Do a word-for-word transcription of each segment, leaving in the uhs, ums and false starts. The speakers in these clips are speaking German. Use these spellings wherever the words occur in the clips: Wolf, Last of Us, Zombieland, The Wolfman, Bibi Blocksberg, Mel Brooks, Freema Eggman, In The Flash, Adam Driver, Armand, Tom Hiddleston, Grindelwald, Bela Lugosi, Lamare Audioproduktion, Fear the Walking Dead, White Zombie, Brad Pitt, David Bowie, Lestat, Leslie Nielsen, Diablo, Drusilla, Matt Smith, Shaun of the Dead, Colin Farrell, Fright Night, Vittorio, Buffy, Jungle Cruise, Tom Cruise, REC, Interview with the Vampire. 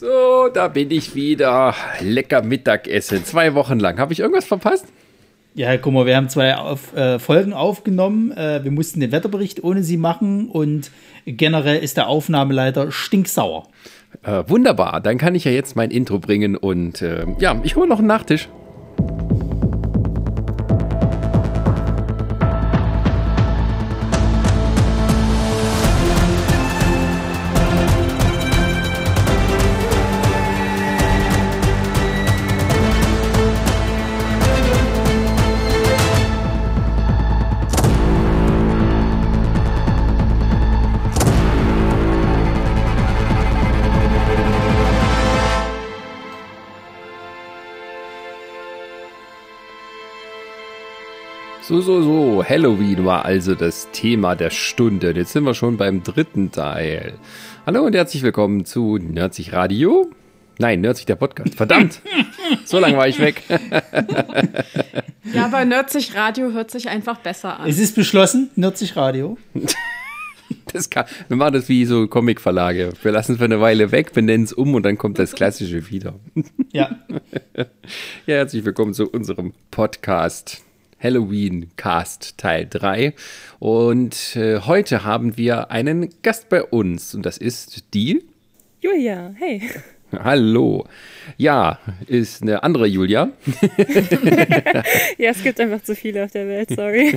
So, da bin ich wieder. Lecker Mittagessen. Zwei Wochen lang. Habe ich irgendwas verpasst? Ja, guck mal, wir haben zwei auf, äh, Folgen aufgenommen. Äh, wir mussten den Wetterbericht ohne sie machen. Und generell ist der Aufnahmeleiter stinksauer. Äh, wunderbar. Dann kann ich ja jetzt mein Intro bringen. Und äh, ja, ich hole noch einen Nachtisch. So, so, so, Halloween war also das Thema der Stunde. Jetzt sind wir schon beim dritten Teil. Hallo und herzlich willkommen zu Nerdzig Radio. Nein, Nerdzig der Podcast. Verdammt, so lange war ich weg. Ja, aber Nerdzig Radio hört sich einfach besser an. Es ist beschlossen, Nerdzig Radio. Das kann, wir machen das wie so Comicverlage. Wir lassen es für eine Weile weg, benennen es um und dann kommt das Klassische wieder. Ja. Ja, herzlich willkommen zu unserem Podcast Halloween Cast Teil drei und äh, heute haben wir einen Gast bei uns und das ist die Julia, hey. Hallo. Ja, ist eine andere Julia. Ja, es gibt einfach zu viele auf der Welt, sorry.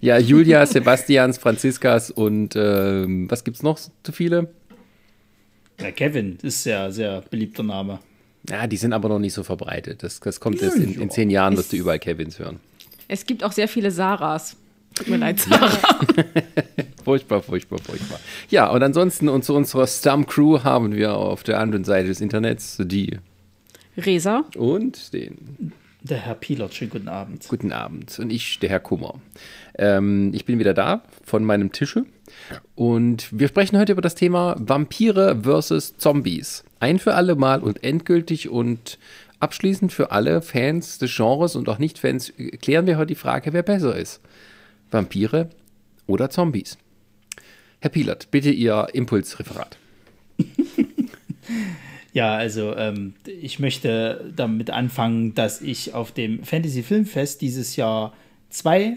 Ja, Julia, Sebastians, Franziskas und ähm, was gibt's noch zu viele? Ja, Kevin ist ja sehr beliebter Name. Ja, die sind aber noch nicht so verbreitet. Das, das kommt ja, erst in, in zehn Jahren, wirst du überall Kevins hören. Es gibt auch sehr viele Sarahs. Tut mir leid, Sarah. Furchtbar, furchtbar, furchtbar. Ja, und ansonsten und zu unserer Stamm-Crew haben wir auf der anderen Seite des Internets die Resa. Und den... Der Herr Pilot, schönen guten Abend. Guten Abend. Und ich, der Herr Kummer. Ähm, ich bin wieder da von meinem Tische. Und wir sprechen heute über das Thema Vampire versus Zombies. Ein für alle Mal und endgültig und... Abschließend für alle Fans des Genres und auch Nicht-Fans klären wir heute die Frage, wer besser ist. Vampire oder Zombies? Herr Pilot, bitte Ihr Impulsreferat. Ja, also ähm, ich möchte damit anfangen, dass ich auf dem Fantasy-Filmfest dieses Jahr zwei,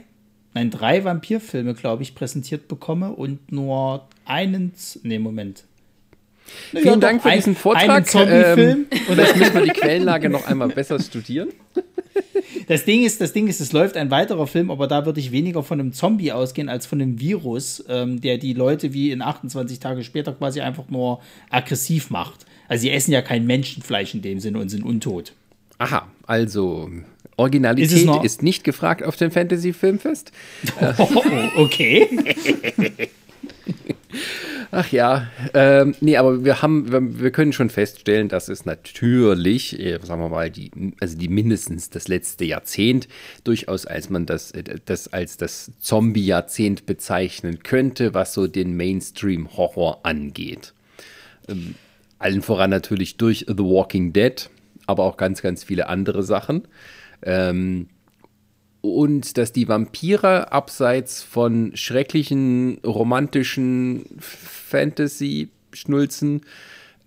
nein, drei Vampirfilme, glaube ich, präsentiert bekomme und nur einen, nee, Moment, Vielen ja, Dank für ein, diesen Vortrag. Ähm, und das müssen wir die Quellenlage noch einmal besser studieren. Das Ding ist, das Ding ist, es läuft ein weiterer Film, aber da würde ich weniger von einem Zombie ausgehen als von einem Virus, ähm, der die Leute wie in achtundzwanzig Tage später quasi einfach nur aggressiv macht. Also sie essen ja kein Menschenfleisch in dem Sinne und sind untot. Aha, also Originalität ist, ist nicht gefragt auf dem Fantasy-Filmfest. Oh, okay. Ach ja, ähm, nee, aber wir haben, wir, wir können schon feststellen, dass es natürlich, äh, sagen wir mal, die, also die mindestens das letzte Jahrzehnt durchaus als man das, äh, das als das Zombie-Jahrzehnt bezeichnen könnte, was so den Mainstream-Horror angeht. Ähm, allen voran natürlich durch The Walking Dead, aber auch ganz, ganz viele andere Sachen. Ähm, Und dass die Vampire abseits von schrecklichen, romantischen Fantasy-Schnulzen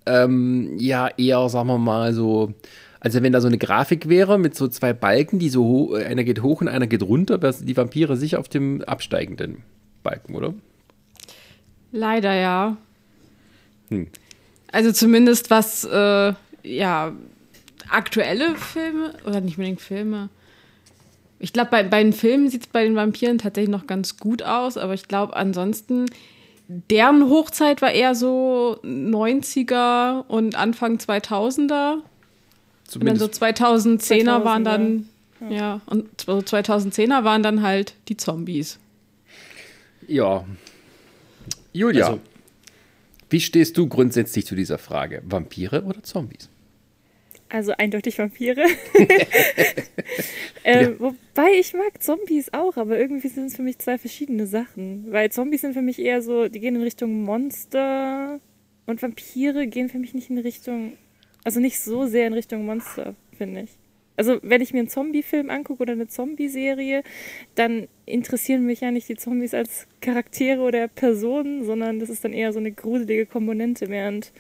ähm, ja eher, sagen wir mal, so, also wenn da so eine Grafik wäre mit so zwei Balken, die so, ho- einer geht hoch und einer geht runter, wären die Vampire sicher auf dem absteigenden Balken, oder? Leider, ja. Hm. Also zumindest was, äh, ja, aktuelle Filme, oder nicht unbedingt Filme, ich glaube, bei, bei den Filmen sieht es bei den Vampiren tatsächlich noch ganz gut aus, aber ich glaube, ansonsten, deren Hochzeit war eher so neunziger und Anfang zweitausender. Zumindest und dann so zweitausendzehner waren dann, ja, ja und so zweitausendzehner waren dann halt die Zombies. Ja. Julia, also, wie stehst du grundsätzlich zu dieser Frage? Vampire oder Zombies? Also eindeutig Vampire. ähm, ja. Wobei, ich mag Zombies auch, aber irgendwie sind es für mich zwei verschiedene Sachen. Weil Zombies sind für mich eher so, die gehen in Richtung Monster und Vampire gehen für mich nicht in Richtung, also nicht so sehr in Richtung Monster, finde ich. Also wenn ich mir einen Zombie-Film angucke oder eine Zombie-Serie, dann interessieren mich ja nicht die Zombies als Charaktere oder Personen, sondern das ist dann eher so eine gruselige Komponente, während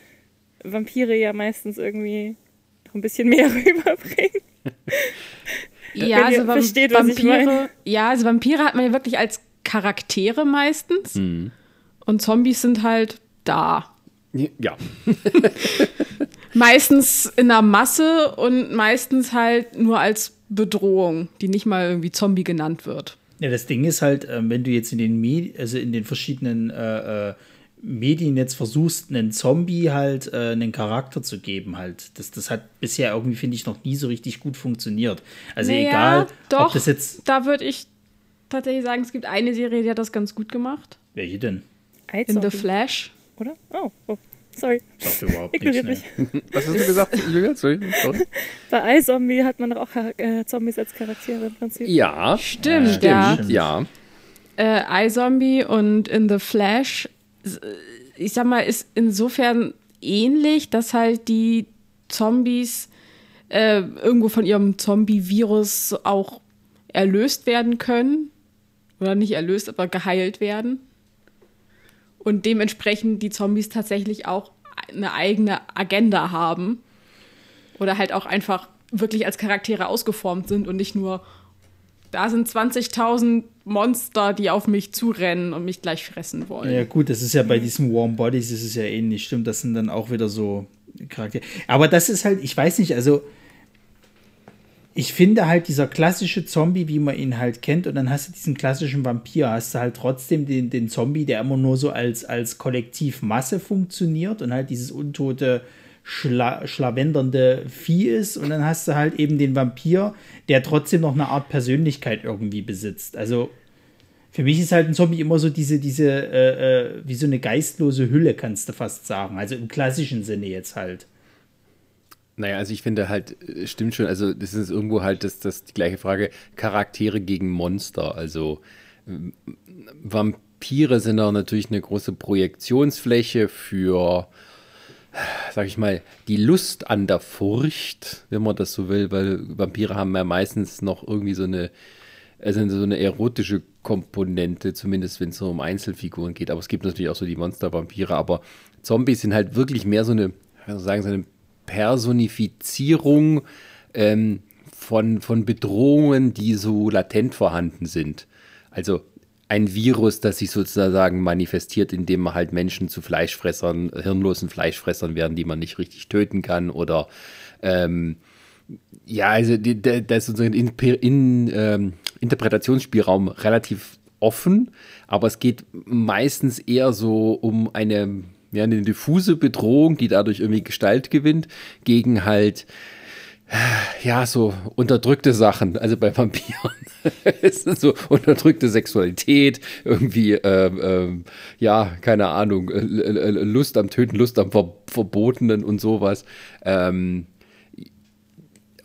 Vampire ja meistens irgendwie noch ein bisschen mehr rüberbringen. Ja, also versteht, Vampire, was ich meine. Ja, also Vampire hat man ja wirklich als Charaktere meistens. Mhm. Und Zombies sind halt da. Ja. Meistens in der Masse und meistens halt nur als Bedrohung, die nicht mal irgendwie Zombie genannt wird. Ja, das Ding ist halt, wenn du jetzt in den, Medi- also in den verschiedenen äh, Medien jetzt versuchst, einen Zombie halt äh, einen Charakter zu geben, halt. Das, das hat bisher irgendwie, finde ich, noch nie so richtig gut funktioniert. Also naja, egal, doch, ob das jetzt... Da würde ich tatsächlich sagen, es gibt eine Serie, die hat das ganz gut gemacht. Welche denn? In The Flash. Oder? Oh, oh. Sorry. Das überhaupt ignoriert mich. Was hast du gesagt? Sorry. Bei iZombie hat man doch auch äh, Zombies als Charaktere im Prinzip. Ja. Stimmt, äh, ja. Stimmt. ja. Äh, iZombie und In The Flash, ich sag mal, ist insofern ähnlich, dass halt die Zombies äh, irgendwo von ihrem Zombie-Virus auch erlöst werden können. Oder nicht erlöst, aber geheilt werden. Und dementsprechend die Zombies tatsächlich auch eine eigene Agenda haben. Oder halt auch einfach wirklich als Charaktere ausgeformt sind und nicht nur, da sind zwanzigtausend Monster, die auf mich zurennen und mich gleich fressen wollen. Ja gut, das ist ja bei diesen Warm Bodies, das ist ja ähnlich, stimmt, das sind dann auch wieder so Charaktere. Aber das ist halt, ich weiß nicht, also ich finde halt dieser klassische Zombie, wie man ihn halt kennt, und dann hast du diesen klassischen Vampir, hast du halt trotzdem den, den Zombie, der immer nur so als, als Kollektivmasse funktioniert und halt dieses untote, schla- schlawendernde Vieh ist, und dann hast du halt eben den Vampir, der trotzdem noch eine Art Persönlichkeit irgendwie besitzt. Also für mich ist halt ein Zombie immer so diese, diese äh, äh, wie so eine geistlose Hülle, kannst du fast sagen, also im klassischen Sinne jetzt halt. Naja, also ich finde halt, stimmt schon, also das ist irgendwo halt das, das die gleiche Frage, Charaktere gegen Monster, also Vampire sind auch natürlich eine große Projektionsfläche für, sag ich mal, die Lust an der Furcht, wenn man das so will, weil Vampire haben ja meistens noch irgendwie so eine, also so eine erotische Komponente, zumindest wenn es so um Einzelfiguren geht, aber es gibt natürlich auch so die Monster-Vampire, aber Zombies sind halt wirklich mehr so eine, also sagen so eine Personifizierung ähm, von, von Bedrohungen, die so latent vorhanden sind. Also ein Virus, das sich sozusagen manifestiert, indem man halt Menschen zu Fleischfressern, hirnlosen Fleischfressern werden, die man nicht richtig töten kann, oder ähm, ja, also da ist unser in, in, ähm, Interpretationsspielraum relativ offen, aber es geht meistens eher so um eine Ja, eine diffuse Bedrohung, die dadurch irgendwie Gestalt gewinnt, gegen halt, ja, so unterdrückte Sachen. Also bei Vampiren ist es so unterdrückte Sexualität, irgendwie, ähm, ähm, ja, keine Ahnung, Lust am Töten, Lust am Ver- Verbotenen und sowas. Ähm,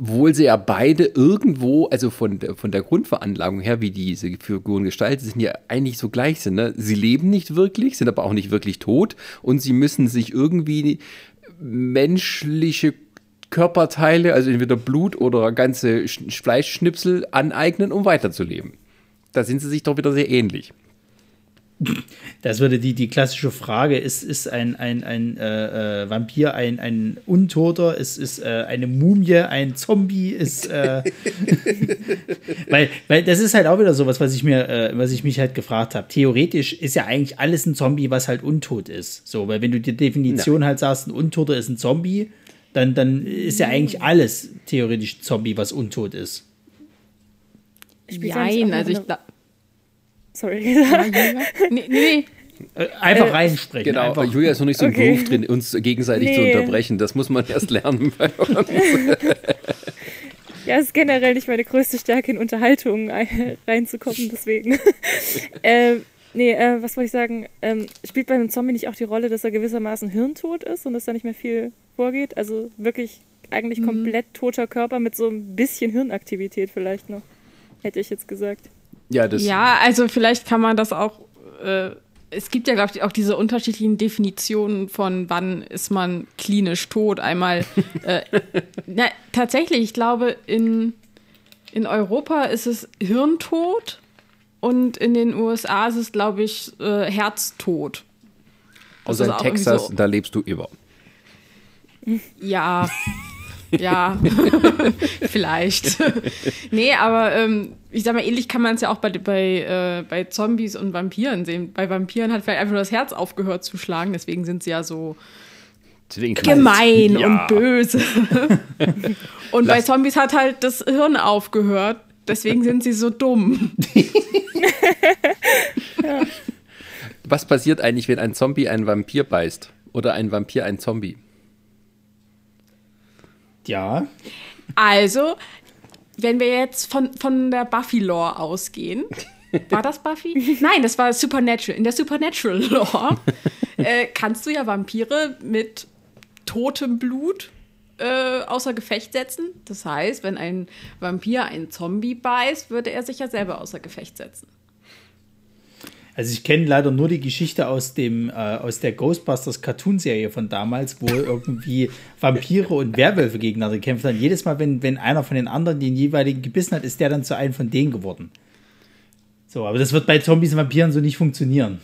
obwohl sie ja beide irgendwo, also von, von der Grundveranlagung her, wie diese Figuren gestaltet sind, ja eigentlich so gleich sind. Ne? Sie leben nicht wirklich, sind aber auch nicht wirklich tot, und sie müssen sich irgendwie menschliche Körperteile, also entweder Blut oder ganze Fleischschnipsel, aneignen, um weiterzuleben. Da sind sie sich doch wieder sehr ähnlich. Das würde die, die klassische Frage, ist, ist ein, ein, ein äh, Vampir ein, ein Untoter, ist, ist äh, eine Mumie, ein Zombie, ist äh, weil, weil das ist halt auch wieder sowas, was ich mir, äh, was ich mich halt gefragt habe. Theoretisch ist ja eigentlich alles ein Zombie, was halt untot ist. So, weil wenn du die Definition ja. halt sagst, ein Untoter ist ein Zombie, dann, dann ist ja eigentlich alles theoretisch ein Zombie, was untot ist. Nein, also ich glaube. Sorry. nee, nee. Einfach äh, reinsprechen. Genau, einfach. Julia ist noch nicht so im okay. Beruf drin, uns gegenseitig nee. zu unterbrechen. Das muss man erst lernen. Bei uns. Ja, es ist generell nicht meine größte Stärke, in Unterhaltung reinzukommen, deswegen. äh, nee, äh, was wollte ich sagen? Ähm, spielt bei einem Zombie nicht auch die Rolle, dass er gewissermaßen hirntot ist und dass da nicht mehr viel vorgeht? Also wirklich eigentlich mhm. komplett toter Körper mit so ein bisschen Hirnaktivität vielleicht noch, hätte ich jetzt gesagt. Ja, das ja, also vielleicht kann man das auch, äh, es gibt ja, glaube ich, auch diese unterschiedlichen Definitionen von, wann ist man klinisch tot. Einmal, äh, na, tatsächlich, ich glaube, in, in Europa ist es Hirntod und in den U S A ist es, glaube ich, äh, Herztod. Also in Texas, so, da lebst du über. Ja, ja, vielleicht. Nee, aber ähm, ich sag mal, ähnlich kann man es ja auch bei, bei, äh, bei Zombies und Vampiren sehen. Bei Vampiren hat vielleicht einfach nur das Herz aufgehört zu schlagen, deswegen sind sie ja so gemein ja. und böse. Und Lass. bei Zombies hat halt das Hirn aufgehört, deswegen sind sie so dumm. Ja. Was passiert eigentlich, wenn ein Zombie einen Vampir beißt? Oder ein Vampir ein Zombie? Ja. Also, wenn wir jetzt von, von der Buffy-Lore ausgehen. War das Buffy? Nein, das war Supernatural. In der Supernatural-Lore äh, kannst du ja Vampire mit totem Blut äh, außer Gefecht setzen. Das heißt, wenn ein Vampir einen Zombie beißt, würde er sich ja selber außer Gefecht setzen. Also ich kenne leider nur die Geschichte aus dem äh, aus der Ghostbusters-Cartoon-Serie von damals, wo irgendwie Vampire und Werwölfe gegeneinander gekämpft haben. Jedes Mal, wenn, wenn einer von den anderen den jeweiligen gebissen hat, ist der dann zu einem von denen geworden. So, aber das wird bei Zombies und Vampiren so nicht funktionieren.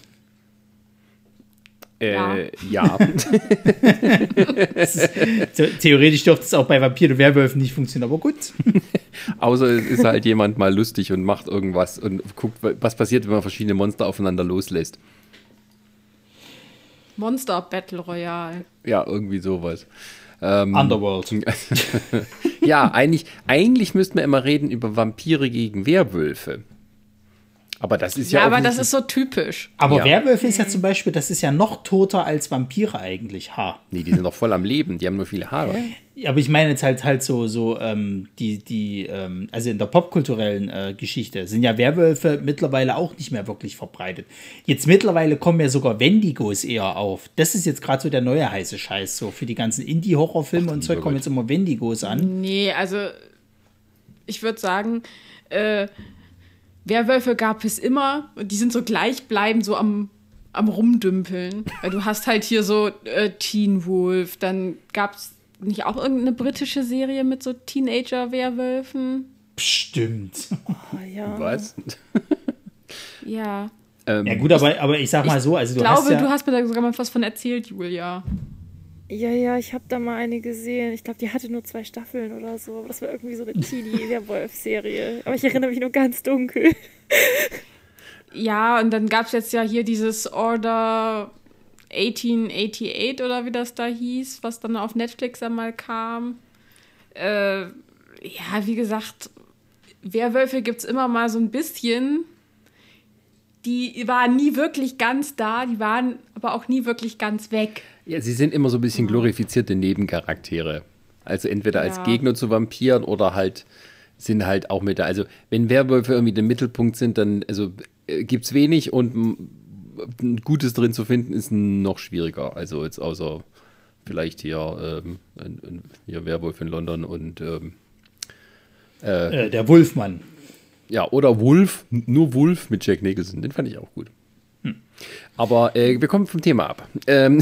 Äh, ja. ja. ist, theoretisch dürfte es auch bei Vampiren und Werwölfen nicht funktionieren, aber gut. Außer es ist halt jemand mal lustig und macht irgendwas und guckt, was passiert, wenn man verschiedene Monster aufeinander loslässt. Monster Battle Royale. Ja, irgendwie sowas. Ähm, Underworld. Ja, eigentlich, eigentlich müssten wir immer reden über Vampire gegen Werwölfe. Aber das ist ja, ja aber das ist so typisch. Aber ja. Werwölfe ist ja zum Beispiel, das ist ja noch toter als Vampire eigentlich, Haar. Nee, die sind noch voll am Leben, die haben nur viele Haare. Ja, aber ich meine jetzt halt halt so, so ähm, die, die ähm, also in der popkulturellen äh, Geschichte sind ja Werwölfe mittlerweile auch nicht mehr wirklich verbreitet. Jetzt mittlerweile kommen ja sogar Wendigos eher auf. Das ist jetzt gerade so der neue heiße Scheiß, so für die ganzen Indie-Horrorfilme und Zeug kommen jetzt immer Wendigos an. Nee, also ich würde sagen, äh, Werwölfe gab es immer und die sind so gleichbleibend, so am, am Rumdümpeln. Weil du hast halt hier so äh, Teen Wolf, dann gab es nicht auch irgendeine britische Serie mit so Teenager-Werwölfen? Bestimmt. Oh, ja. Was? Ja. Ähm, ja gut, aber, aber ich sag mal so, also du glaube, hast ja... Ich glaube, du hast mir da sogar mal was von erzählt, Julia. Ja, ja, ich habe da mal eine gesehen. Ich glaube, die hatte nur zwei Staffeln oder so. Das war irgendwie so eine Teenie-Werwolf-Serie. Aber ich erinnere mich nur ganz dunkel. Ja, und dann gab es jetzt ja hier dieses Order achtzehnhundertachtundachtzig oder wie das da hieß, was dann auf Netflix einmal kam. Äh, ja, wie gesagt, Werwölfe gibt's immer mal so ein bisschen. Die waren nie wirklich ganz da, die waren aber auch nie wirklich ganz weg. Ja, sie sind immer so ein bisschen glorifizierte Nebencharaktere. Also entweder ja. als Gegner zu Vampiren oder halt sind halt auch mit da. Also wenn Werwölfe irgendwie der Mittelpunkt sind, dann also, äh, gibt es wenig und m- Gutes drin zu finden ist noch schwieriger. Also jetzt außer vielleicht hier, ähm, hier Werwolf in London und ähm, äh, äh, der Wolfmann. Ja, oder Wolf, nur Wolf mit Jack Nicholson, den fand ich auch gut. Hm. Aber äh, wir kommen vom Thema ab. Ähm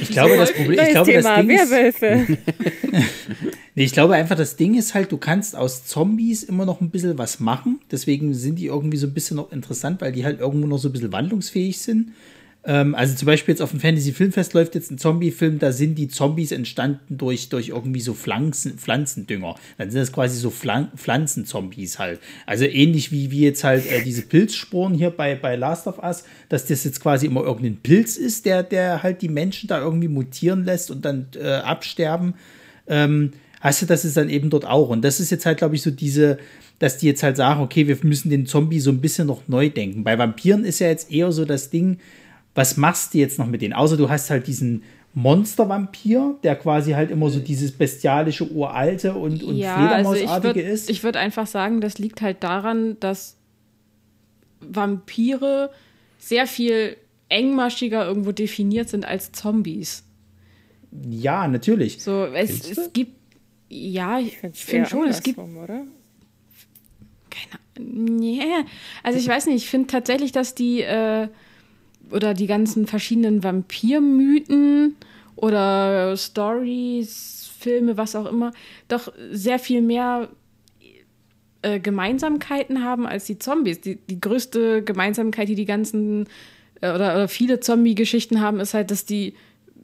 ich glaube, das Problem, ich glaube, das Thema, Ding Werwölfe. Nee, ich glaube einfach, das Ding ist halt, du kannst aus Zombies immer noch ein bisschen was machen, deswegen sind die irgendwie so ein bisschen noch interessant, weil die halt irgendwo noch so ein bisschen wandlungsfähig sind. Also zum Beispiel jetzt auf dem Fantasy-Filmfest läuft jetzt ein Zombie-Film, da sind die Zombies entstanden durch, durch irgendwie so Pflanzen, Pflanzendünger. Dann sind das quasi so Flan- Pflanzenzombies halt. Also ähnlich wie, wie jetzt halt äh, diese Pilzsporen hier bei, bei Last of Us, dass das jetzt quasi immer irgendein Pilz ist, der, der halt die Menschen da irgendwie mutieren lässt und dann äh, absterben. Ähm, hast du, das ist dann eben dort auch. Und das ist jetzt halt, glaube ich, so diese... dass die jetzt halt sagen, okay, wir müssen den Zombie so ein bisschen noch neu denken. Bei Vampiren ist ja jetzt eher so das Ding... Was machst du jetzt noch mit denen? Außer du hast halt diesen Monster-Vampir, der quasi halt immer so dieses bestialische, uralte und, und ja, Fledermausartige also ich würd, ist. Ich würde einfach sagen, das liegt halt daran, dass Vampire sehr viel engmaschiger irgendwo definiert sind als Zombies. Ja, natürlich. So, es, es gibt, ja, ich finde find schon, es gibt, oder? Keine Ahnung. Yeah. Also ich weiß nicht, ich finde tatsächlich, dass die äh, oder die ganzen verschiedenen Vampirmythen oder Stories, Filme, was auch immer, doch sehr viel mehr äh, Gemeinsamkeiten haben als die Zombies. Die, die größte Gemeinsamkeit, die die ganzen äh, oder, oder viele Zombie-Geschichten haben, ist halt, dass die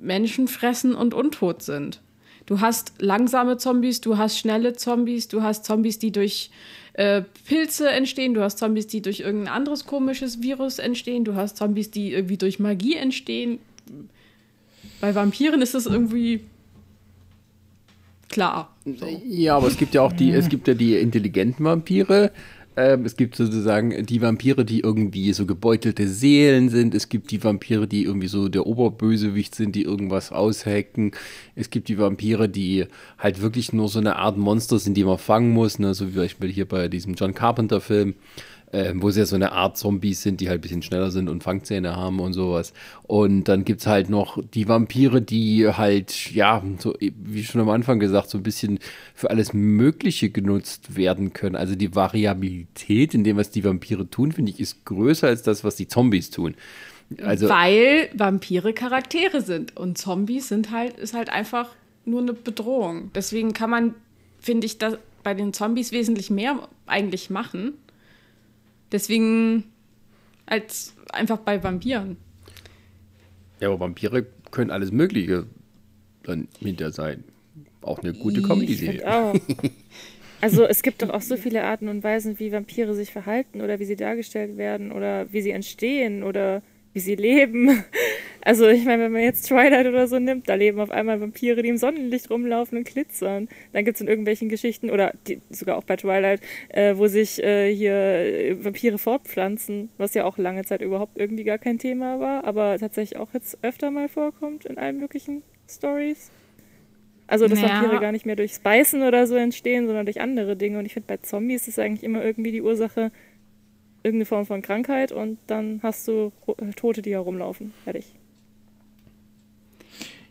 Menschen fressen und untot sind. Du hast langsame Zombies, du hast schnelle Zombies, du hast Zombies, die durch äh, Pilze entstehen, du hast Zombies, die durch irgendein anderes komisches Virus entstehen, du hast Zombies, die irgendwie durch Magie entstehen. Bei Vampiren ist das irgendwie klar. So. Ja, aber es gibt ja auch die, es gibt ja die intelligenten Vampire. Es gibt sozusagen die Vampire, die irgendwie so gebeutelte Seelen sind. Es gibt die Vampire, die irgendwie so der Oberbösewicht sind, die irgendwas aushacken. Es gibt die Vampire, die halt wirklich nur so eine Art Monster sind, die man fangen muss. Ne? So wie zum Beispiel hier bei diesem John Carpenter-Film, äh, wo es ja so eine Art Zombies sind, die halt ein bisschen schneller sind und Fangzähne haben und sowas. Und dann gibt es halt noch die Vampire, die halt, ja, so wie schon am Anfang gesagt, so ein bisschen für alles Mögliche genutzt werden können. Also die Variabilität in dem, was die Vampire tun, finde ich, ist größer als das, was die Zombies tun. Also weil Vampire Charaktere sind und Zombies sind halt, ist halt einfach nur eine Bedrohung. Deswegen kann man, finde ich, das bei den Zombies wesentlich mehr eigentlich machen. Deswegen als einfach bei Vampiren. Ja, aber Vampire können alles Mögliche dann hinter sein. Auch eine gute Comedy-Serie. Also es gibt doch auch so viele Arten und Weisen, wie Vampire sich verhalten oder wie sie dargestellt werden oder wie sie entstehen oder wie sie leben. Also ich meine, wenn man jetzt Twilight oder so nimmt, da leben auf einmal Vampire, die im Sonnenlicht rumlaufen und glitzern. Dann gibt es in irgendwelchen Geschichten oder die, sogar auch bei Twilight, äh, wo sich äh, hier Vampire fortpflanzen, was ja auch lange Zeit überhaupt irgendwie gar kein Thema war, aber tatsächlich auch jetzt öfter mal vorkommt in allen möglichen Storys. Also, dass naja. Vampire gar nicht mehr durch Beißen oder so entstehen, sondern durch andere Dinge. Und ich finde, bei Zombies ist eigentlich immer irgendwie die Ursache irgendeine Form von Krankheit und dann hast du Tote, die herumlaufen. Fertig.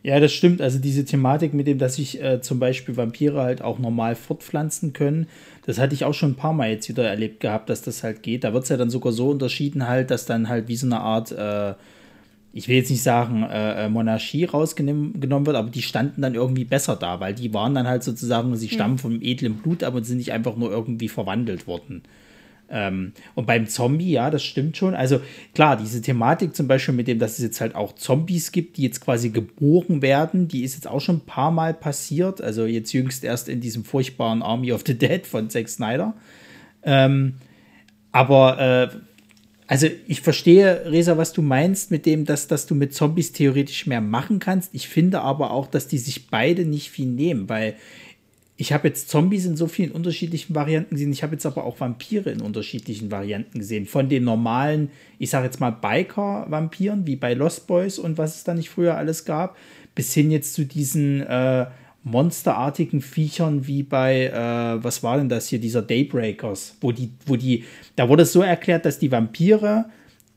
Ja, das stimmt. Also diese Thematik mit dem, dass sich äh, zum Beispiel Vampire halt auch normal fortpflanzen können, das hatte ich auch schon ein paar Mal jetzt wieder erlebt gehabt, dass das halt geht. Da wird es ja dann sogar so unterschieden halt, dass dann halt wie so eine Art... Äh, ich will jetzt nicht sagen, äh, Monarchie rausgenommen wird, aber die standen dann irgendwie besser da, weil die waren dann halt sozusagen, sie stammen vom edlen Blut, aber sind nicht einfach nur irgendwie verwandelt worden. Ähm, und beim Zombie, ja, das stimmt schon. Also klar, diese Thematik zum Beispiel mit dem, dass es jetzt halt auch Zombies gibt, die jetzt quasi geboren werden, die ist jetzt auch schon ein paar Mal passiert. Also jetzt jüngst erst in diesem furchtbaren Army of the Dead von Zack Snyder. Ähm, aber äh, Also ich verstehe, Reza, was du meinst mit dem, dass, dass du mit Zombies theoretisch mehr machen kannst. Ich finde aber auch, dass die sich beide nicht viel nehmen, weil ich habe jetzt Zombies in so vielen unterschiedlichen Varianten gesehen. Ich habe jetzt aber auch Vampire in unterschiedlichen Varianten gesehen. Von den normalen, ich sage jetzt mal Biker-Vampiren, wie bei Lost Boys und was es da nicht früher alles gab, bis hin jetzt zu diesen äh, monsterartigen Viechern wie bei, äh, was war denn das hier, dieser Daybreakers, wo die, wo die, da wurde es so erklärt, dass die Vampire,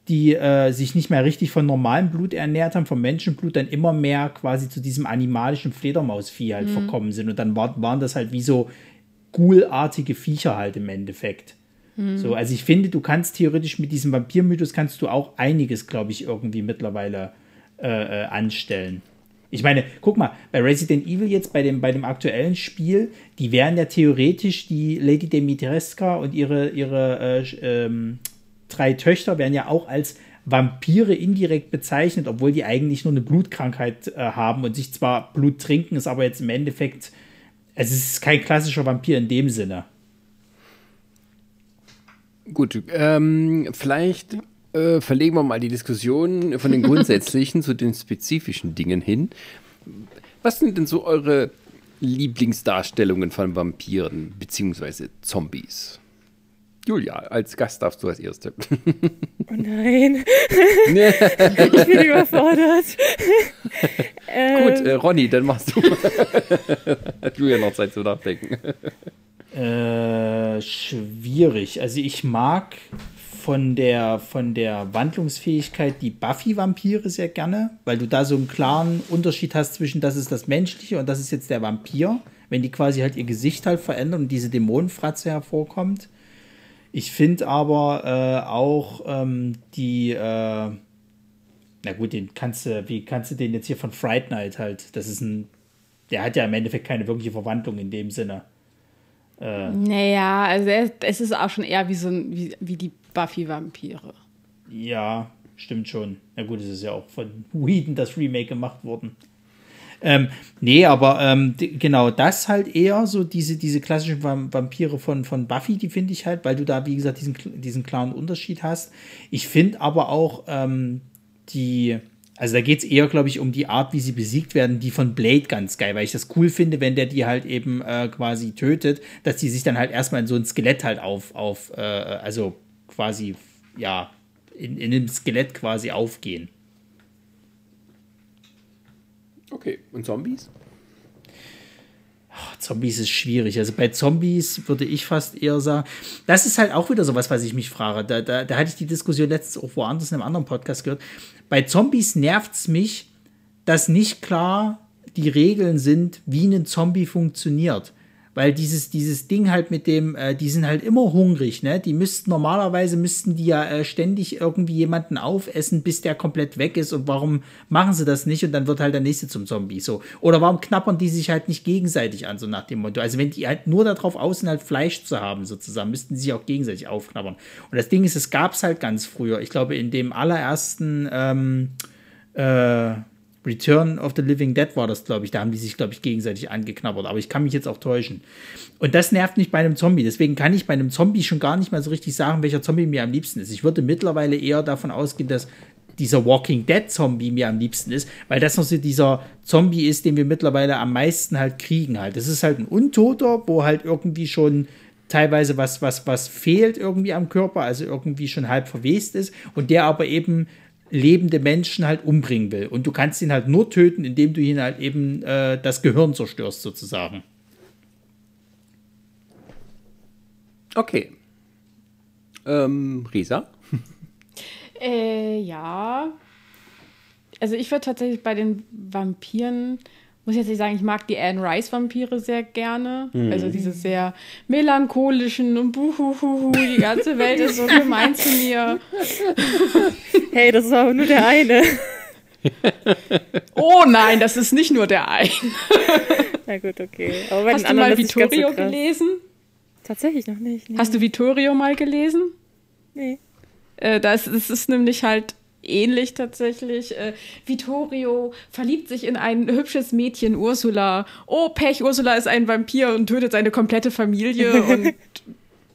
die äh, sich nicht mehr richtig von normalem Blut ernährt haben, vom Menschenblut, dann immer mehr quasi zu diesem animalischen Fledermausvieh halt mhm. verkommen sind und dann war, waren das halt wie so ghoulartige Viecher halt im Endeffekt. Mhm. So, also ich finde, du kannst theoretisch mit diesem Vampirmythos kannst du auch einiges, glaube ich, irgendwie mittlerweile äh, äh, anstellen. Ich meine, guck mal, bei Resident Evil jetzt, bei dem, bei dem aktuellen Spiel, die wären ja theoretisch, die Lady Dimitrescu und ihre, ihre äh, ähm, drei Töchter wären ja auch als Vampire indirekt bezeichnet, obwohl die eigentlich nur eine Blutkrankheit äh, haben und sich zwar Blut trinken, ist aber jetzt im Endeffekt, also es ist kein klassischer Vampir in dem Sinne. Gut, ähm, vielleicht... Äh, verlegen wir mal die Diskussion von den grundsätzlichen zu den spezifischen Dingen hin. Was sind denn so eure Lieblingsdarstellungen von Vampiren bzw. Zombies? Julia, als Gast darfst du als Erste. Oh nein. Ich bin überfordert. Gut, äh, Ronny, dann machst du. Hat Julia noch Zeit zum Nachdenken. Äh, schwierig. Also ich mag... Von der, von der Wandlungsfähigkeit die Buffy-Vampire sehr gerne, weil du da so einen klaren Unterschied hast zwischen das ist das Menschliche und das ist jetzt der Vampir, wenn die quasi halt ihr Gesicht halt verändern und diese Dämonenfratze hervorkommt. Ich finde aber äh, auch ähm, die, äh, na gut, den kannst du, wie kannst du den jetzt hier von Fright Night halt, das ist ein, der hat ja im Endeffekt keine wirkliche Verwandlung in dem Sinne. Äh, naja, also es ist auch schon eher wie so ein, wie, wie die Buffy-Vampire. Ja, Stimmt schon. Na gut, es ist ja auch von Whedon das Remake gemacht worden. Ähm, nee, aber ähm, d- genau das halt eher so diese, diese klassischen Vamp- Vampire von, von Buffy, die finde ich halt, weil du da, wie gesagt, diesen, diesen klaren Unterschied hast. Ich finde aber auch ähm, die, also da geht es eher, glaube ich, um die Art, wie sie besiegt werden, die von Blade ganz geil, weil ich das cool finde, wenn der die halt eben äh, quasi tötet, dass die sich dann halt erstmal in so ein Skelett halt auf, auf äh, also quasi, ja, in, in einem Skelett quasi aufgehen. Okay, und Zombies? Ach, Zombies ist schwierig. Also bei Zombies würde ich fast eher sagen, das ist halt auch wieder sowas, was ich mich frage. Da, da, da hatte ich die Diskussion letztens auch woanders in einem anderen Podcast gehört. Bei Zombies nervt es mich, dass nicht klar die Regeln sind, wie ein Zombie funktioniert. Weil dieses, dieses Ding halt mit dem, äh, die sind halt immer hungrig, ne? Die müssten normalerweise, müssten die ja äh, ständig irgendwie jemanden aufessen, bis der komplett weg ist. Und warum machen sie das nicht? Und dann wird halt der Nächste zum Zombie, so. Oder warum knabbern die sich halt nicht gegenseitig an, so nach dem Motto? Also wenn die halt nur darauf aus sind, halt Fleisch zu haben, sozusagen, müssten sie sich auch gegenseitig aufknabbern. Und das Ding ist, es gab es halt ganz früher. Ich glaube, in dem allerersten, ähm, äh, Return of the Living Dead war das, glaube ich. Da haben die sich, glaube ich, gegenseitig angeknabbert. Aber ich kann mich jetzt auch täuschen. Und das nervt mich bei einem Zombie. Deswegen kann ich bei einem Zombie schon gar nicht mal so richtig sagen, welcher Zombie mir am liebsten ist. Ich würde mittlerweile eher davon ausgehen, dass dieser Walking Dead Zombie mir am liebsten ist, weil das noch so dieser Zombie ist, den wir mittlerweile am meisten halt kriegen halt. Das ist halt ein Untoter, wo halt irgendwie schon teilweise was, was, was fehlt irgendwie am Körper, also irgendwie schon halb verwest ist und der aber eben lebende Menschen halt umbringen will. Und du kannst ihn halt nur töten, indem du ihn halt eben äh, das Gehirn zerstörst, sozusagen. Okay. Ähm, Risa? äh, ja. Also ich würde tatsächlich bei den Vampiren, muss ich jetzt nicht sagen, ich mag die Anne Rice Vampire sehr gerne. Mhm. Also diese sehr melancholischen und buhuhuhu, die ganze Welt ist so gemein zu mir. Hey, das ist aber nur der eine. Oh nein, das ist nicht nur der eine. Na gut, okay. Aber bei Hast den du anderen, mal Vittorio so gelesen? Tatsächlich noch nicht. Nee. Hast du Vittorio mal gelesen? Nee. Äh, das, das ist nämlich halt ähnlich tatsächlich. Äh, Vittorio verliebt sich in ein hübsches Mädchen, Ursula. Oh, Pech, Ursula ist ein Vampir und tötet seine komplette Familie und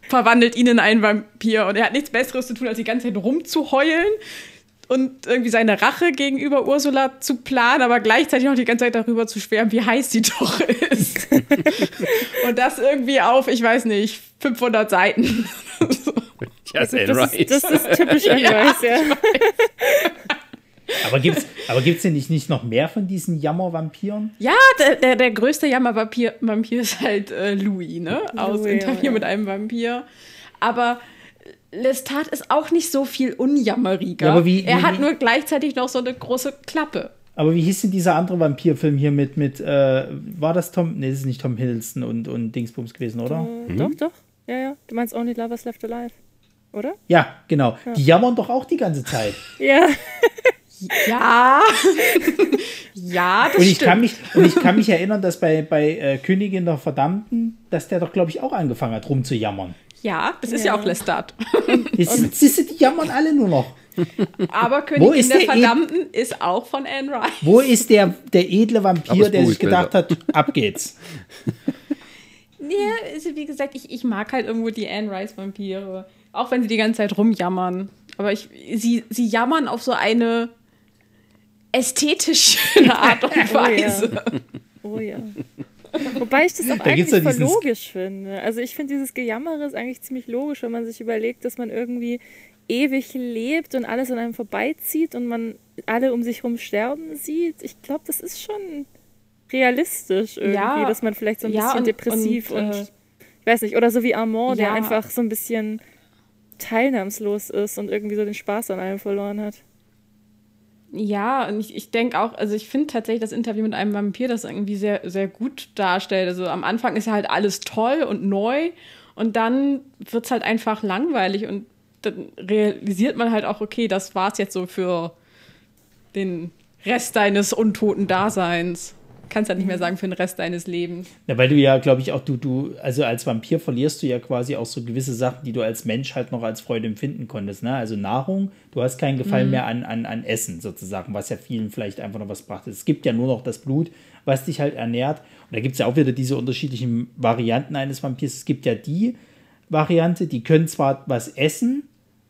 verwandelt ihn in einen Vampir. Und er hat nichts Besseres zu tun, als die ganze Zeit rumzuheulen und irgendwie seine Rache gegenüber Ursula zu planen, aber gleichzeitig auch die ganze Zeit darüber zu schwärmen, wie heiß sie doch ist. Und das irgendwie auf, ich weiß nicht, fünfhundert Seiten. So. Das, also, das, ist, das ist typisch Anne Rice, ja. ja. Aber gibt es aber gibt's denn nicht, nicht noch mehr von diesen Jammer-Vampiren? Ja, der, der, der größte Jammer-Vampir Vampir ist halt äh, Louis, ne? Aus Louis, Interview ja. mit einem Vampir. Aber Lestat ist auch nicht so viel unjammeriger. Ja, aber wie, er wie, hat wie, nur gleichzeitig noch so eine große Klappe. Aber wie hieß denn dieser andere Vampirfilm hier mit, mit äh, war das Tom, nee, das ist nicht Tom Hiddleston und, und Dingsbums gewesen, oder? Äh, hm? Doch, doch. Ja, ja. Du meinst Only Lovers Left Alive, oder? Ja, genau. Ja. Die jammern doch auch die ganze Zeit. Ja. Ja. Ja, das und ich stimmt. Kann mich, und ich kann mich erinnern, dass bei, bei äh, Königin der Verdammten, dass der doch, glaube ich, auch angefangen hat, rumzujammern. Ja, das ja. ist ja auch Lestat. Jetzt sind die jammern alle nur noch. Aber Königin der, der Verdammten Ed- ist auch von Anne Rice. Wo ist der, der edle Vampir, der sich gedacht hat, ab geht's. Nee, also wie gesagt, ich, ich mag halt irgendwo die Anne Rice Vampire. Auch wenn sie die ganze Zeit rumjammern. Aber ich, sie, sie jammern auf so eine ästhetische Art und Weise. Oh ja. Oh ja. Wobei ich das auch da eigentlich voll dieses... logisch finde. Also ich finde dieses Gejammere ist eigentlich ziemlich logisch, wenn man sich überlegt, dass man irgendwie ewig lebt und alles an einem vorbeizieht und man alle um sich herum sterben sieht. Ich glaube, das ist schon realistisch irgendwie, ja, dass man vielleicht so ein bisschen ja, und, depressiv und, und, und äh, ich weiß nicht, oder so wie Armand, ja. der einfach so ein bisschen teilnahmslos ist und irgendwie so den Spaß an allem verloren hat. Ja, und ich, ich denke auch, also ich finde tatsächlich das Interview mit einem Vampir, das irgendwie sehr, sehr gut darstellt. Also am Anfang ist ja halt alles toll und neu und dann wird es halt einfach langweilig und dann realisiert man halt auch, okay, das war's jetzt so für den Rest deines untoten Daseins. kannst halt nicht mehr sagen für den Rest deines Lebens. Ja, weil du ja, glaube ich, auch du, du, also als Vampir verlierst du ja quasi auch so gewisse Sachen, die du als Mensch halt noch als Freude empfinden konntest, ne? Also Nahrung, du hast keinen Gefallen mhm. mehr an, an, an Essen sozusagen, was ja vielen vielleicht einfach noch was brachte. Es gibt ja nur noch das Blut, was dich halt ernährt. Und da gibt es ja auch wieder diese unterschiedlichen Varianten eines Vampirs. Es gibt ja die Variante, die können zwar was essen,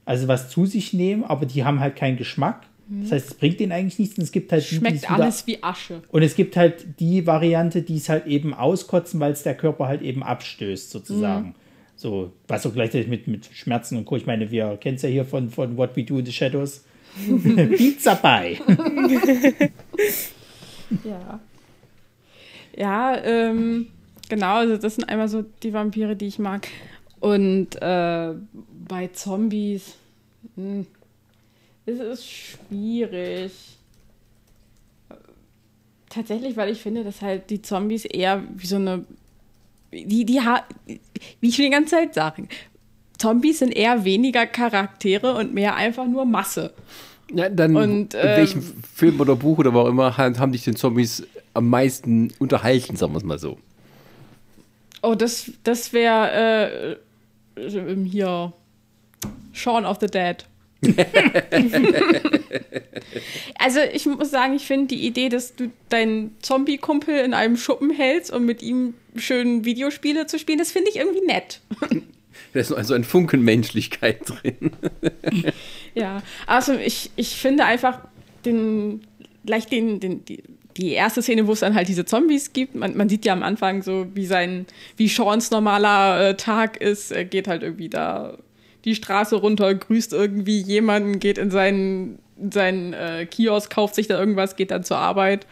also was zu sich nehmen, aber die haben halt keinen Geschmack. Das heißt, es bringt denen eigentlich nichts. Und es gibt halt Schmeckt die, alles wie Asche. Und es gibt halt die Variante, die es halt eben auskotzen, weil es der Körper halt eben abstößt, sozusagen. Mhm. So, was auch gleichzeitig mit, mit Schmerzen und Co. Ich meine, wir kennen es ja hier von, von What We Do in the Shadows. Pizza Pie. Ja. Ja, ähm, genau. Also das sind einmal so die Vampire, die ich mag. Und äh, bei Zombies... Mh. Es ist schwierig. Tatsächlich, weil ich finde, dass halt die Zombies eher wie so eine... Die, die ha- wie ich will die ganze Zeit sagen, Zombies sind eher weniger Charaktere und mehr einfach nur Masse. Ja, dann und, in ähm, welchem Film oder Buch oder wo auch immer haben dich den Zombies am meisten unterhalten, sagen wir es mal so. Oh, das, das wäre äh, hier Shaun of the Dead. Also ich muss sagen, ich finde die Idee, dass du deinen Zombie-Kumpel in einem Schuppen hältst und mit ihm schön Videospiele zu spielen, das finde ich irgendwie nett. Da ist also ein Funken Menschlichkeit drin. Ja, also ich, ich finde einfach den, gleich den, den, die, die erste Szene, wo es dann halt diese Zombies gibt, man, man sieht ja am Anfang so, wie sein, wie Seans normaler äh, Tag ist, er geht halt irgendwie da die Straße runter, grüßt irgendwie jemanden, geht in seinen, seinen äh, Kiosk, kauft sich da irgendwas, geht dann zur Arbeit.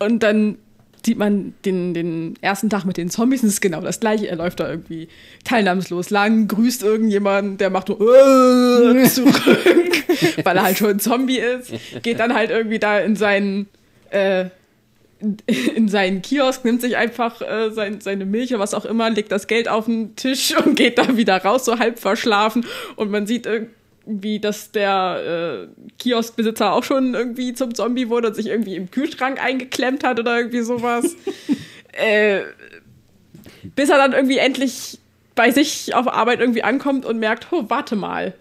Und dann sieht man den, den ersten Tag mit den Zombies, und es ist genau das Gleiche. Er läuft da irgendwie teilnahmslos lang, grüßt irgendjemanden, der macht nur äh, zurück, weil er halt schon ein Zombie ist. Geht dann halt irgendwie da in seinen... Äh, in seinen Kiosk, nimmt sich einfach äh, sein, seine Milch oder was auch immer, legt das Geld auf den Tisch und geht da wieder raus, so halb verschlafen. Und man sieht irgendwie, dass der äh, Kioskbesitzer auch schon irgendwie zum Zombie wurde und sich irgendwie im Kühlschrank eingeklemmt hat oder irgendwie sowas. äh, bis er dann irgendwie endlich bei sich auf Arbeit irgendwie ankommt und merkt, oh, warte mal.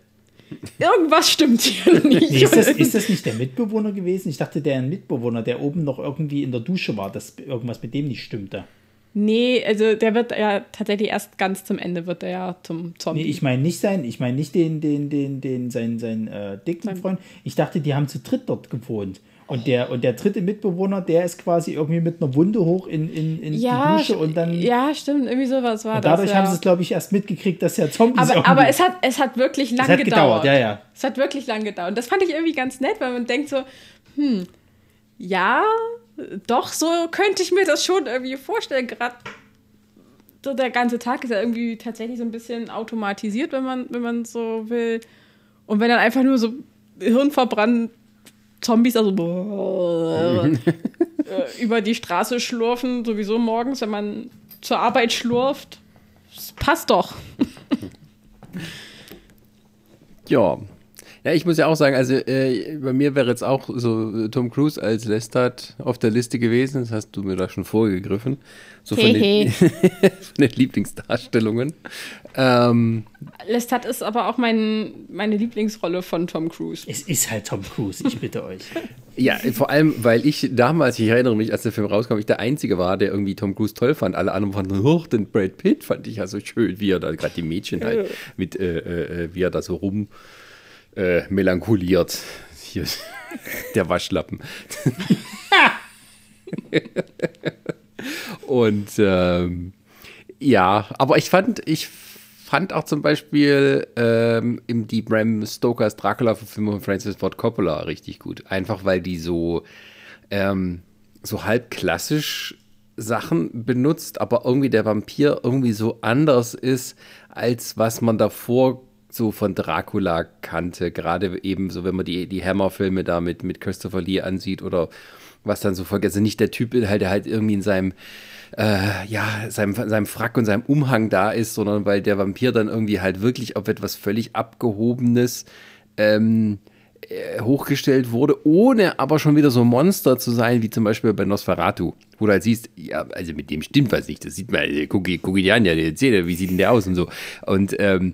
Irgendwas stimmt hier nicht. Nee, ist, das, ist das nicht der Mitbewohner gewesen? Ich dachte, der Mitbewohner, der oben noch irgendwie in der Dusche war, dass irgendwas mit dem nicht stimmte. Nee, also der wird ja tatsächlich erst ganz zum Ende wird er ja zum Zombie. Nee, ich meine nicht sein, ich meine nicht den, den, den, den, seinen, seinen äh, dicken Freund. Ich dachte, die haben zu dritt dort gewohnt. Und der, und der dritte Mitbewohner, der ist quasi irgendwie mit einer Wunde hoch in, in, in ja, die Dusche und dann... Ja, stimmt, irgendwie sowas war und dadurch das, dadurch ja. haben sie es, glaube ich, erst mitgekriegt, dass ja Zombies... Aber, aber es, hat, es hat wirklich lang es hat gedauert. gedauert. Ja, ja. Es hat wirklich lang gedauert. Und das fand ich irgendwie ganz nett, weil man denkt so, hm, ja, doch, so könnte ich mir das schon irgendwie vorstellen. Gerade so der ganze Tag ist ja irgendwie tatsächlich so ein bisschen automatisiert, wenn man, wenn man so will. Und wenn dann einfach nur so hirnverbrannt Zombies also über die Straße schlurfen, sowieso morgens, wenn man zur Arbeit schlurft. Das passt doch. Ja. Ja, ich muss ja auch sagen, also äh, bei mir wäre jetzt auch so Tom Cruise als Lestat auf der Liste gewesen. Das hast du mir da schon vorgegriffen. So von, den, von den Lieblingsdarstellungen. Ähm, Lestat ist aber auch mein, meine Lieblingsrolle von Tom Cruise. Es ist halt Tom Cruise, ich bitte euch. Ja, vor allem, weil ich damals, ich erinnere mich, als der Film rauskam, ich der Einzige war, der irgendwie Tom Cruise toll fand. Alle anderen fanden, hoch, den Brad Pitt fand ich ja so schön, wie er da, gerade die Mädchen halt, mit, äh, äh, wie er da so rum Äh, melancholiert. Hier, der Waschlappen. Und ähm, ja, aber ich fand, ich fand auch zum Beispiel ähm, die Bram Stoker's Dracula-Verfilmung von Francis Ford Coppola richtig gut. Einfach weil die so, ähm, so halb klassisch Sachen benutzt, aber irgendwie der Vampir irgendwie so anders ist, als was man davor so von Dracula kannte, gerade eben so, wenn man die, die Hammer-Filme da mit, mit Christopher Lee ansieht oder was dann so folgt. Also nicht der Typ, halt, der halt irgendwie in seinem, äh, ja, seinem, seinem Frack und seinem Umhang da ist, sondern weil der Vampir dann irgendwie halt wirklich auf etwas völlig Abgehobenes ähm, hochgestellt wurde, ohne aber schon wieder so ein Monster zu sein, wie zum Beispiel bei Nosferatu, wo du halt siehst, ja, also mit dem stimmt was nicht, das sieht man, guck ihn dir an, ja, die Zähne, wie sieht denn der aus und so. Und ähm,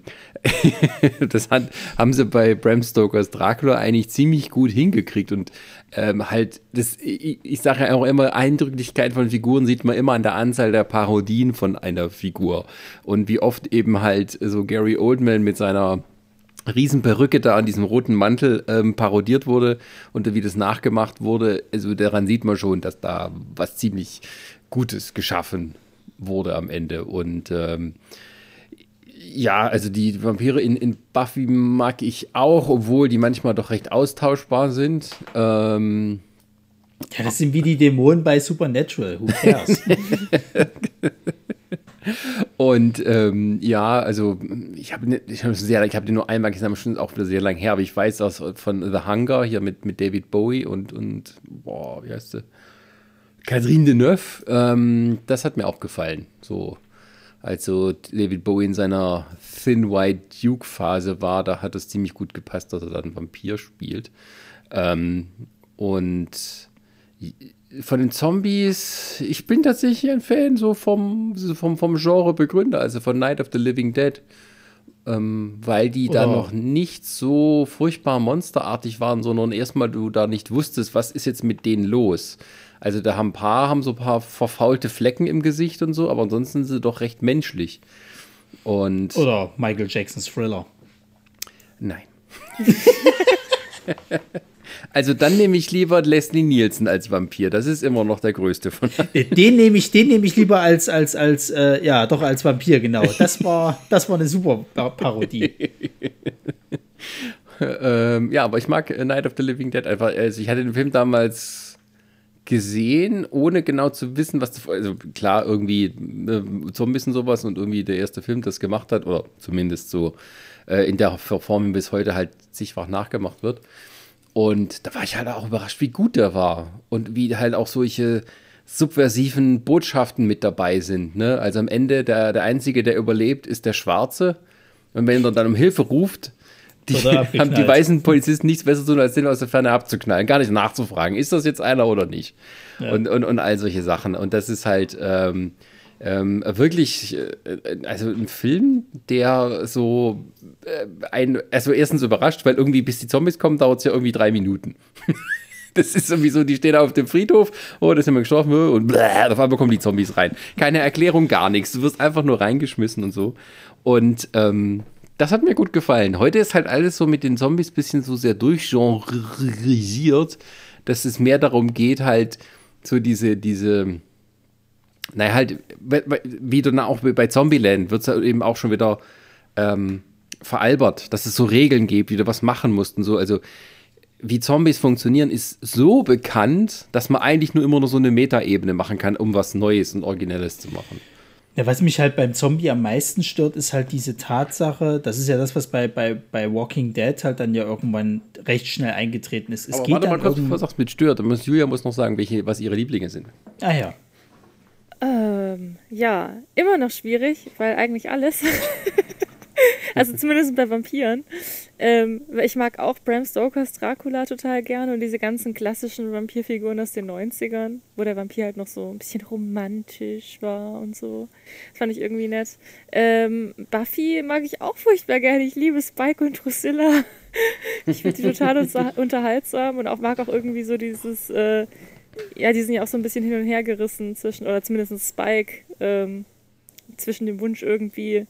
das hat, haben sie bei Bram Stoker's Dracula eigentlich ziemlich gut hingekriegt und ähm, halt, das, ich, ich sage ja auch immer, Eindrücklichkeit von Figuren sieht man immer an der Anzahl der Parodien von einer Figur und wie oft eben halt so Gary Oldman mit seiner Riesenperücke da an diesem roten Mantel ähm, parodiert wurde und wie das nachgemacht wurde. Also daran sieht man schon, dass da was ziemlich Gutes geschaffen wurde am Ende. Und ähm, ja, also die Vampire in, in Buffy mag ich auch, obwohl die manchmal doch recht austauschbar sind. Ähm, ja, das sind wie die Dämonen bei Supernatural. Who cares? Und ähm, ja, also ich habe ich hab sehr, ich habe den nur einmal gesehen, schon auch wieder sehr lang her, aber ich weiß das von The Hunger hier mit, mit David Bowie und, und boah, wie heißt sie? Catherine Deneuve, ähm, das hat mir auch gefallen, so als so David Bowie in seiner Thin White Duke Phase war, da hat es ziemlich gut gepasst, dass er da einen Vampir spielt. Ähm, und von den Zombies, ich bin tatsächlich ein Fan so vom, vom, vom Genre-Begründer, also von Night of the Living Dead, ähm, weil die oh. da noch nicht so furchtbar monsterartig waren, sondern erstmal du da nicht wusstest, was ist jetzt mit denen los. Also da haben ein paar, haben so ein paar verfaulte Flecken im Gesicht und so, aber ansonsten sind sie doch recht menschlich. Und oder Michael Jacksons Thriller. Nein. Also dann nehme ich lieber Leslie Nielsen als Vampir. Das ist immer noch der größte von allen. Den nehme ich, den nehme ich lieber als, als, als äh, ja, doch als Vampir, genau. Das war, das war eine super Parodie. ähm, ja, aber ich mag Night of the Living Dead einfach. Also ich hatte den Film damals gesehen, ohne genau zu wissen, was, also klar, irgendwie äh, Zombies und sowas und irgendwie der erste Film das gemacht hat, oder zumindest so äh, in der Form, wie bis heute halt zigfach nachgemacht wird. Und da war ich halt auch überrascht, wie gut der war und wie halt auch solche subversiven Botschaften mit dabei sind, ne? Also am Ende, der, der Einzige, der überlebt, ist der Schwarze. Und wenn er dann um Hilfe ruft, die haben die weißen Polizisten nichts besser zu tun, als den aus der Ferne abzuknallen. Gar nicht nachzufragen, ist das jetzt einer oder nicht? Ja. Und, und, und all solche Sachen. Und das ist halt ähm, ähm, wirklich, äh, also ein Film, der so Ein, also erstens überrascht, weil irgendwie bis die Zombies kommen, dauert es ja irgendwie drei Minuten. Das ist sowieso, die stehen da auf dem Friedhof, oh, das haben wir gestorben und bläh, auf einmal kommen die Zombies rein. Keine Erklärung, gar nichts. Du wirst einfach nur reingeschmissen und so. Und ähm, das hat mir gut gefallen. Heute ist halt alles so mit den Zombies ein bisschen so sehr durchgenrisiert, dass es mehr darum geht, halt so diese, diese, naja, halt, wie du auch bei Zombieland wird es halt eben auch schon wieder ähm, veralbert, dass es so Regeln gibt, wie du was machen musst und so. Also wie Zombies funktionieren, ist so bekannt, dass man eigentlich nur immer nur so eine Metaebene machen kann, um was Neues und Originelles zu machen. Ja, was mich halt beim Zombie am meisten stört, ist halt diese Tatsache, das ist ja das, was bei, bei, bei Walking Dead halt dann ja irgendwann recht schnell eingetreten ist. Es Aber geht warte mal kurz, was sagst mit stört? Und Julia muss noch sagen, welche, was ihre Lieblinge sind. Ah ja. Ähm, ja, immer noch schwierig, weil eigentlich alles... Also zumindest bei Vampiren. Ähm, ich mag auch Bram Stokers Dracula total gerne und diese ganzen klassischen Vampirfiguren aus den neunzigern, wo der Vampir halt noch so ein bisschen romantisch war und so. Das fand ich irgendwie nett. Ähm, Buffy mag ich auch furchtbar gerne. Ich liebe Spike und Drusilla. Ich finde die total unterhaltsam und auch mag auch irgendwie so dieses, äh, ja, die sind ja auch so ein bisschen hin und her gerissen zwischen, oder zumindest Spike, ähm, zwischen dem Wunsch irgendwie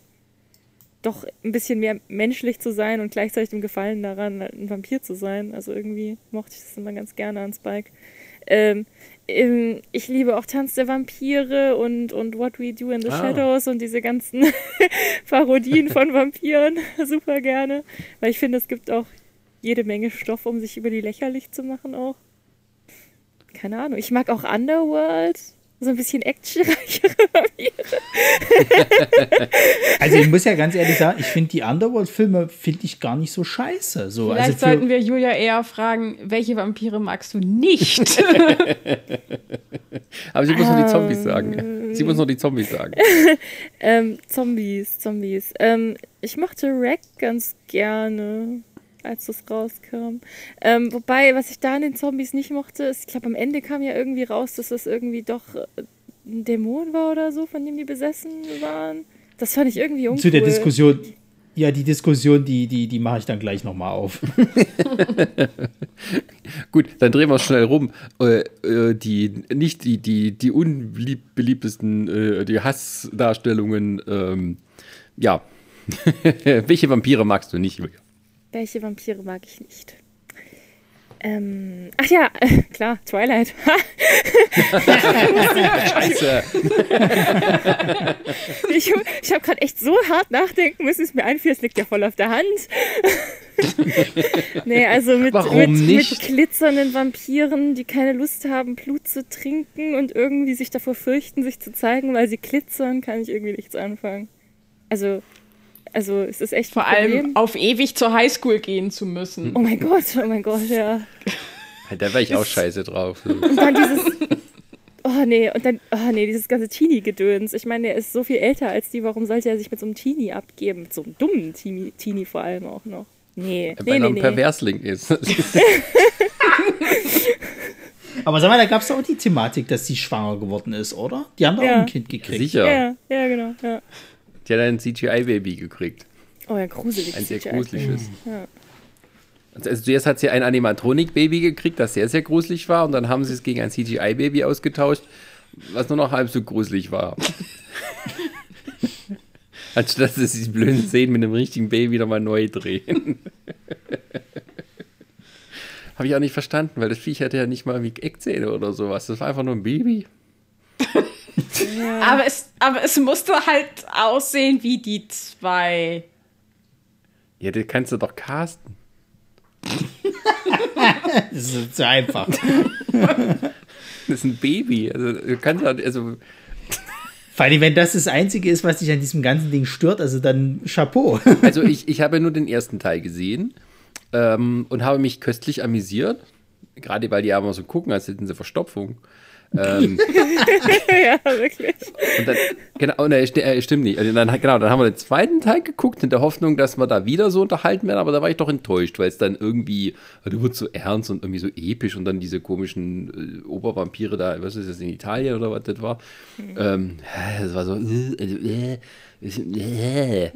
doch ein bisschen mehr menschlich zu sein und gleichzeitig dem Gefallen daran, ein Vampir zu sein. Also irgendwie mochte ich das immer ganz gerne an Spike. Ähm, ich liebe auch Tanz der Vampire und, und What We Do in the Shadows ah. und diese ganzen Parodien von Vampiren super gerne. Weil ich finde, es gibt auch jede Menge Stoff, um sich über die lächerlich zu machen auch. Keine Ahnung. Ich mag auch Underworld. So ein bisschen actionreichere Vampire. Also ich muss ja ganz ehrlich sagen, ich finde die Underworld-Filme finde ich gar nicht so scheiße. So, Vielleicht also sollten wir Julia eher fragen, welche Vampire magst du nicht? Aber sie muss ähm, noch die Zombies sagen. Sie muss noch die Zombies sagen. ähm, Zombies, Zombies. Ähm, ich mochte Rack ganz gerne. als das rauskam. Ähm, wobei, was ich da an den Zombies nicht mochte, ist, ich glaube, am Ende kam ja irgendwie raus, dass das irgendwie doch ein Dämon war oder so, von dem die besessen waren. Das fand ich irgendwie uncool. Zu der Diskussion, ja, die Diskussion, die, die, die mache ich dann gleich nochmal auf. Gut, dann drehen wir es schnell rum. Äh, äh, die, nicht die, die, die unbeliebtesten, äh, die Hassdarstellungen, ähm, ja. Welche Vampire magst du nicht, Julia? Welche Vampire mag ich nicht? Ähm, ach ja, äh, klar, Twilight. Scheiße. ich ich habe gerade echt so hart nachdenken müssen, es mir einfiel, es liegt ja voll auf der Hand. Nee, also mit, mit, mit glitzernden Vampiren, die keine Lust haben, Blut zu trinken und irgendwie sich davor fürchten, sich zu zeigen, weil sie glitzern, kann ich irgendwie nichts anfangen. Also... Also es ist echt vor allem auf ewig zur Highschool gehen zu müssen. Oh mein Gott, oh mein Gott, ja. Da war ich auch scheiße drauf. Und dann dieses, oh nee, und dann, oh nee, dieses ganze Teenie-Gedöns. Ich meine, er ist so viel älter als die, warum sollte er sich mit so einem Teenie abgeben? Mit so einem dummen Teenie, Teenie vor allem auch noch. Nee, weil nee, er noch ein nee. Perversling ist. Aber sag mal, da gab es auch die Thematik, dass sie schwanger geworden ist, oder? Die haben doch ja. auch ein Kind gekriegt. Sicher. Ja, ja genau, ja. Die hat ein C G I-Baby gekriegt. Oh ja, gruselig. Ein sehr C G I gruseliges. Ja. Also, also zuerst hat sie ein Animatronic-Baby gekriegt, das sehr, sehr gruselig war. Und dann haben sie es gegen ein C G I-Baby ausgetauscht, was nur noch halb so gruselig war. Anstatt dass sie diese blöden Szenen mit einem richtigen Baby nochmal neu drehen. Habe ich auch nicht verstanden, weil das Viech hatte ja nicht mal wie Eckzähne oder sowas. Das war einfach nur ein Baby. Ja. Aber, es, aber es musste halt aussehen wie die zwei. Ja, das kannst du doch casten. Das ist zu einfach. Das ist ein Baby. Also, du kannst halt, also vor allem, wenn das das Einzige ist, was dich an diesem ganzen Ding stört, also dann Chapeau. Also ich, ich habe nur den ersten Teil gesehen ähm, und habe mich köstlich amüsiert. Gerade weil die aber so gucken, als hätten sie Verstopfung. ähm, ja, wirklich. Und dann, genau, ne, stimmt nicht. Also dann, genau, dann haben wir den zweiten Teil geguckt, in der Hoffnung, dass wir da wieder so unterhalten werden, aber da war ich doch enttäuscht, weil es dann irgendwie, du wurdest so ernst und irgendwie so episch und dann diese komischen äh, Obervampire da, was ist das, in Italien oder was das war? Mhm. Ähm, das war so, äh, äh, äh.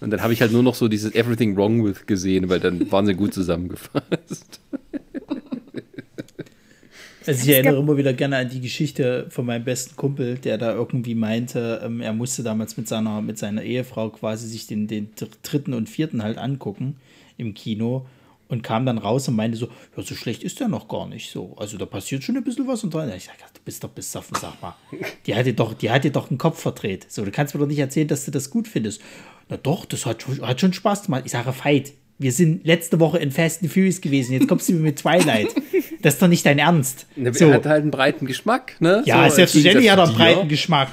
Und dann habe ich halt nur noch so dieses Everything Wrong With gesehen, weil dann waren sie gut zusammengefasst. Also ich erinnere immer wieder gerne an die Geschichte von meinem besten Kumpel, der da irgendwie meinte, ähm, er musste damals mit seiner, mit seiner Ehefrau quasi sich den, den dritten und vierten halt angucken im Kino und kam dann raus und meinte so, ja, so schlecht ist der noch gar nicht so. Also da passiert schon ein bisschen was und dann, ich sage, du bist doch besoffen, sag mal. Die hat dir doch, die hat dir doch den Kopf verdreht. So, du kannst mir doch nicht erzählen, dass du das gut findest. Na doch, das hat, hat schon Spaß gemacht. Ich sage, Fight. Wir sind letzte Woche in Fast and Furious gewesen, jetzt kommst du mir mit Twilight. Das ist doch nicht dein Ernst. Er so. Hat halt einen breiten Geschmack, ne? Ja, so, selbstverständlich hat er einen breiten Geschmack.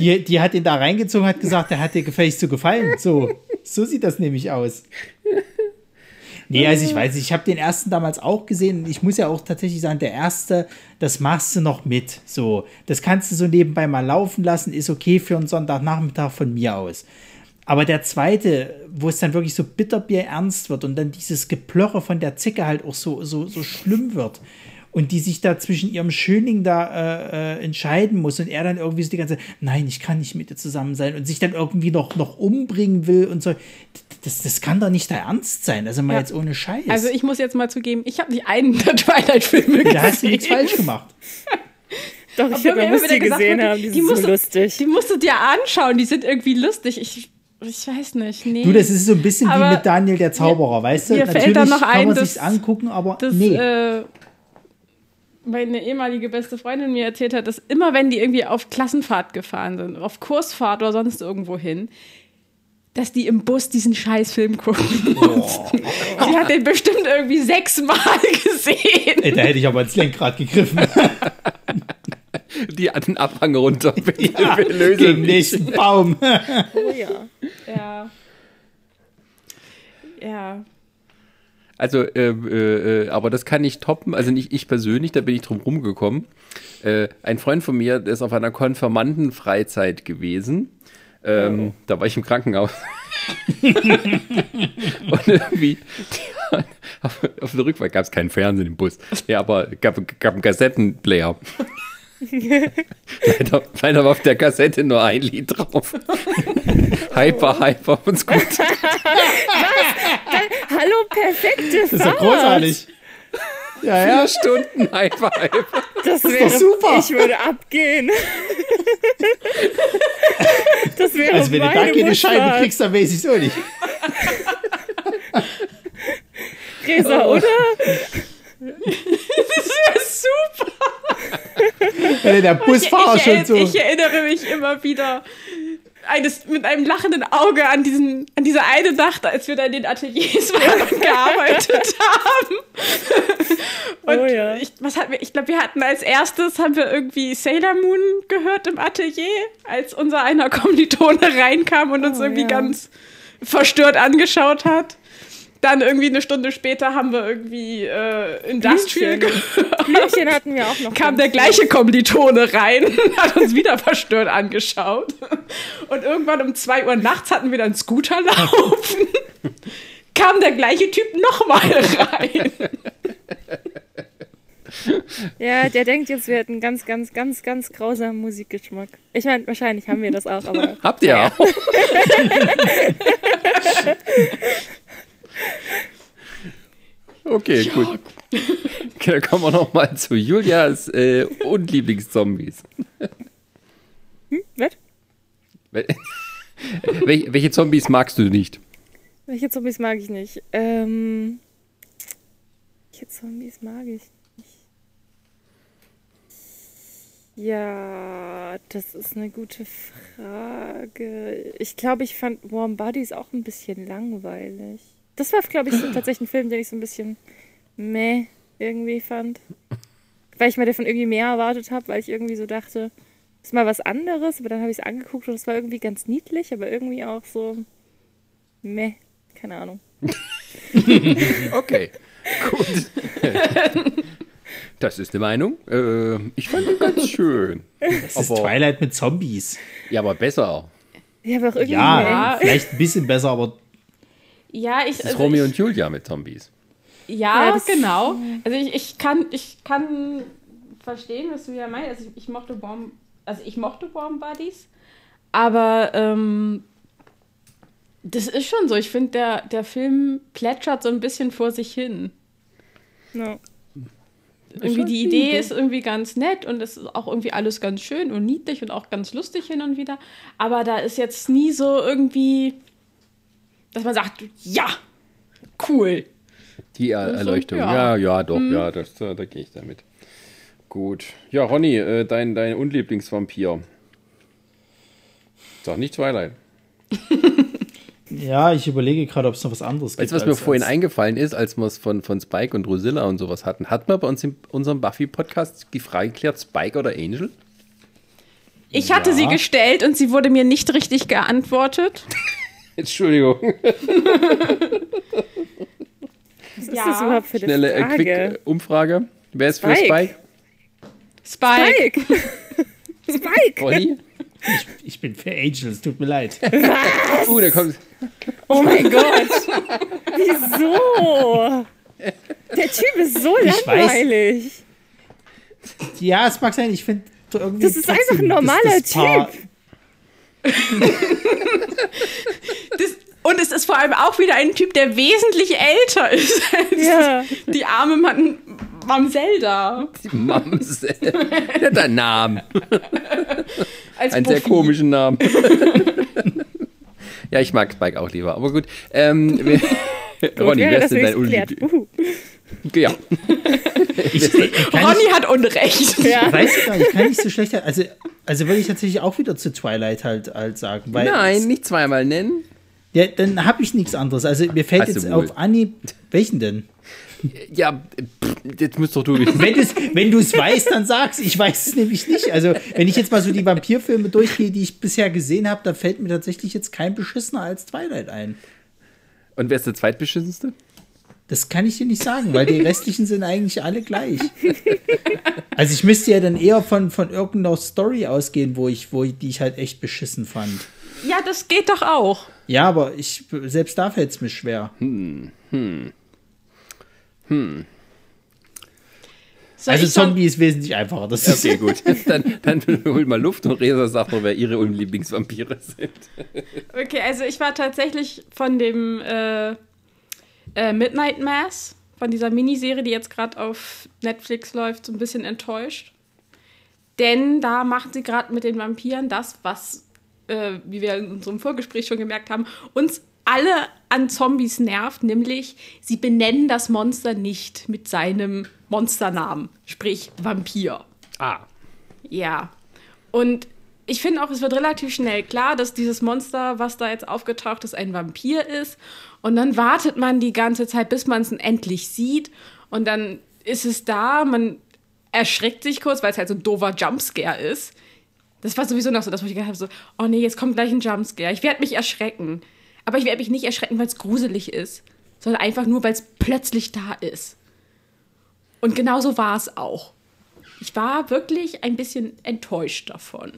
Die, die hat ihn da reingezogen, hat gesagt, der hat dir gefälligst zu gefallen. So, so sieht das nämlich aus. Nee, also ich weiß nicht, ich habe den ersten damals auch gesehen. Ich muss ja auch tatsächlich sagen, der erste, das machst du noch mit. So, das kannst du so nebenbei mal laufen lassen, ist okay für einen Sonntagnachmittag von mir aus. Aber der zweite, wo es dann wirklich so bitterbier-ernst wird und dann dieses Geplörre von der Zicke halt auch so, so, so schlimm wird und die sich da zwischen ihrem Schönling da äh, entscheiden muss und er dann irgendwie so die ganze Zeit, nein, ich kann nicht mit dir zusammen sein und sich dann irgendwie noch, noch umbringen will und so. Das, das kann doch nicht der Ernst sein, also mal ja. jetzt ohne Scheiß. Also ich muss jetzt mal zugeben, ich habe nicht einen der Twilight-Filme gesehen. Da hast du nichts falsch gemacht. Doch, ich habe immer wieder gesagt, gesehen haben, die, die, musst so lustig. Du, die musst du dir anschauen, die sind irgendwie lustig. Ich Ich weiß nicht, nee. Du, das ist so ein bisschen aber wie mit Daniel der Zauberer, mir, weißt du? Mir natürlich fällt da noch ein, kann man das, sich's angucken, aber das, nee. Äh, meine ehemalige beste Freundin mir erzählt hat, dass immer, wenn die irgendwie auf Klassenfahrt gefahren sind, auf Kursfahrt oder sonst irgendwo hin, dass die im Bus diesen Scheißfilm gucken mussten. Oh. Die hat den bestimmt irgendwie sechsmal gesehen. Ey, da hätte ich aber ins Lenkrad gegriffen. Die an den Abhang runter. Ja, den nächsten Baum. Oh ja. Ja. Ja. Also, äh, äh, aber das kann ich toppen. Also nicht ich persönlich, da bin ich drum rumgekommen. Äh, ein Freund von mir, der ist auf einer Konfirmandenfreizeit gewesen. Ähm, oh. Da war ich im Krankenhaus. Und irgendwie ja, auf, auf der Rückfahrt gab es keinen Fernsehen im Bus. Ja, aber gab, gab einen Kassettenplayer. leider, leider war auf der Kassette nur ein Lied drauf. Hyper, hyper und gut. Was? Da, hallo, perfekte Fahrt. Das ist ja großartig. Ja, ja, Stunden hyper, hyper. Das wäre das super. Ich würde abgehen. Das wäre also wenn du da keine Scheibe kriegst, dann weiß ich es auch nicht. Gräser, oh. Oder? Das wäre super. Wenn der Busfahrer ich, ich, schon so... Ich erinnere mich immer wieder eines, mit einem lachenden Auge an, diesen, an diese eine Nacht, als wir da in den Ateliers waren und gearbeitet haben. Und oh ja. ich, was hatten wir? Ich glaube, wir hatten als erstes, haben wir irgendwie Sailor Moon gehört im Atelier, als unser einer Kommilitone reinkam und uns oh, irgendwie ja. ganz verstört angeschaut hat. Dann irgendwie eine Stunde später haben wir irgendwie äh, Industrial gehört. Blümchen hatten wir auch noch. Kam der gleiche Kommilitone rein, hat uns wieder verstört angeschaut. Und irgendwann um zwei Uhr nachts hatten wir dann Scooter laufen. Kam der gleiche Typ nochmal rein. Ja, der denkt jetzt, wir hätten ganz, ganz, ganz, ganz grausamen Musikgeschmack. Ich meine, wahrscheinlich haben wir das auch, aber... Habt ihr auch? Okay, ja. Gut. Okay, dann kommen wir nochmal zu Julias äh, Unlieblingszombies. Hm, was? Wel- Wel- welche Zombies magst du nicht? Welche Zombies mag ich nicht? Ähm, welche Zombies mag ich nicht? Ja, das ist eine gute Frage. Ich glaube, ich fand Warm Bodies auch ein bisschen langweilig. Das war, glaube ich, so tatsächlich ein Film, den ich so ein bisschen meh irgendwie fand. Weil ich mir davon irgendwie mehr erwartet habe, weil ich irgendwie so dachte, das ist mal was anderes, aber dann habe ich es angeguckt und es war irgendwie ganz niedlich, aber irgendwie auch so meh, keine Ahnung. Okay, gut. Das ist eine Meinung. Äh, ich fand ihn ganz schön. Das aber, ist Twilight mit Zombies. Ja, aber besser. Ja, aber auch irgendwie ja meh. Vielleicht ein bisschen besser, aber ja, ich, das ist also Romeo ich, und Julia mit Zombies. Ja, ja genau. Also ich, ich, kann, ich kann verstehen, was du ja meinst. Also ich, ich mochte Bomb, also ich mochte Warm Bodies, aber ähm, das ist schon so. Ich finde, der, der Film plätschert so ein bisschen vor sich hin. No. Irgendwie die Idee ist irgendwie ganz nett und es ist auch irgendwie alles ganz schön und niedlich und auch ganz lustig hin und wieder. Aber da ist jetzt nie so irgendwie... dass man sagt, ja, cool. Die er- Erleuchtung, so, ja. ja, ja, doch, hm. ja, das, da, da gehe ich damit. Gut. Ja, Ronny, äh, dein, dein Unlieblingsvampir. Sag nicht Twilight. Ja, ich überlege gerade, ob es noch was anderes weißt, gibt. Weißt du, was als, mir als vorhin als eingefallen ist, als wir es von, von Spike und Drusilla und sowas hatten? Hat man bei uns in unserem Buffy-Podcast die Frage geklärt, Spike oder Angel? Ich ja. hatte sie gestellt und sie wurde mir nicht richtig geantwortet. Entschuldigung. Was ist ja. das überhaupt für eine Frage? Schnelle, äh, quick Umfrage. Wer ist Spike. für Spike? Spike. Spike. Spike. Ronny? Ich, ich bin für Angels, tut mir leid. Was? Uh, da kommt... Oh mein Gott. Wieso? Der Typ ist so ich langweilig. Weiß. Ja, es mag sein, ich finde irgendwie... Das ist einfach ein normaler Typ. das, und es ist vor allem auch wieder ein Typ, der wesentlich älter ist als ja. die arme Man- Mamsell da. Die Mamsell. Der hat einen Namen. Als einen Buffy. Sehr komischen Namen. Ja, ich mag Spike auch lieber, aber gut. Ähm, wir, gut Ronny, wer ist denn dein Unliebling? Ja. Ich, Ronny nicht, hat Unrecht. Ja. Weiß ich gar nicht, ich kann nicht so schlecht... Also, also würde ich tatsächlich auch wieder zu Twilight halt, halt sagen. Weil Nein, es, nicht zweimal nennen. Ja, dann habe ich nichts anderes. Also mir fällt also jetzt wohl auf Anhieb... Welchen denn? Ja, pff, jetzt müsst doch du wissen. Wenn du es weißt, dann sag's. Ich weiß es nämlich nicht. Also wenn ich jetzt mal so die Vampirfilme durchgehe, die ich bisher gesehen habe, da fällt mir tatsächlich jetzt kein beschissener als Twilight ein. Und wer ist der zweitbeschissenste? Das kann ich dir nicht sagen, weil die restlichen sind eigentlich alle gleich. Also ich müsste ja dann eher von, von irgendeiner Story ausgehen, wo ich, wo ich, die ich halt echt beschissen fand. Ja, das geht doch auch. Ja, aber ich, selbst da fällt es mir schwer. Hm, hm, hm. Soll also Zombie ist wesentlich einfacher. Das okay, ist gut. Dann, dann hol mal Luft und Resa sagt mal, wer ihre Lieblingsvampire sind. Okay, also ich war tatsächlich von dem äh, äh, Midnight Mass, von dieser Miniserie, die jetzt gerade auf Netflix läuft, so ein bisschen enttäuscht. Denn da machen sie gerade mit den Vampiren das, was, äh, wie wir in unserem Vorgespräch schon gemerkt haben, uns alle an Zombies nervt, nämlich sie benennen das Monster nicht mit seinem Monsternamen, sprich Vampir. Ah. Ja. Und ich finde auch, es wird relativ schnell klar, dass dieses Monster, was da jetzt aufgetaucht ist, ein Vampir ist. Und dann wartet man die ganze Zeit, bis man es endlich sieht. Und dann ist es da, man erschreckt sich kurz, weil es halt so ein doofer Jumpscare ist. Das war sowieso noch so, dass ich gedacht habe, so, oh nee, jetzt kommt gleich ein Jumpscare. Ich werde mich erschrecken. Aber ich werde mich nicht erschrecken, weil es gruselig ist, sondern einfach nur, weil es plötzlich da ist. Und genau so war es auch. Ich war wirklich ein bisschen enttäuscht davon.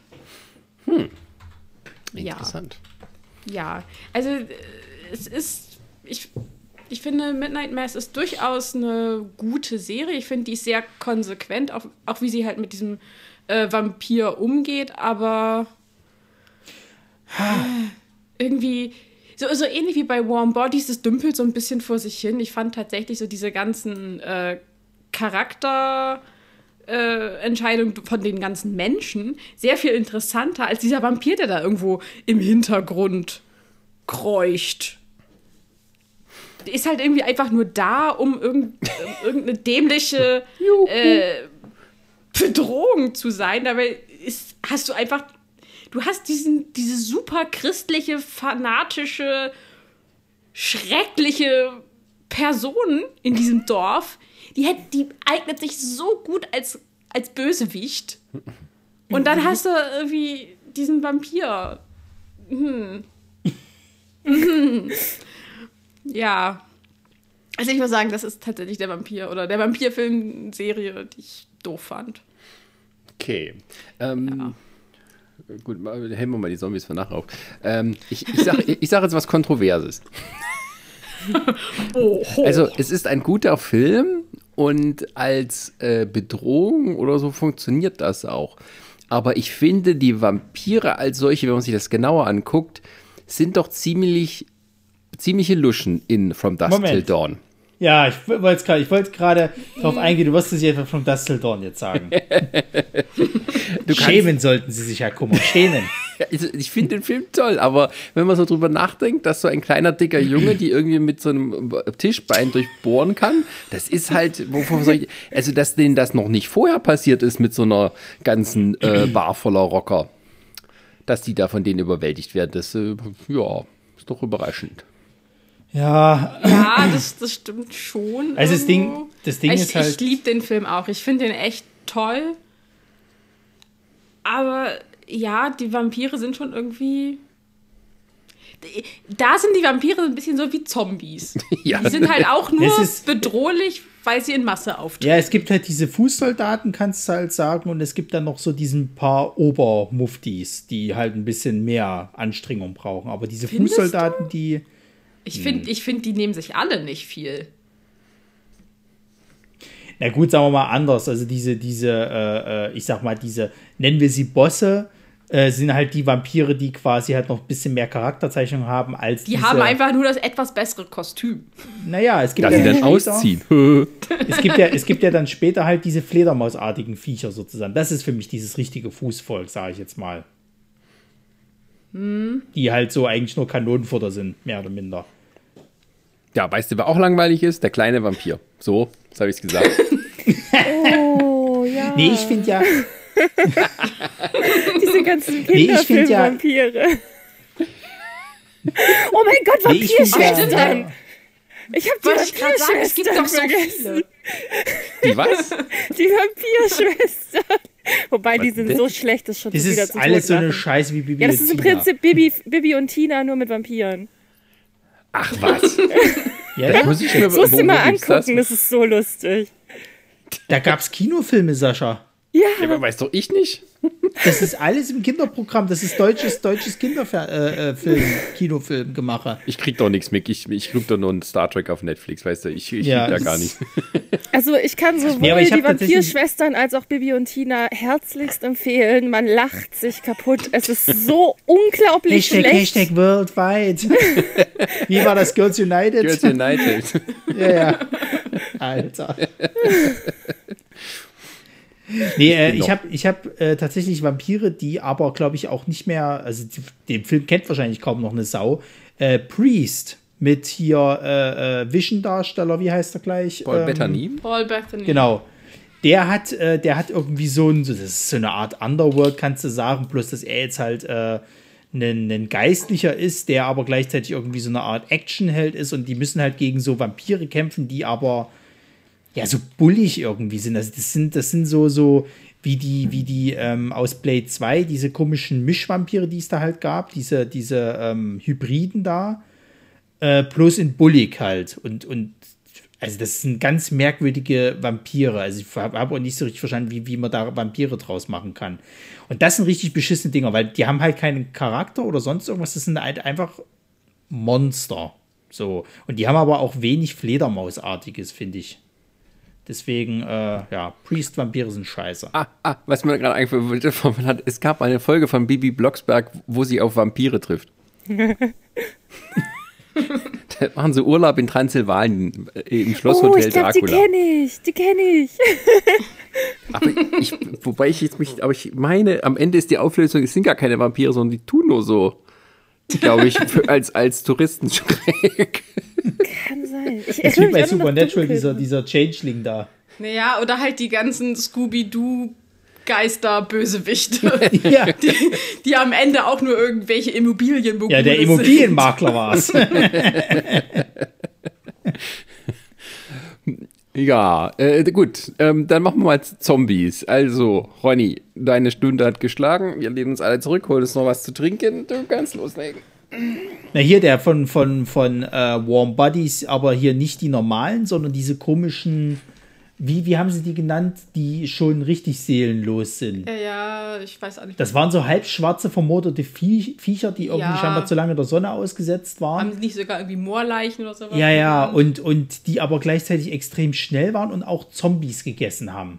Hm. Interessant. Ja, ja. Also es ist, ich, ich finde, Midnight Mass ist durchaus eine gute Serie. Ich finde, die ist sehr konsequent, auch, auch wie sie halt mit diesem äh, Vampir umgeht. Aber äh, irgendwie, so, so ähnlich wie bei Warm Bodies, das dümpelt so ein bisschen vor sich hin. Ich fand tatsächlich so diese ganzen äh, Charakterentscheidung äh, von den ganzen Menschen sehr viel interessanter als dieser Vampir, der da irgendwo im Hintergrund kreucht. Der ist halt irgendwie einfach nur da, um irgend, irgendeine dämliche äh, Bedrohung zu sein. Dabei ist, hast du einfach, du hast diesen, diese super christliche, fanatische, schreckliche Person in diesem Dorf, Die, hätte, die eignet sich so gut als, als Bösewicht. Und dann hast du irgendwie diesen Vampir. Hm. Hm. Ja. Also ich muss sagen, das ist tatsächlich der Vampir oder der Vampir-Film-Serie, die ich doof fand. Okay. Ähm, ja. Gut, hängen wir mal die Zombies von nachher auf. Ähm, ich ich sage ich sag jetzt was Kontroverses. Also es ist ein guter Film und als äh, Bedrohung oder so funktioniert das auch. Aber ich finde, die Vampire als solche, wenn man sich das genauer anguckt, sind doch ziemlich ziemliche Luschen in From Dusk Moment. Till Dawn. Ja, ich wollte gerade darauf eingehen, du wirst es ja From Dusk Till Dawn jetzt sagen. du Schämen sollten sie sich, Herr Kummer, schämen. Ich finde den Film toll, aber wenn man so drüber nachdenkt, dass so ein kleiner, dicker Junge, die irgendwie mit so einem Tischbein durchbohren kann, das ist halt, wovon soll ich, also dass denen das noch nicht vorher passiert ist mit so einer ganzen äh, Bar voller Rocker, dass die da von denen überwältigt werden, das, äh, ja, ist doch überraschend. Ja, ja das, das stimmt schon. Also das Ding, das Ding ich, ist halt... Ich liebe den Film auch, ich finde den echt toll, aber... Ja, die Vampire sind schon irgendwie... Da sind die Vampire ein bisschen so wie Zombies. Ja. Die sind halt auch nur ist, bedrohlich, weil sie in Masse auftreten. Ja, es gibt halt diese Fußsoldaten, kannst du halt sagen, und es gibt dann noch so diesen paar Obermuftis, die halt ein bisschen mehr Anstrengung brauchen. Aber diese Findest Fußsoldaten, du? die... Ich finde, ich find, die nehmen sich alle nicht viel. Na gut, sagen wir mal anders. Also diese, diese äh, ich sag mal, diese, nennen wir sie Bosse, sind halt die Vampire, die quasi halt noch ein bisschen mehr Charakterzeichnung haben als die diese, haben einfach nur das etwas bessere Kostüm. Naja, es gibt ja, dann ausziehen. Es gibt ja, es gibt ja dann später halt diese Fledermausartigen Viecher sozusagen. Das ist für mich dieses richtige Fußvolk, sage ich jetzt mal. Hm. Die halt so eigentlich nur Kanonenfutter sind, mehr oder minder. Ja, weißt du, wer auch langweilig ist? Der kleine Vampir. So, das habe ich es gesagt. Oh, ja. Nee, ich finde ja... Diese ganzen Kinderfilm-Vampire. Nee, ja. Oh mein Gott, Vampirschwestern! Nee, ich, ja. ich habe die Vampirschwestern so vergessen. Die was? Die Vampirschwestern. Wobei, was die sind denn? So schlecht, das schon das wieder zu Das ist alles so eine Scheiße wie Bibi ja, und Tina. Ja, das ist im Prinzip Bibi, Bibi und Tina, nur mit Vampiren. Ach was. Ja, das muss ich mir so mal angucken, das? das ist so lustig. Da gab's Kinofilme, Sascha. Ja. Ja, aber weiß doch ich nicht. Das ist alles im Kinderprogramm. Das ist deutsches, deutsches Kinderfilm-Kinofilm äh, gemache. Ich krieg doch nichts mit. Ich, ich guck doch nur einen Star Trek auf Netflix, weißt du. Ich, ich ja, krieg da gar nicht. Also ich kann sowohl nee, ich die Vampirschwestern als auch Bibi und Tina herzlichst empfehlen. Man lacht sich kaputt. Es ist so unglaublich Hashtag, schlecht. Hashtag worldwide. Wie war das? Girls United? Girls United. Ja, ja. Alter. Nee, äh, ich habe ich hab, äh, tatsächlich Vampire, die aber, glaube ich, auch nicht mehr, also die, den Film kennt wahrscheinlich kaum noch eine Sau, äh, Priest mit hier äh, äh, Vision-Darsteller, wie heißt er gleich? Paul ähm, Bettany. Paul Bettany. Genau. Der hat, äh, der hat irgendwie so, ein, so, das ist so eine Art Underworld, kannst du sagen, bloß, dass er jetzt halt äh, ein, ein Geistlicher ist, der aber gleichzeitig irgendwie so eine Art Actionheld ist und die müssen halt gegen so Vampire kämpfen, die aber ja, so bullig irgendwie sind. Also das sind, das sind so, so wie die, wie die ähm, aus Blade zwei, diese komischen Mischvampire, die es da halt gab, diese, diese ähm, Hybriden da, äh, bloß in bullig halt. Und, und also das sind ganz merkwürdige Vampire. Also ich habe hab auch nicht so richtig verstanden, wie, wie man da Vampire draus machen kann. Und das sind richtig beschissene Dinger, weil die haben halt keinen Charakter oder sonst irgendwas. Das sind halt einfach Monster. So. Und die haben aber auch wenig Fledermausartiges, finde ich. Deswegen, äh, ja, Priest-Vampire sind scheiße. Ah, ah, was mir gerade eingefallen hat, es gab eine Folge von Bibi Blocksberg, wo sie auf Vampire trifft. Da machen sie Urlaub in Transsilvanien, im Schlosshotel oh, ich glaub, Dracula. Die kenne ich, die kenne ich. Aber ich. Wobei ich jetzt mich, aber ich meine, am Ende ist die Auflösung, es sind gar keine Vampire, sondern die tun nur so. Glaube ich, für, als, als Touristenschreck. Kann sein. Ich das ist wie bei Supernatural, dieser, dieser Changeling da. Naja, oder halt die ganzen Scooby-Doo-Geister-Bösewichte, ja. die, die am Ende auch nur irgendwelche Immobilien bekommen. Ja, der sind. Immobilienmakler war's. Ja, äh, gut, ähm, dann machen wir mal Zombies. Also, Ronny, deine Stunde hat geschlagen. Wir lehnen uns alle zurück, holen uns noch was zu trinken. Du kannst loslegen. Na, hier der von, von, von äh, Warm Bodies, aber hier nicht die normalen, sondern diese komischen, wie, wie haben sie die genannt, die schon richtig seelenlos sind. Ja, ja, ich weiß auch nicht. Das waren so halbschwarze, vermoderte Vieh- Viecher, die irgendwie ja. scheinbar zu lange der Sonne ausgesetzt waren. Haben sie nicht sogar irgendwie Moorleichen oder sowas? Ja, ja, und, und die aber gleichzeitig extrem schnell waren und auch Zombies gegessen haben.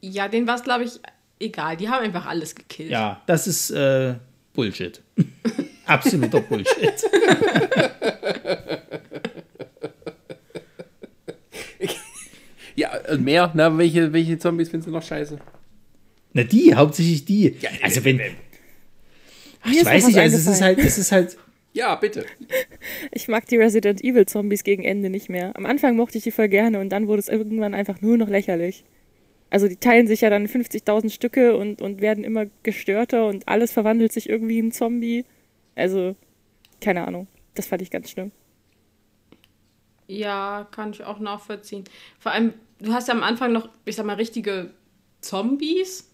Ja, denen war es, glaube ich, egal. Die haben einfach alles gekillt. Ja, das ist äh, Bullshit. Absoluter Bullshit. Ja, mehr. Na, welche, welche Zombies findest du noch scheiße? Na, die, hauptsächlich die. Ja, also, wenn. Ach, ich weiß nicht, also, es ist halt, es ist halt. Ja, bitte. Ich mag die Resident Evil Zombies gegen Ende nicht mehr. Am Anfang mochte ich die voll gerne und dann wurde es irgendwann einfach nur noch lächerlich. Also die teilen sich ja dann fünfzigtausend Stücke und, und werden immer gestörter und alles verwandelt sich irgendwie in Zombie. Also, keine Ahnung. Das fand ich ganz schlimm. Ja, kann ich auch nachvollziehen. Vor allem, du hast ja am Anfang noch, ich sag mal, richtige Zombies.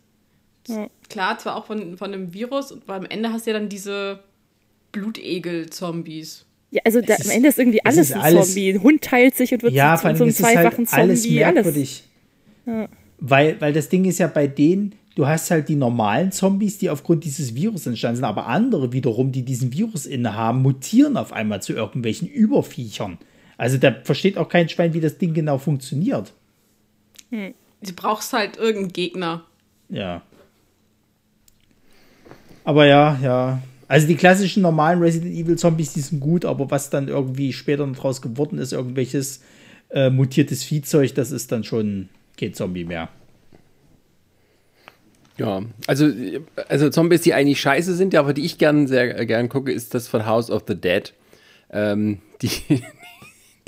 Ja. Klar, zwar auch von, von einem Virus, aber am Ende hast du ja dann diese Blutegel-Zombies. Ja, also da, ist, am Ende ist irgendwie alles ist ein alles, Zombie. Ein Hund teilt sich und wird ja, zu, zu, zu einem zweifachen halt Zombie. Alles merkwürdig. Alles. Ja. Weil, weil das Ding ist ja bei denen, du hast halt die normalen Zombies, die aufgrund dieses Virus entstanden sind, aber andere wiederum, die diesen Virus innehaben, mutieren auf einmal zu irgendwelchen Überviechern. Also da versteht auch kein Schwein, wie das Ding genau funktioniert. Hm. Du brauchst halt irgendeinen Gegner. Ja. Aber ja, ja. Also die klassischen normalen Resident Evil Zombies, die sind gut, aber was dann irgendwie später noch draus geworden ist, irgendwelches äh, mutiertes Viehzeug, das ist dann schon kein Zombie mehr. Ja, also, also Zombies, die eigentlich scheiße sind, aber die ich gern, sehr gern gucke, ist das von House of the Dead. Ähm, die...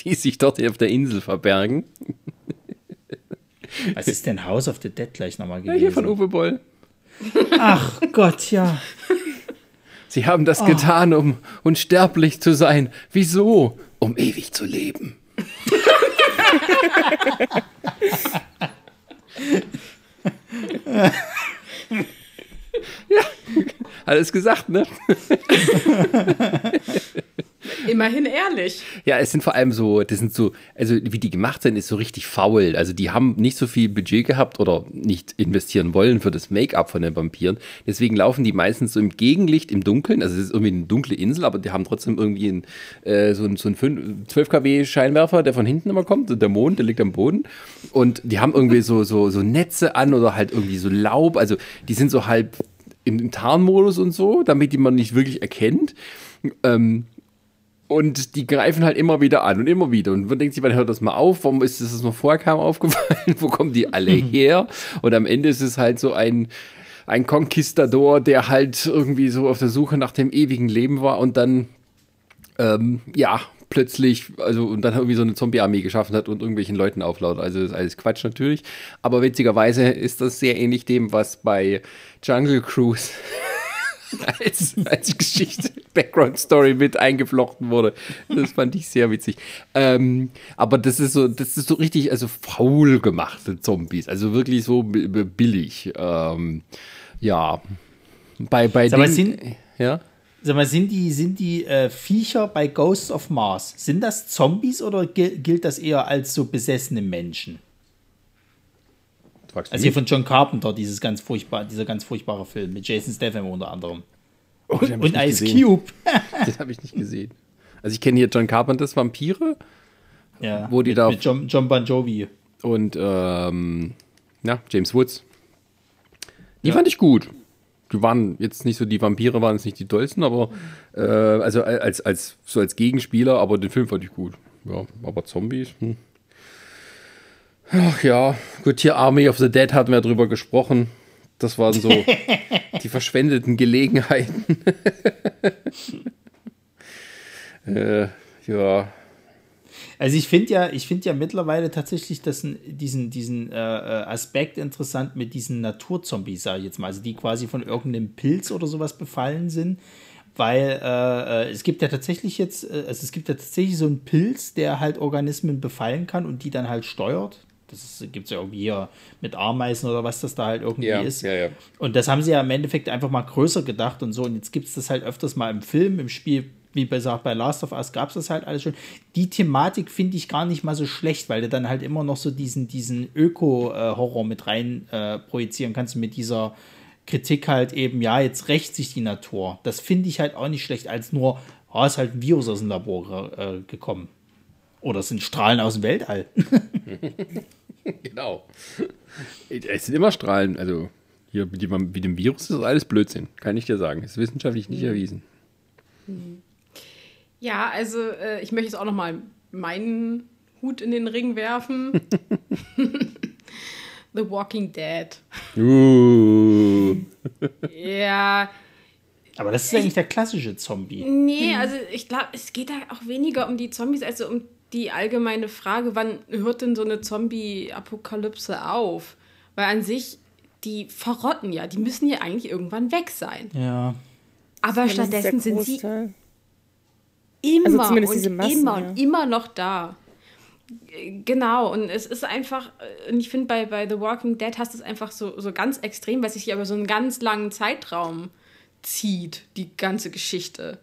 die sich dort auf der Insel verbergen. Was ist denn House of the Dead gleich nochmal gewesen? Ja, hier von Uwe Boll. Ach Gott, ja. Sie haben das oh. getan, um unsterblich zu sein. Wieso? Um ewig zu leben. Ja, alles gesagt, ne? immerhin ehrlich. Ja, es sind vor allem so, das sind so, also wie die gemacht sind, ist so richtig faul. Also die haben nicht so viel Budget gehabt oder nicht investieren wollen für das Make-up von den Vampiren. Deswegen laufen die meistens so im Gegenlicht, im Dunkeln. Also es ist irgendwie eine dunkle Insel, aber die haben trotzdem irgendwie einen, äh, so einen, so einen zwölf Kilowatt Scheinwerfer, der von hinten immer kommt. Und der Mond, der liegt am Boden. Und die haben irgendwie so, so, so Netze an oder halt irgendwie so Laub. Also die sind so halb im Tarnmodus und so, damit die man nicht wirklich erkennt. Ähm, und die greifen halt immer wieder an und immer wieder. Und man denkt sich, man hört das mal auf, warum ist das noch vorher kaum aufgefallen? Wo kommen die alle her? Und am Ende ist es halt so ein, ein Conquistador, der halt irgendwie so auf der Suche nach dem ewigen Leben war und dann, ähm, ja, plötzlich, also und dann irgendwie so eine Zombie-Armee geschaffen hat und irgendwelchen Leuten auflaut. Also das ist alles Quatsch natürlich. Aber witzigerweise ist das sehr ähnlich dem, was bei Jungle Cruise als, als Geschichte, Background-Story mit eingeflochten wurde. Das fand ich sehr witzig. Ähm, aber das ist so, das ist so richtig, also faul gemachte Zombies. Also wirklich so b- b- billig. Ähm, ja. Bei, bei Sag mal, den, sind, ja? Sag mal, sind die, sind die äh, Viecher bei Ghosts of Mars, sind das Zombies oder g- gilt das eher als so besessene Menschen? Also hier von John Carpenter, dieses ganz furchtbar, dieser ganz furchtbare Film mit Jason Statham unter anderem. Oh, und und Ice gesehen. Cube. Das habe ich nicht gesehen. Also ich kenne hier John Carpenters Vampire. Ja, wo die mit, da mit John, John Bon Jovi. Und ähm, na, James Woods. Die ja. fand ich gut. Die waren jetzt nicht so, die Vampire waren jetzt nicht die tollsten, aber äh, also als, als, so als Gegenspieler, aber den Film fand ich gut. Ja, aber Zombies, hm. Ach ja, gut, hier Army of the Dead hatten wir drüber gesprochen. Das waren so die verschwendeten Gelegenheiten. äh, ja. Also ich finde ja, ich finde ja mittlerweile tatsächlich das, diesen, diesen äh, Aspekt interessant mit diesen Naturzombies, sage ich jetzt mal, also die quasi von irgendeinem Pilz oder sowas befallen sind. Weil äh, es gibt ja tatsächlich jetzt, äh, also es gibt ja tatsächlich so einen Pilz, der halt Organismen befallen kann und die dann halt steuert. Das gibt es ja irgendwie hier mit Ameisen oder was das da halt irgendwie ja, ist. Ja, ja. Und das haben sie ja im Endeffekt einfach mal größer gedacht und so. Und jetzt gibt es das halt öfters mal im Film, im Spiel, wie gesagt, bei Last of Us gab es das halt alles schon. Die Thematik finde ich gar nicht mal so schlecht, weil du dann halt immer noch so diesen, diesen Öko-Horror mit rein äh, projizieren kannst mit dieser Kritik halt eben, ja, jetzt rächt sich die Natur. Das finde ich halt auch nicht schlecht, als nur, oh, ist halt ein Virus aus dem Labor äh, gekommen. Oder es sind Strahlen aus dem Weltall. Genau. Es sind immer Strahlen, also hier mit dem, mit dem Virus ist alles Blödsinn, kann ich dir sagen. Ist wissenschaftlich nicht mhm. erwiesen. Ja, also äh, ich möchte jetzt auch nochmal meinen Hut in den Ring werfen. The Walking Dead. Uh. Ja. Aber das ist eigentlich der klassische Zombie. Nee, also ich glaube, es geht da auch weniger um die Zombies, also um die allgemeine Frage, wann hört denn so eine Zombie-Apokalypse auf? Weil an sich, die verrotten ja, die müssen ja eigentlich irgendwann weg sein. Ja. Aber stattdessen sind sie immer also und diese Massen, immer ja. und immer noch da. Genau, und es ist einfach, und ich finde, bei, bei The Walking Dead hast du es einfach so, so ganz extrem, weil es sich aber so einen ganz langen Zeitraum zieht, die ganze Geschichte.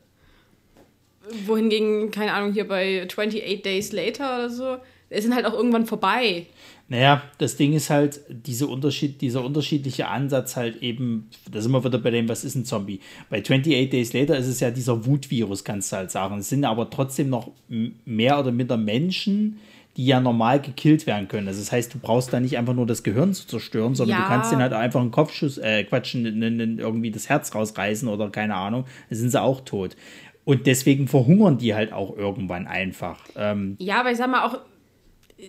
Wohingegen, keine Ahnung, hier bei twenty-eight Days Later oder so, es sind halt auch irgendwann vorbei. Naja, das Ding ist halt, diese Unterschied, dieser unterschiedliche Ansatz halt eben, da sind wir wieder bei dem, was ist ein Zombie? Bei twenty-eight Days Later ist es ja dieser Wutvirus, kannst du halt sagen. Es sind aber trotzdem noch mehr oder minder Menschen, die ja normal gekillt werden können. Also das heißt, du brauchst da nicht einfach nur das Gehirn zu zerstören, sondern ja. du kannst denen halt einfach einen Kopfschuss, äh, Quatsch, n- n- irgendwie das Herz rausreißen oder keine Ahnung, dann sind sie auch tot. Und deswegen verhungern die halt auch irgendwann einfach. Ähm, ja, aber ich sag mal auch,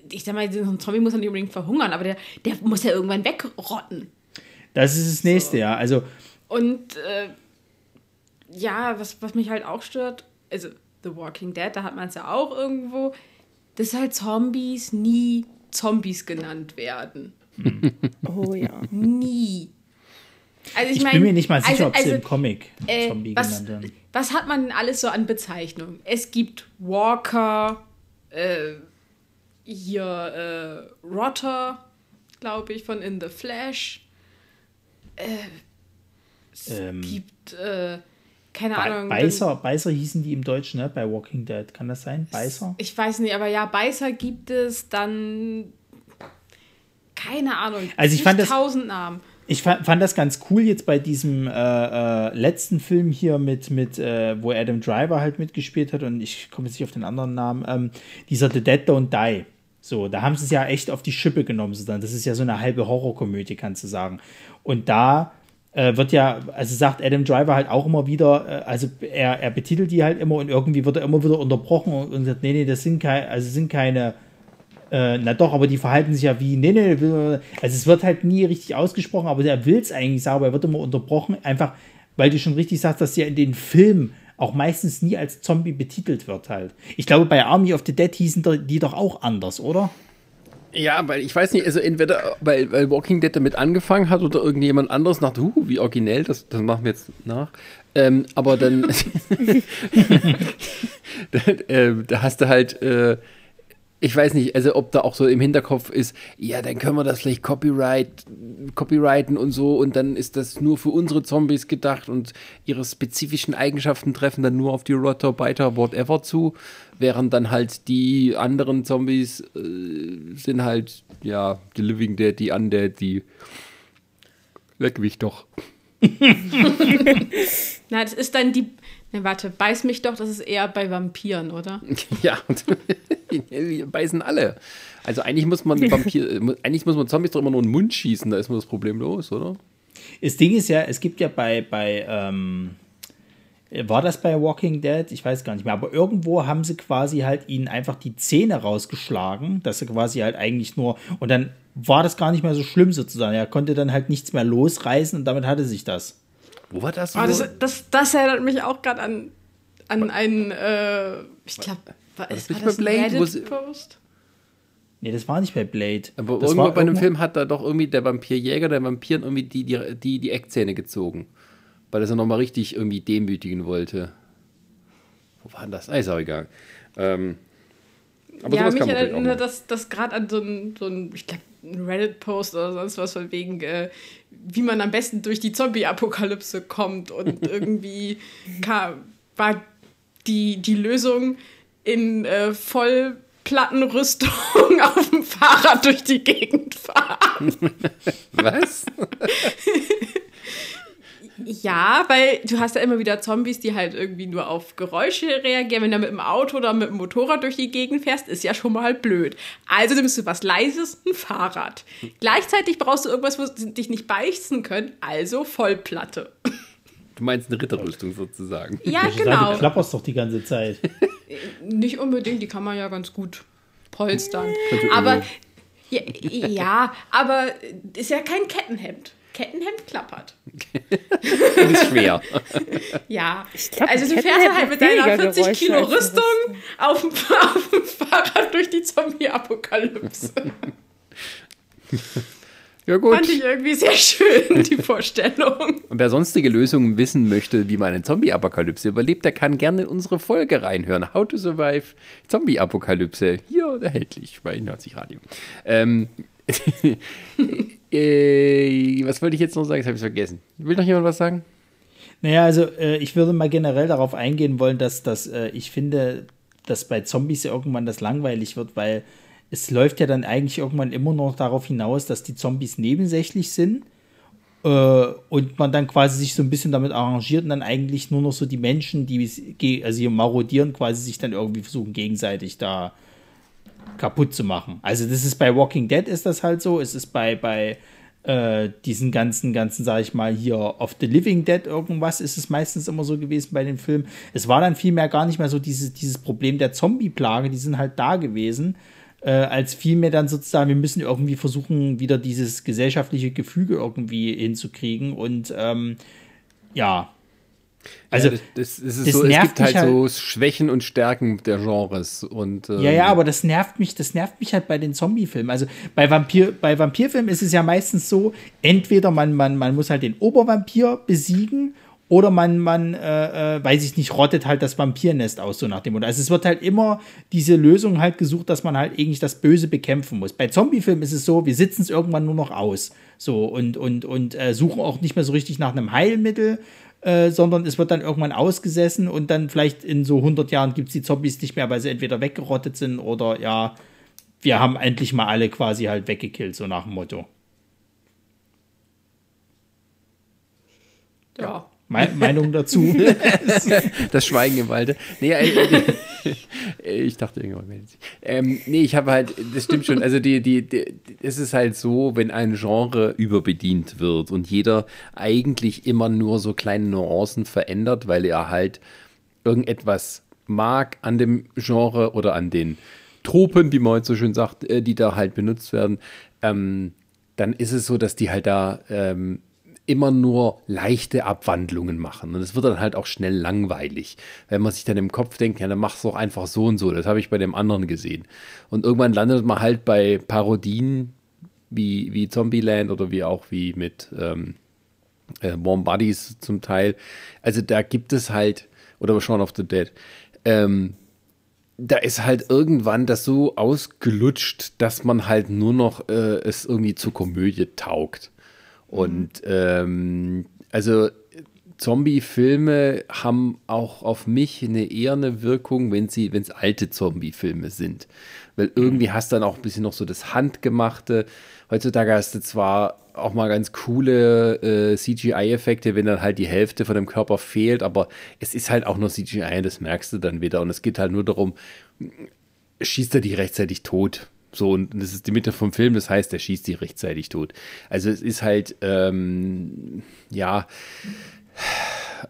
ich sag mal, so ein Zombie muss ja nicht unbedingt verhungern, aber der, der muss ja irgendwann wegrotten. Das ist das Nächste, so. ja. Also Und äh, ja, was, was mich halt auch stört, also The Walking Dead, da hat man es ja auch irgendwo, dass halt Zombies nie Zombies genannt werden. Oh ja. Nie. Also ich, ich mein, bin mir nicht mal sicher, also, ob sie also, im Comic äh, Zombie was, genannt werden. Was hat man denn alles so an Bezeichnungen? Es gibt Walker, äh, hier äh, Rotter, glaube ich, von In The Flash. Äh, es ähm. gibt äh, keine Ahnung. Beißer, Beißer hießen die im Deutschen, ne? Bei Walking Dead. Kann das sein? Beißer? Ich weiß nicht, aber ja, Beißer gibt es dann, keine Ahnung, also ich fand das, tausend Namen. Ich fand, fand das ganz cool jetzt bei diesem äh, äh, letzten Film hier, mit, mit äh, wo Adam Driver halt mitgespielt hat, und ich komme jetzt nicht auf den anderen Namen, ähm, dieser The Dead Don't Die. So, da haben sie es ja echt auf die Schippe genommen. So dann. Das ist ja so eine halbe Horrorkomödie, kannst du sagen. Und da äh, wird ja, also sagt Adam Driver halt auch immer wieder, äh, also er, er betitelt die halt immer, und irgendwie wird er immer wieder unterbrochen und, und sagt, nee, nee, das sind, kei- also sind keine... Äh, na doch, aber die verhalten sich ja wie, nee, nee, also es wird halt nie richtig ausgesprochen, aber er will es eigentlich sagen, aber er wird immer unterbrochen, einfach, weil du schon richtig sagst, dass ja in den Filmen auch meistens nie als Zombie betitelt wird halt. Ich glaube, bei Army of the Dead hießen die doch auch anders, oder? Ja, weil ich weiß nicht, also entweder weil, weil Walking Dead damit angefangen hat oder irgendjemand anderes dachte, uh, wie originell, das, das machen wir jetzt nach. Ähm, aber dann da, äh, da hast du halt äh, ich weiß nicht, also ob da auch so im Hinterkopf ist, ja, dann können wir das vielleicht Copyright, copyrighten und so, und dann ist das nur für unsere Zombies gedacht und ihre spezifischen Eigenschaften treffen dann nur auf die Rotter, Biter, whatever zu, während dann halt die anderen Zombies äh, sind halt, ja, die Living Dead, die Undead, die leck mich doch. Na, das ist dann die... Ne, warte, beiß mich doch, das ist eher bei Vampiren, oder? Ja, die beißen alle. Also eigentlich muss man Vampir, eigentlich muss man Zombies doch immer nur in den Mund schießen, da ist man das Problem los, oder? Das Ding ist ja, es gibt ja bei, bei ähm, war das bei Walking Dead? Ich weiß gar nicht mehr, aber irgendwo haben sie quasi halt ihnen einfach die Zähne rausgeschlagen, dass sie quasi halt eigentlich nur, und dann war das gar nicht mehr so schlimm sozusagen, er konnte dann halt nichts mehr losreißen und damit hatte sich das. Wo war das? Oh, das, das, das erinnert mich auch gerade an, an einen, äh, ich glaube, war, war das, war das Blade, ein Reddit-Post? Nee, das war nicht bei Blade. Aber das irgendwo war bei einem irgendwo Film hat da doch irgendwie der Vampirjäger, der Vampiren irgendwie die, die, die, die Eckzähne gezogen. Weil er sie nochmal richtig irgendwie demütigen wollte. Wo war denn das? Ah, ist auch egal. Ähm, aber ja, mich erinnert das, das gerade an so ein, so ein, ich glaube, ein Reddit-Post oder sonst was von wegen, äh, wie man am besten durch die Zombie-Apokalypse kommt, und irgendwie kam, war die, die Lösung in äh, Vollplattenrüstung auf dem Fahrrad durch die Gegend fahren. Was? Ja, weil du hast ja immer wieder Zombies, die halt irgendwie nur auf Geräusche reagieren. Wenn du mit dem Auto oder mit dem Motorrad durch die Gegend fährst, ist ja schon mal halt blöd. Also nimmst du was Leises, ein Fahrrad. Gleichzeitig brauchst du irgendwas, wo sie dich nicht beichten können, also Vollplatte. Du meinst eine Ritterrüstung sozusagen. Ja, genau. Du klapperst doch die ganze Zeit. Nicht unbedingt, die kann man ja ganz gut polstern. Aber ja, ja, aber ist ja kein Kettenhemd. Kettenhemd klappert. Das ist schwer. Ja, glaub, also du fährst halt mit deiner vierzig Kilo Rüstung auf dem, auf dem Fahrrad durch die Zombie-Apokalypse. Ja, gut. Fand ich irgendwie sehr schön, die Vorstellung. Und wer sonstige Lösungen wissen möchte, wie man eine Zombie-Apokalypse überlebt, der kann gerne in unsere Folge reinhören. How to Survive Zombie-Apokalypse. Hier erhältlich bei Nerdzig Radio. Ähm... äh, was wollte ich jetzt noch sagen? Das habe ich vergessen. Will noch jemand was sagen? Naja, also äh, ich würde mal generell darauf eingehen wollen, dass, dass äh, ich finde, dass bei Zombies ja irgendwann das langweilig wird, weil es läuft ja dann eigentlich irgendwann immer noch darauf hinaus, dass die Zombies nebensächlich sind äh, und man dann quasi sich so ein bisschen damit arrangiert und dann eigentlich nur noch so die Menschen, die also hier marodieren, quasi sich dann irgendwie versuchen, gegenseitig da kaputt zu machen. Also das ist bei Walking Dead ist das halt so, es ist bei, bei äh, diesen ganzen, ganzen, sag ich mal, hier of the Living Dead irgendwas, ist es meistens immer so gewesen bei den Filmen. Es war dann vielmehr gar nicht mehr so dieses, dieses Problem der Zombie-Plage, die sind halt da gewesen, äh, als vielmehr dann sozusagen, wir müssen irgendwie versuchen, wieder dieses gesellschaftliche Gefüge irgendwie hinzukriegen und ähm, ja, also ja, das, das, das ist das so, es gibt halt, halt so Schwächen und Stärken der Genres. Und, ähm, ja, ja, aber das nervt mich, das nervt mich halt bei den Zombie-Filmen. Also bei Vampir, bei Vampirfilmen ist es ja meistens so, entweder man, man, man muss halt den Obervampir besiegen oder man, man äh, äh, weiß ich nicht, rottet halt das Vampirnest aus, so nach dem Motto. Also es wird halt immer diese Lösung halt gesucht, dass man halt eigentlich das Böse bekämpfen muss. Bei Zombie-Filmen ist es so, wir sitzen es irgendwann nur noch aus. So und, und, und äh, suchen auch nicht mehr so richtig nach einem Heilmittel. äh, sondern es wird dann irgendwann ausgesessen und dann vielleicht in so hundert Jahren gibt es die Zombies nicht mehr, weil sie entweder weggerottet sind oder ja, wir haben endlich mal alle quasi halt weggekillt, so nach dem Motto. Ja. ja. Meine Meinung dazu. Das Schweigen im Walde. Nee, äh, ich dachte irgendwann meldet sich. Ähm, nee, ich habe halt, das stimmt schon, also die, die, die, es ist halt so, wenn ein Genre überbedient wird und jeder eigentlich immer nur so kleine Nuancen verändert, weil er halt irgendetwas mag an dem Genre oder an den Tropen, wie man heute so schön sagt, die da halt benutzt werden, ähm, dann ist es so, dass die halt da ähm, immer nur leichte Abwandlungen machen. Und es wird dann halt auch schnell langweilig. Wenn man sich dann im Kopf denkt, ja, dann mach's doch einfach so und so. Das habe ich bei dem anderen gesehen. Und irgendwann landet man halt bei Parodien wie, wie Zombieland oder wie auch wie mit ähm, äh, Warm Bodies zum Teil. Also da gibt es halt, oder Shaun of the Dead, ähm, da ist halt irgendwann das so ausgelutscht, dass man halt nur noch äh, es irgendwie zur Komödie taugt. Und ähm, also Zombie-Filme haben auch auf mich eine eher eine Wirkung, wenn sie, wenn es alte Zombie-Filme sind. Weil irgendwie hast du dann auch ein bisschen noch so das Handgemachte. Heutzutage hast du zwar auch mal ganz coole äh, C G I-Effekte, wenn dann halt die Hälfte von dem Körper fehlt, aber es ist halt auch nur C G I, das merkst du dann wieder. Und es geht halt nur darum, schießt er die rechtzeitig tot? So, und das ist die Mitte vom Film, das heißt, der schießt die rechtzeitig tot. Also es ist halt, ähm, ja,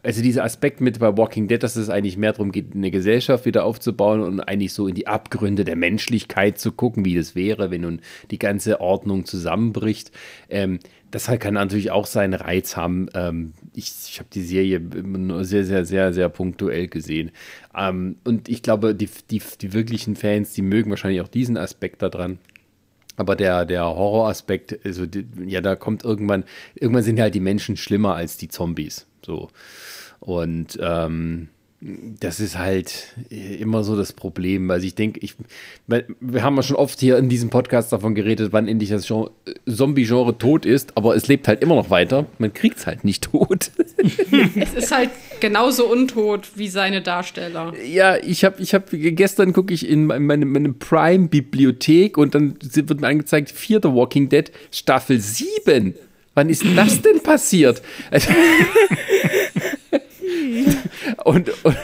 also dieser Aspekt mit bei Walking Dead, dass es eigentlich mehr darum geht, eine Gesellschaft wieder aufzubauen und eigentlich so in die Abgründe der Menschlichkeit zu gucken, wie das wäre, wenn nun die ganze Ordnung zusammenbricht. Ähm, das halt kann natürlich auch seinen Reiz haben. Ähm, ich ich habe die Serie immer nur sehr, sehr, sehr, sehr punktuell gesehen. Ähm, und ich glaube, die, die, die wirklichen Fans, die mögen wahrscheinlich auch diesen Aspekt daran. Aber der, der Horroraspekt, also die, ja, da kommt irgendwann, irgendwann sind halt die Menschen schlimmer als die Zombies. So. Und ähm, das ist halt immer so das Problem, weil ich denke, ich, wir haben ja schon oft hier in diesem Podcast davon geredet, wann endlich das Genre, Zombie-Genre tot ist, aber es lebt halt immer noch weiter. Man kriegt es halt nicht tot. Es ist halt genauso untot wie seine Darsteller. Ja, ich habe, ich hab, gestern gucke ich in meine, meine Prime-Bibliothek und dann wird mir angezeigt, vierte Walking Dead, Staffel sieben. Wann ist das denn passiert? Also, und, und,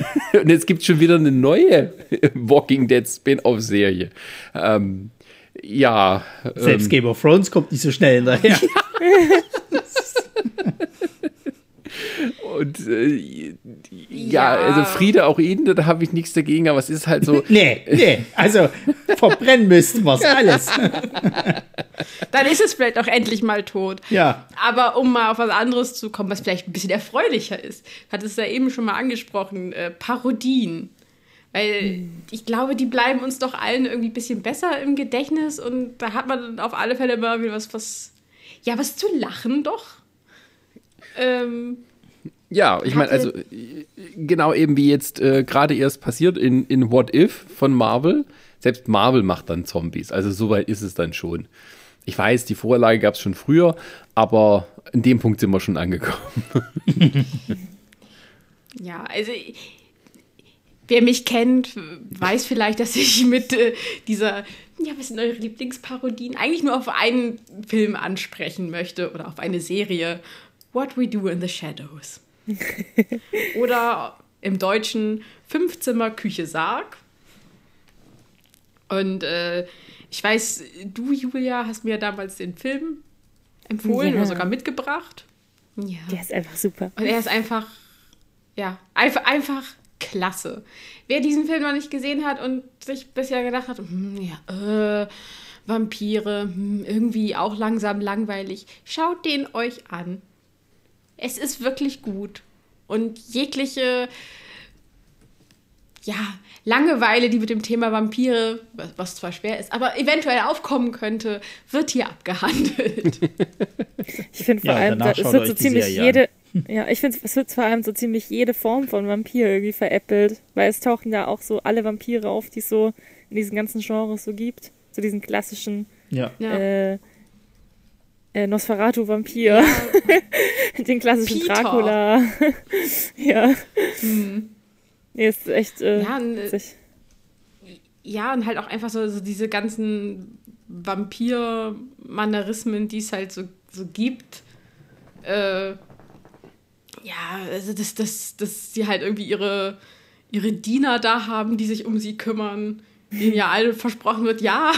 und jetzt gibt es schon wieder eine neue Walking Dead Spin-Off-Serie. Ähm, ja. Selbst ähm, Game of Thrones kommt nicht so schnell hinterher. Ja. Und äh, ja, ja, also Friede auch Ihnen, da habe ich nichts dagegen, aber es ist halt so. Nee, nee, also verbrennen müssten wir es alles. Dann ist es vielleicht auch endlich mal tot. Ja. Aber um mal auf was anderes zu kommen, was vielleicht ein bisschen erfreulicher ist, hat es ja eben schon mal angesprochen, äh, Parodien. Weil hm. ich glaube, die bleiben uns doch allen irgendwie ein bisschen besser im Gedächtnis und da hat man dann auf alle Fälle mal wieder was, was, ja, was zu lachen doch. Ähm, ja, ich meine, also genau eben wie jetzt äh, gerade erst passiert in, in What If von Marvel. Selbst Marvel macht dann Zombies, also soweit ist es dann schon. Ich weiß, die Vorlage gab es schon früher, aber in dem Punkt sind wir schon angekommen. Ja, also wer mich kennt, weiß vielleicht, dass ich mit äh, dieser, ja, was sind eure Lieblingsparodien, eigentlich nur auf einen Film ansprechen möchte oder auf eine Serie. What We Do in the Shadows. Oder im Deutschen Fünfzimmer, Küche, Sarg. Und äh, ich weiß, du, Julia, hast mir damals den Film empfohlen, ja, oder sogar mitgebracht. Ja. Der ist einfach super. Und er ist einfach, ja, einfach, einfach klasse. Wer diesen Film noch nicht gesehen hat und sich bisher gedacht hat, hm, ja, äh, Vampire, hm, irgendwie auch langsam langweilig, schaut den euch an. Es ist wirklich gut. Und jegliche, ja, Langeweile, die mit dem Thema Vampire, was zwar schwer ist, aber eventuell aufkommen könnte, wird hier abgehandelt. Ich finde vor ja, allem, da, es wird so ziemlich jede, ja, ich finde, es wird vor allem so ziemlich jede Form von Vampir irgendwie veräppelt, weil es tauchen ja auch so alle Vampire auf, die es so in diesen ganzen Genres so gibt, so diesen klassischen, ja. Äh, äh, Nosferatu-Vampir, ja. Den klassischen Peter. Dracula. Ja. Hm. Nee, ist echt äh, ja, n- witzig. Ja, und halt auch einfach so, so diese ganzen Vampir-Mannerismen, die es halt so, so gibt. Äh, ja, also dass, dass, dass sie halt irgendwie ihre, ihre Diener da haben, die sich um sie kümmern, denen ja allen versprochen wird, ja,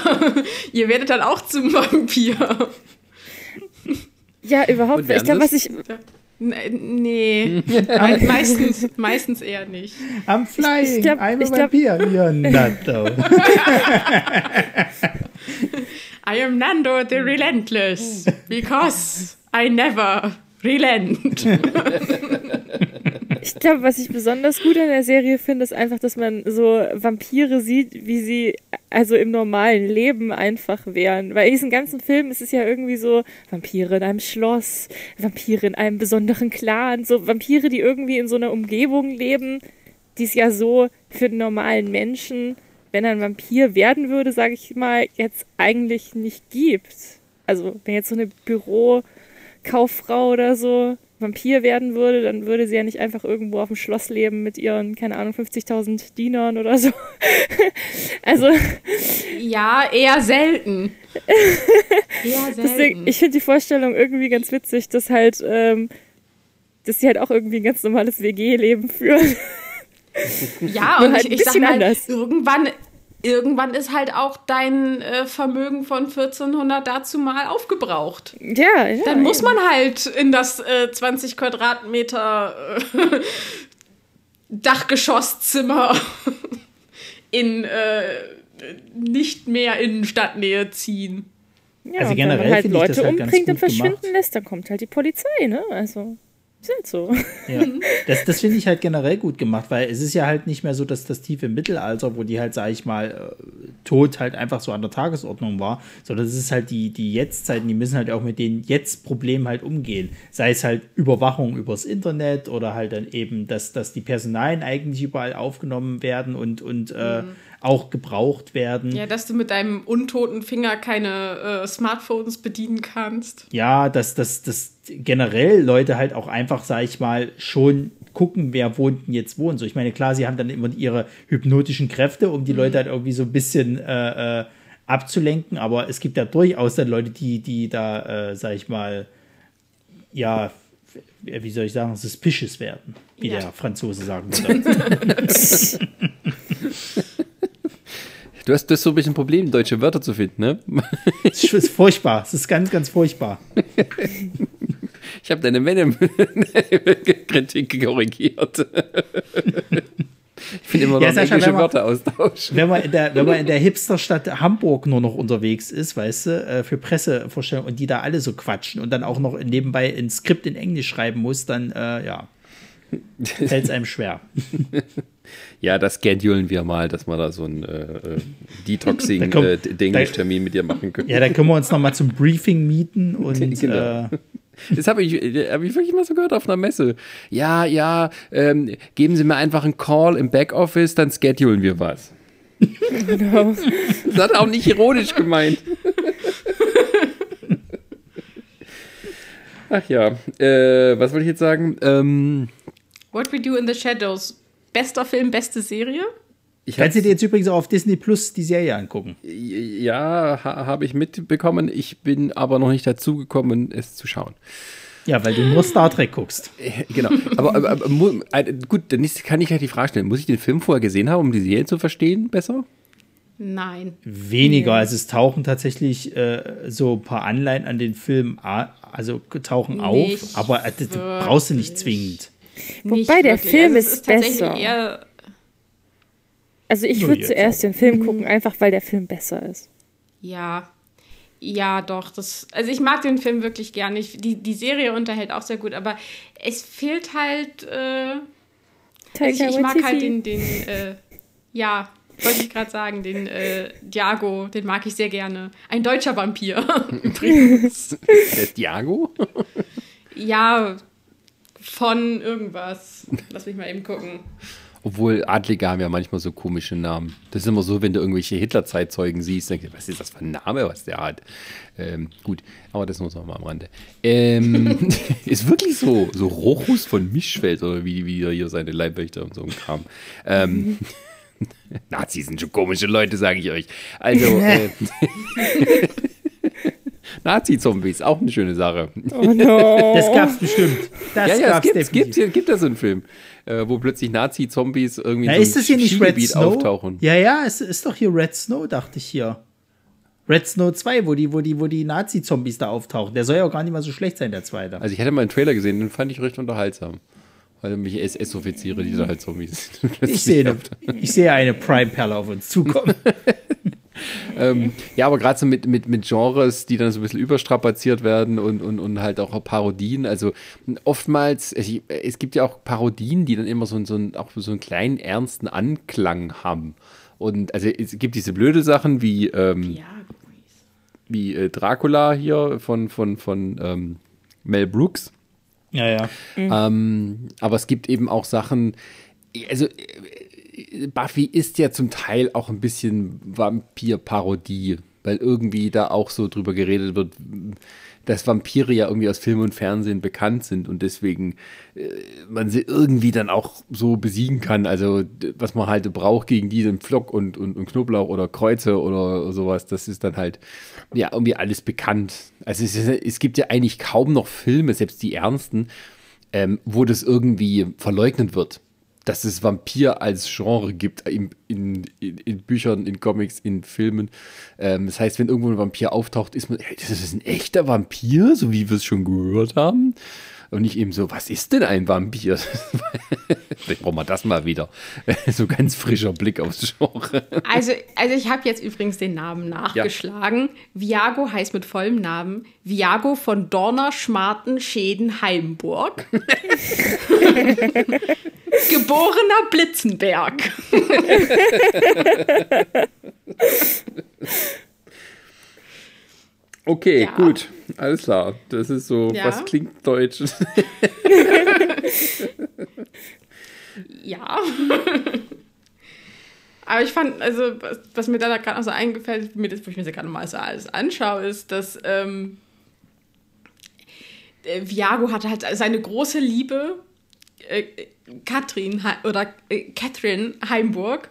ihr werdet dann auch zum Vampir. Ja, überhaupt nicht. Ich glaube, was ich... Nee, meistens, meistens eher nicht. I'm flying, ich glaub, I'm a Vampir. You're Nando. I am Nando the Relentless, because I never relent. Ich glaube, was ich besonders gut an der Serie finde, ist einfach, dass man so Vampire sieht, wie sie also im normalen Leben einfach wären. Weil in diesem ganzen Film ist es ja irgendwie so Vampire in einem Schloss, Vampire in einem besonderen Clan, so Vampire, die irgendwie in so einer Umgebung leben, die es ja so für den normalen Menschen, wenn er ein Vampir werden würde, sage ich mal, jetzt eigentlich nicht gibt. Also wenn jetzt so eine Bürokauffrau oder so Vampir werden würde, dann würde sie ja nicht einfach irgendwo auf dem Schloss leben mit ihren, keine Ahnung, fünfzigtausend Dienern oder so. Also. Ja, eher selten. Eher selten. Deswegen, ich finde die Vorstellung irgendwie ganz witzig, dass halt, ähm, dass sie halt auch irgendwie ein ganz normales W G-Leben führen. Ja, und, und halt ich, ich sag mal, anders. irgendwann, irgendwann ist halt auch dein äh, Vermögen von vierzehnhundert dazu mal aufgebraucht. Ja, ja. Dann muss man halt in das äh, zwanzig Quadratmeter äh, Dachgeschosszimmer in äh, nicht mehr Innenstadtnähe ziehen. Ja, also generell, wenn man halt Leute ich das halt umbringt und verschwinden gemacht. lässt, dann kommt halt die Polizei, ne? Also. Ist halt so. Ja. Das, das finde ich halt generell gut gemacht, weil es ist ja halt nicht mehr so, dass das tiefe Mittelalter, wo die halt, sag ich mal, Tod halt einfach so an der Tagesordnung war, sondern es ist halt die, die Jetztzeiten, die müssen halt auch mit den Jetzt-Problemen halt umgehen. Sei es halt Überwachung übers Internet oder halt dann eben, dass, dass die Personalien eigentlich überall aufgenommen werden und, und mhm. äh, auch gebraucht werden. Ja, dass du mit deinem untoten Finger keine äh, Smartphones bedienen kannst. Ja, dass das, das generell Leute halt auch einfach, sag ich mal, schon gucken, wer wohnt denn jetzt wo und so. Ich meine, klar, sie haben dann immer ihre hypnotischen Kräfte, um die mhm. Leute halt irgendwie so ein bisschen äh, äh, abzulenken, aber es gibt ja durchaus dann Leute, die, die da, äh, sag ich mal, ja, wie soll ich sagen, suspicious werden, wie ja. der Franzose sagen würde. Du hast, du hast so ein bisschen ein Problem, deutsche Wörter zu finden, ne? Das ist furchtbar. Es ist ganz, ganz furchtbar. Ich habe deine Venom-Kritik korrigiert. Ich finde immer noch ja, Sascha, englische Wörter austauschen. Wenn man in der, wenn man in der Hipsterstadt Hamburg nur noch unterwegs ist, weißt du, für Pressevorstellungen und die da alle so quatschen und dann auch noch nebenbei ein Skript in Englisch schreiben muss, dann, äh, ja, fällt es einem schwer. Ja, das schedulen wir mal, dass wir da so ein äh, Detoxing-Englisch-Termin äh, mit dir machen können. Ja, dann können wir uns nochmal zum Briefing mieten und genau. äh, das habe ich, hab ich wirklich mal so gehört auf einer Messe. Ja, ja, ähm, geben Sie mir einfach einen Call im Backoffice, dann schedulen wir was. Genau. Das hat auch nicht ironisch gemeint. Ach ja, äh, was wollte ich jetzt sagen? Ähm, What We Do in the Shadows. Bester Film, beste Serie. Ich Kannst du dir jetzt übrigens auch auf Disney Plus die Serie angucken? Ja, ha, habe ich mitbekommen. Ich bin aber noch nicht dazu gekommen, es zu schauen. Ja, weil du nur Star Trek guckst. Genau. Aber, aber, aber gut, dann kann ich halt die Frage stellen. Muss ich den Film vorher gesehen haben, um die Serie zu verstehen besser? Nein. Weniger. Nee. Also es tauchen tatsächlich äh, so ein paar Anleihen an den Film, also tauchen nicht auf, aber äh, das brauchst du nicht zwingend. Wobei der Film also, ist, ist besser. Also ich würde zuerst auch den Film gucken, einfach weil der Film besser ist. Ja, ja doch. Das, also ich mag den Film wirklich gerne. Ich, die, die Serie unterhält auch sehr gut, aber es fehlt halt äh, also ich, ich mag halt den, den äh, ja, wollte ich gerade sagen, den äh, Diago, den mag ich sehr gerne. Ein deutscher Vampir übrigens. Der Diago? Ja, von irgendwas. Lass mich mal eben gucken. Obwohl, Adlige haben ja manchmal so komische Namen. Das ist immer so, wenn du irgendwelche Hitler-Zeitzeugen siehst, dann denkst du, was ist das für ein Name, was der hat? Ähm, gut, aber das muss man mal am Rande. Ähm, ist wirklich so, so Rochus von Mischfeld oder wie, wie hier seine Leibwächter und so ein Kram. Ähm, Nazis sind schon komische Leute, sage ich euch. Also, äh, Nazi-Zombies, auch eine schöne Sache. Oh no. Das gab's bestimmt. Das ja, ja, gab's es gibt, gibt, gibt, gibt da so einen Film, wo plötzlich Nazi-Zombies irgendwie in so einem Skigebiet auftauchen. Ja, ja, es ist doch hier Red Snow, dachte ich hier. Red Snow zwei, wo die, wo die, wo die Nazi-Zombies da auftauchen. Der soll ja auch gar nicht mal so schlecht sein, der zweite. Also ich hätte mal einen Trailer gesehen, den fand ich recht unterhaltsam. Weil nämlich S S-Offiziere, die da halt Zombies sind. Ich sehe eine, ich sehe eine Prime-Perle auf uns zukommen. ähm, ja, aber gerade so mit, mit, mit Genres, die dann so ein bisschen überstrapaziert werden und, und, und halt auch Parodien. Also oftmals, es, es gibt ja auch Parodien, die dann immer so, so, einen, auch so einen kleinen, ernsten Anklang haben. Und also es gibt diese blöde Sachen wie, ähm, wie äh, Dracula hier von, von, von ähm, Mel Brooks. Ja, ja. Mhm. Ähm, aber es gibt eben auch Sachen, also Buffy ist ja zum Teil auch ein bisschen Vampir-Parodie, weil irgendwie da auch so drüber geredet wird, dass Vampire ja irgendwie aus Film und Fernsehen bekannt sind und deswegen äh, man sie irgendwie dann auch so besiegen kann. Also was man halt braucht gegen die, den Pflock und, und, und Knoblauch oder Kreuze oder sowas, das ist dann halt ja irgendwie alles bekannt. Also es, es gibt ja eigentlich kaum noch Filme, selbst die ernsten, ähm, wo das irgendwie verleugnet wird, dass es Vampir als Genre gibt in, in, in Büchern, in Comics, in Filmen. Ähm, das heißt, wenn irgendwo ein Vampir auftaucht, ist man, hey, das ist ein echter Vampir, so wie wir es schon gehört haben. Und nicht eben so, was ist denn ein Vampir? Vielleicht brauchen wir das mal wieder. So ganz frischer Blick aufs Genre. Also, also ich habe jetzt übrigens den Namen nachgeschlagen. Ja. Viago heißt mit vollem Namen Viago von Dorner, Schmarten, Schäden, Heimburg. Geborener Blitzenberg. Okay, ja. Gut. Alles klar. Das ist so, ja. Was klingt deutsch? Ja. Aber ich fand, also, was, was mir da gerade noch so eingefällt, mir das, wo ich mir das gerade mal so alles anschaue, ist, dass ähm, Viago hatte halt seine große Liebe, äh, Katrin oder äh, Catherine Heimburg,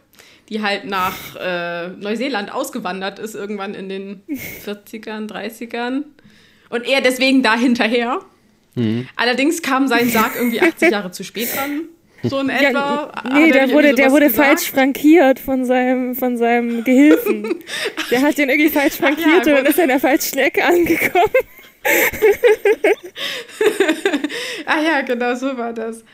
die halt nach äh, Neuseeland ausgewandert ist, irgendwann in den vierzigern, dreißigern. Und er deswegen da hinterher. Mhm. Allerdings kam sein Sarg irgendwie achtzig Jahre zu spät an. So in etwa. Ja, nee, der wurde, der wurde falsch frankiert von seinem, von seinem Gehilfen. Der hat den irgendwie falsch frankiert ja, und ist an der falschen Ecke angekommen. Ah ja, genau so war das.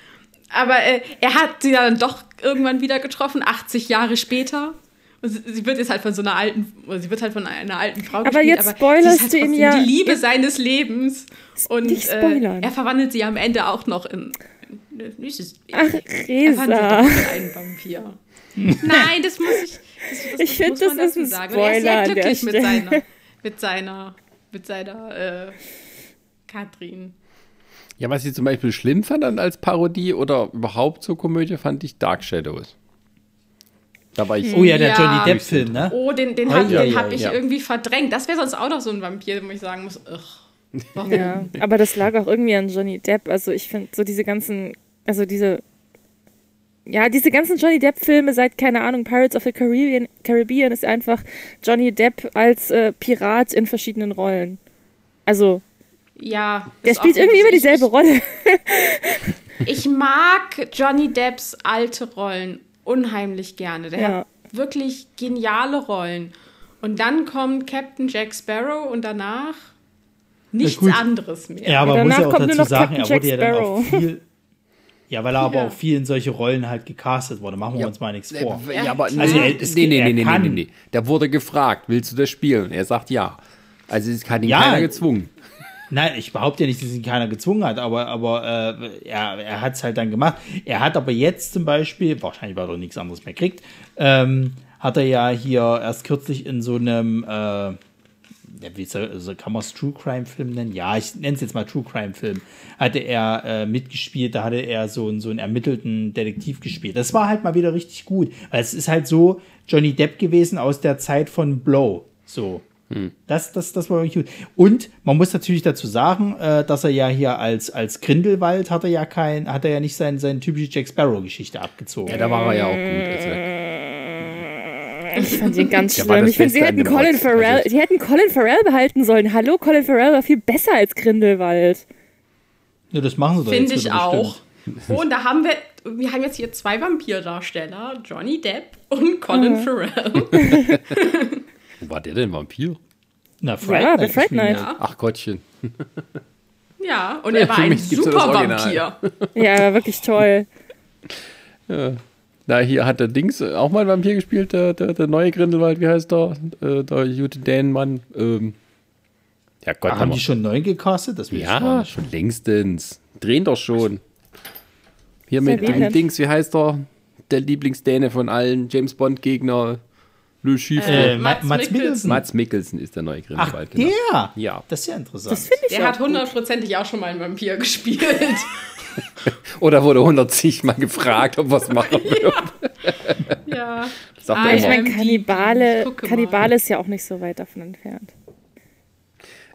Aber äh, er hat sie dann doch irgendwann wieder getroffen, achtzig Jahre später. Und sie, sie wird jetzt halt von so einer alten, sie wird halt von einer alten Frau aber gespielt, jetzt aber spoilerst halt du ihm ja die Liebe seines Lebens. Und äh, er verwandelt sie am Ende auch noch in. Süßes. Ach, Resa. Er verwandelt sie in einen Vampir. Nein, das muss ich. Das, das, ich finde, das ist ein sagen. Spoiler. Und er ist sehr glücklich mit seiner, mit seiner, mit seiner äh, Katrin. Ja, was ich zum Beispiel schlimm fand dann als Parodie oder überhaupt zur Komödie, fand ich Dark Shadows. Da war ich oh ja, der ja. Johnny Depp-Film, ne? Oh, den, den oh, habe ja, hab ja, ich ja. irgendwie verdrängt. Das wäre sonst auch noch so ein Vampir, wo ich sagen muss, ugh, warum? Ja, aber das lag auch irgendwie an Johnny Depp. Also ich finde so diese ganzen, also diese, ja, diese ganzen Johnny Depp-Filme seit, keine Ahnung, Pirates of the Caribbean, Caribbean ist einfach Johnny Depp als äh, Pirat in verschiedenen Rollen. Also ja, der spielt irgendwie immer dieselbe Rolle. Ich mag Johnny Depps alte Rollen unheimlich gerne. Der ja. hat wirklich geniale Rollen. Und dann kommt Captain Jack Sparrow und danach nichts ja, anderes mehr. Ja, aber man muss ja auch dazu sagen, er wurde ja dann auch viel... Ja, weil er ja. aber auch viel in solche Rollen halt gecastet wurde. Machen wir ja. uns mal nichts vor. Ja, aber also, nee, er, es, nee, nee, nee, nee, nee, nee. Der wurde gefragt, willst du das spielen? Er sagt ja. Also es hat ihn ja. keiner gezwungen. Nein, ich behaupte ja nicht, dass ihn keiner gezwungen hat, aber, aber äh, er, er hat es halt dann gemacht. Er hat aber jetzt zum Beispiel, wahrscheinlich weil er nichts anderes mehr kriegt, ähm, hat er ja hier erst kürzlich in so einem äh, ja, wie soll, also kann man es True Crime Film nennen? Ja, ich nenne es jetzt mal True Crime Film. Hatte er äh, mitgespielt, da hatte er so, so einen ermittelten Detektiv gespielt. Das war halt mal wieder richtig gut, weil es ist halt so Johnny Depp gewesen aus der Zeit von Blow. So. Hm. Das, das, das war wirklich gut. Und man muss natürlich dazu sagen, äh, dass er ja hier als, als Grindelwald hat er ja kein, hat er ja nicht seine, seine typische Jack Sparrow-Geschichte abgezogen. Ja, da war er ja auch gut. Also. Ich fand ihn ganz schlimm. Ich finde, sie hätten Colin Farrell, die hätten Colin Farrell behalten sollen. Hallo, Colin Farrell war viel besser als Grindelwald. Ja, das machen sie doch. Finde ich auch. Oh, und da haben wir, wir haben jetzt hier zwei Vampirdarsteller, Johnny Depp und Colin ah. Farrell. Wo war der denn Vampir? Na, Fright ja, Night. Fright Night. Ja. Ach Gottchen. Ja, und ja, er war ein super Vampir. Ja, wirklich toll. Ja. Na, hier hat der Dings auch mal einen Vampir gespielt, der, der, der neue Grindelwald, wie heißt der? Der, der Jute Dänenmann. Ähm. Ja, Gott, ah, haben die schon neun gekostet? Das ja, schon längstens. Drehen doch schon. Hier mit dem Dings, wie heißt der? Der Lieblingsdäne von allen James-Bond-Gegner. Äh, Mads, Mads Mikkelsen. Mads Mikkelsen ist der neue Grindelwald. Ach, genau. Der? Ja. Das ist ja interessant. Das ich der hat hundertprozentig auch schon mal einen Vampir gespielt. Oder wurde hundertzig mal gefragt, ob was machen würde. Ja. ja. Ah, ich meine, Kannibale, ich Kannibale ist ja auch nicht so weit davon entfernt.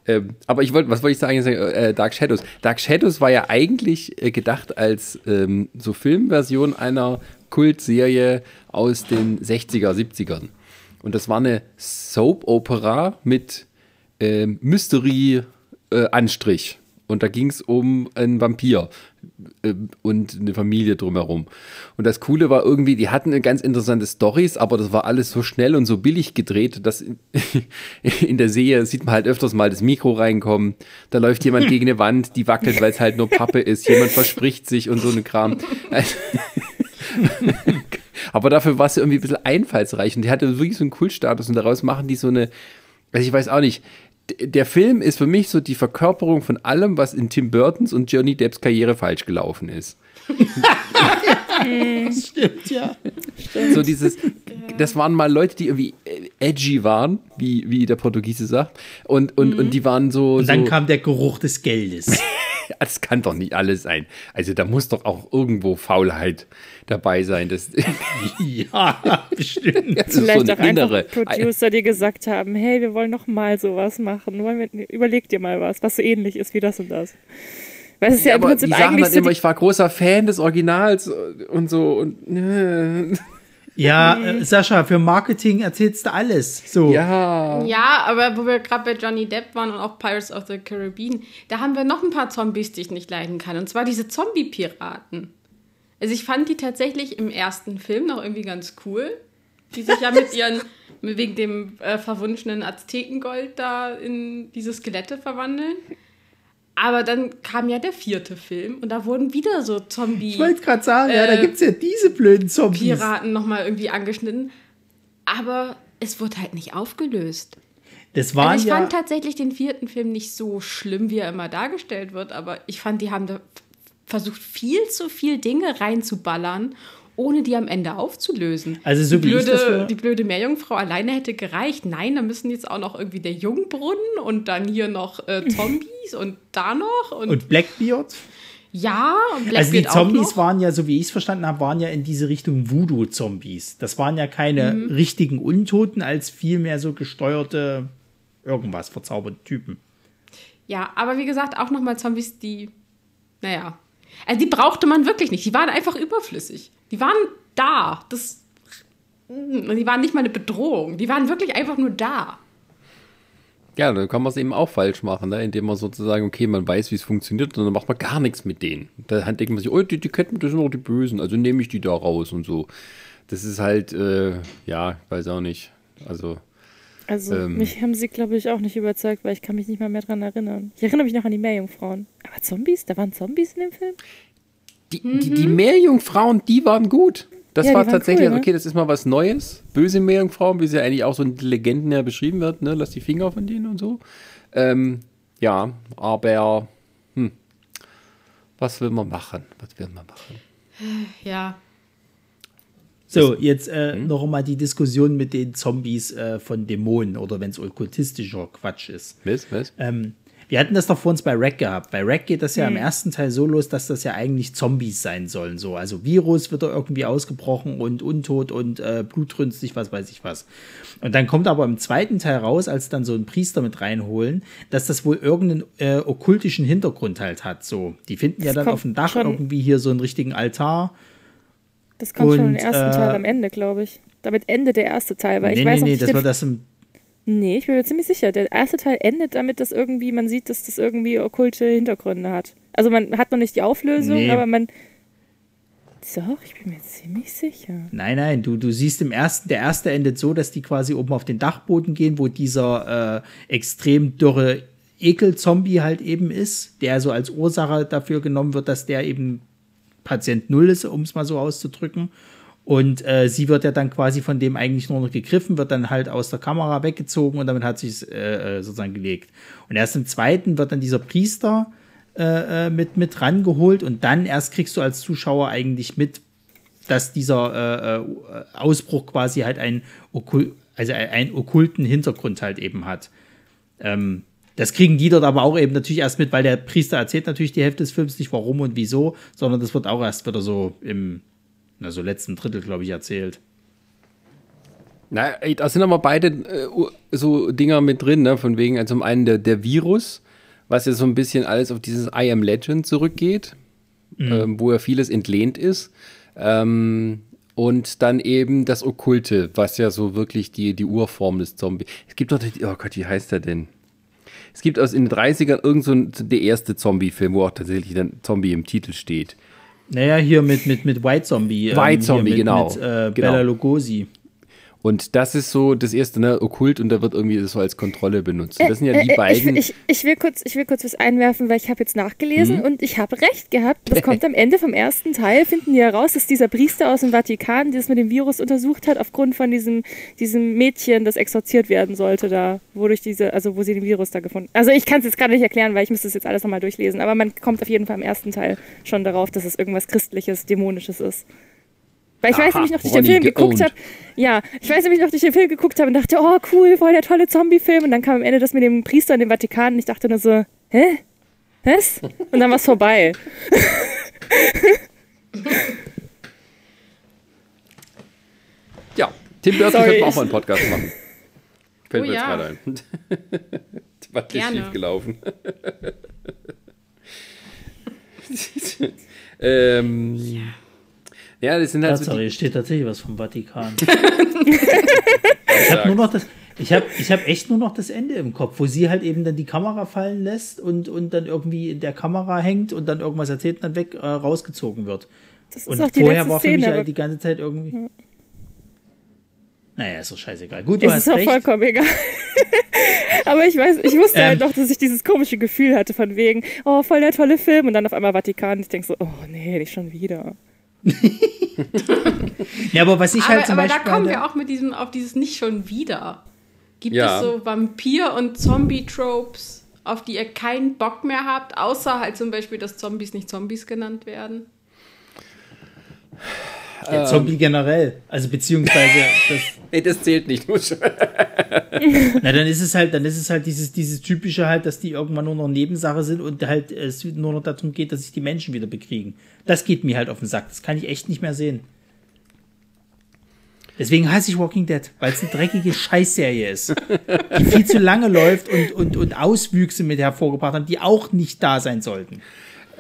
Ähm, aber ich wollte, was wollte ich sagen? Äh, Dark Shadows. Dark Shadows war ja eigentlich äh, gedacht als ähm, so Filmversion einer Kultserie aus den sechziger, siebzigern. Und das war eine Soap-Opera mit äh, Mystery-Anstrich. Äh, und da ging es um einen Vampir äh, und eine Familie drumherum. Und das Coole war irgendwie, die hatten ganz interessante Storys, aber das war alles so schnell und so billig gedreht, dass in, in der Serie sieht man halt öfters mal das Mikro reinkommen. Da läuft jemand gegen eine Wand, die wackelt, weil es halt nur Pappe ist. Jemand verspricht sich und so ein Kram. Also, aber dafür war es irgendwie ein bisschen einfallsreich und die hatte wirklich so einen Kultstatus und daraus machen die so eine, also ich weiß auch nicht, der Film ist für mich so die Verkörperung von allem, was in Tim Burtons und Johnny Depps Karriere falsch gelaufen ist. Das stimmt, ja. So dieses, das waren mal Leute, die irgendwie edgy waren, wie, wie der Portugiese sagt, und, und, mhm. und die waren so... Und dann so kam der Geruch des Geldes. Das kann doch nicht alles sein. Also da muss doch auch irgendwo Faulheit dabei sein. Das ja, bestimmt. Das ist vielleicht so eine innere. Producer, die gesagt haben, hey, wir wollen noch mal sowas machen. Wollen wir, überleg dir mal was, was so ähnlich ist wie das und das. Weil es ja, ja im Prinzip die sagen eigentlich dann so immer, ich war großer Fan des Originals und so. Und ja, äh, Sascha, für Marketing erzählst du alles. So. Ja. ja, aber wo wir gerade bei Johnny Depp waren und auch Pirates of the Caribbean, da haben wir noch ein paar Zombies, die ich nicht leiden kann. Und zwar diese Zombie-Piraten. Also ich fand die tatsächlich im ersten Film noch irgendwie ganz cool. Die sich ja mit ihren, wegen dem äh, verwunschenen Aztekengold da in diese Skelette verwandeln. Aber dann kam ja der vierte Film und da wurden wieder so Zombie... Ich wollte gerade sagen, äh, ja, da gibt es ja diese blöden Zombies. Piraten nochmal irgendwie angeschnitten. Aber es wurde halt nicht aufgelöst. Das war also ich ja fand tatsächlich den vierten Film nicht so schlimm, wie er immer dargestellt wird. Aber ich fand, die haben da versucht, viel zu viel Dinge reinzuballern, ohne die am Ende aufzulösen. Also so die, blöde, das für... die blöde Meerjungfrau alleine hätte gereicht. Nein, da müssen jetzt auch noch irgendwie der Jungbrunnen und dann hier noch äh, Zombies und da noch. Und, und Blackbeard? Ja, und Blackbeard also die Zombies auch noch. Waren ja, so wie ich es verstanden habe, waren ja in diese Richtung Voodoo-Zombies. Das waren ja keine mhm. richtigen Untoten, als vielmehr so gesteuerte irgendwas, verzauberte Typen. Ja, aber wie gesagt, auch nochmal Zombies, die, naja, also die brauchte man wirklich nicht. Die waren einfach überflüssig. Die waren da. Das, die waren nicht mal eine Bedrohung. Die waren wirklich einfach nur da. Ja, dann kann man es eben auch falsch machen, ne? Indem man sozusagen, okay, man weiß, wie es funktioniert, und dann macht man gar nichts mit denen. Dann denkt man sich, oh, die, die Ketten, das sind doch die Bösen, also nehme ich die da raus und so. Das ist halt, äh, ja, ich weiß auch nicht. Also, also ähm, mich haben sie, glaube ich, auch nicht überzeugt, weil ich kann mich nicht mal mehr dran erinnern. Ich erinnere mich noch an die Meerjungfrauen. Aber Zombies? Da waren Zombies in dem Film? Die, die, die Meerjungfrauen, die waren gut. Das ja, war tatsächlich, cool, ne? Okay, das ist mal was Neues. Böse Meerjungfrauen, wie sie ja eigentlich auch so in Legenden ja beschrieben wird, ne? Lass die Finger von denen und so. Ähm, ja, aber hm, was will man machen? Was will man machen? Ja. So, jetzt äh, hm? noch mal die Diskussion mit den Zombies äh, von Dämonen oder wenn es okkultistischer Quatsch ist. Was, was? Ähm, wir hatten das doch vor uns bei Rec gehabt. Bei Rec geht das ja hm. im ersten Teil so los, dass das ja eigentlich Zombies sein sollen. So. Also Virus wird da irgendwie ausgebrochen und Untot und äh, blutrünstig, was weiß ich was. Und dann kommt aber im zweiten Teil raus, als dann so ein Priester mit reinholen, dass das wohl irgendeinen äh, okkultischen Hintergrund halt hat. So. Die finden das ja dann auf dem Dach schon irgendwie hier so einen richtigen Altar. Das kommt und, schon im ersten äh, Teil am Ende, glaube ich. Damit endet der erste Teil. Weil nee, ich weiß nee, nee, das war das im... Nee, ich bin mir ziemlich sicher. Der erste Teil endet damit, dass irgendwie man sieht, dass das irgendwie okkulte Hintergründe hat. Also man hat noch nicht die Auflösung, nee. aber man... So, ich bin mir ziemlich sicher. Nein, nein, du, du siehst im ersten, der erste endet so, dass die quasi oben auf den Dachboden gehen, wo dieser äh, extrem dürre Ekel-Zombie halt eben ist, der so als Ursache dafür genommen wird, dass der eben Patient Null ist, um es mal so auszudrücken. Und äh, sie wird ja dann quasi von dem eigentlich nur noch gegriffen, wird dann halt aus der Kamera weggezogen und damit hat sie es äh, sozusagen gelegt. Und erst im zweiten wird dann dieser Priester äh, mit, mit rangeholt und dann erst kriegst du als Zuschauer eigentlich mit, dass dieser äh, Ausbruch quasi halt einen, Okul- also einen okkulten Hintergrund halt eben hat. Ähm, Das kriegen die dort aber auch eben natürlich erst mit, weil der Priester erzählt natürlich die Hälfte des Films nicht, warum und wieso, sondern das wird auch erst wieder so im na, so letzten Drittel, glaube ich, erzählt. Na, da sind aber beide äh, so Dinger mit drin, ne? Von wegen, also zum einen der, der Virus, was ja so ein bisschen alles auf dieses I Am Legend zurückgeht, mhm. ähm, wo ja vieles entlehnt ist. Ähm, Und dann eben das Okkulte, was ja so wirklich die, die Urform des Zombies. Es gibt doch, oh Gott, wie heißt der denn? Es gibt aus in den dreißigern irgend so ein, der erste Zombie-Film, wo auch tatsächlich dann Zombie im Titel steht. Naja, hier mit, mit, mit White Zombie. White ähm, Zombie, mit, genau. Mit äh, genau. Bela Lugosi. Und das ist so das erste, ne, okkult, und da wird irgendwie das so als Kontrolle benutzt. Äh, das sind ja die äh, beiden. Ich, ich, ich, will kurz, ich will kurz was einwerfen, weil ich habe jetzt nachgelesen mhm. und ich habe recht gehabt. Das kommt am Ende vom ersten Teil, finden die heraus, dass dieser Priester aus dem Vatikan, der das mit dem Virus untersucht hat, aufgrund von diesem, diesem Mädchen, das exorziert werden sollte da, wodurch diese, also wo sie den Virus da gefunden. Also ich kann es jetzt gerade nicht erklären, weil ich müsste es jetzt alles nochmal durchlesen, aber man kommt auf jeden Fall im ersten Teil schon darauf, dass es irgendwas Christliches, Dämonisches ist. Weil ich Aha, weiß nämlich noch, dass ich den Film geguckt habe. Ja, ich weiß nämlich noch, dass ich den Film geguckt habe und dachte, oh cool, voll der tolle Zombie-Film. Und dann kam am Ende das mit dem Priester und dem Vatikan und ich dachte nur so, hä? Was? Und dann war es vorbei. Ja, Tim Burton könnte auch mal einen Podcast machen. Fällt oh, mir jetzt ja. gerade ein. Die war nicht schief gelaufen. ähm. Ja. Ja, das sind halt Tatsache, so die- hier steht tatsächlich was vom Vatikan. ich habe nur noch das, ich habe, ich habe echt nur noch das Ende im Kopf, wo sie halt eben dann die Kamera fallen lässt und und dann irgendwie in der Kamera hängt und dann irgendwas erzählt und dann weg äh, rausgezogen wird. Das ist und auch die vorher letzte war für mich Szene, halt die ganze Zeit irgendwie. Ja. Naja, ist doch scheißegal. Gut, du es hast recht. Ist doch vollkommen egal. Aber ich weiß, ich wusste ähm, halt noch, dass ich dieses komische Gefühl hatte von wegen, oh, voll der tolle Film und dann auf einmal Vatikan. Ich denke so, oh nee, nicht schon wieder. ja, aber was ich aber, halt zum aber Beispiel. Aber da kommen wir auch mit diesem, auf dieses nicht schon wieder. Gibt ja. es so Vampir- und Zombie-Tropes, auf die ihr keinen Bock mehr habt, außer halt zum Beispiel, dass Zombies nicht Zombies genannt werden? Ja, ähm. Zombie generell. Also beziehungsweise das, nee, das zählt nicht. Na, dann ist es halt, dann ist es halt dieses, dieses typische halt, dass die irgendwann nur noch Nebensache sind und halt es nur noch darum geht, dass sich die Menschen wieder bekriegen. Das geht mir halt auf den Sack. Das kann ich echt nicht mehr sehen. Deswegen hasse ich Walking Dead, weil es eine dreckige Scheißserie ist, die viel zu lange läuft und, und, und Auswüchse mit hervorgebracht haben, die auch nicht da sein sollten.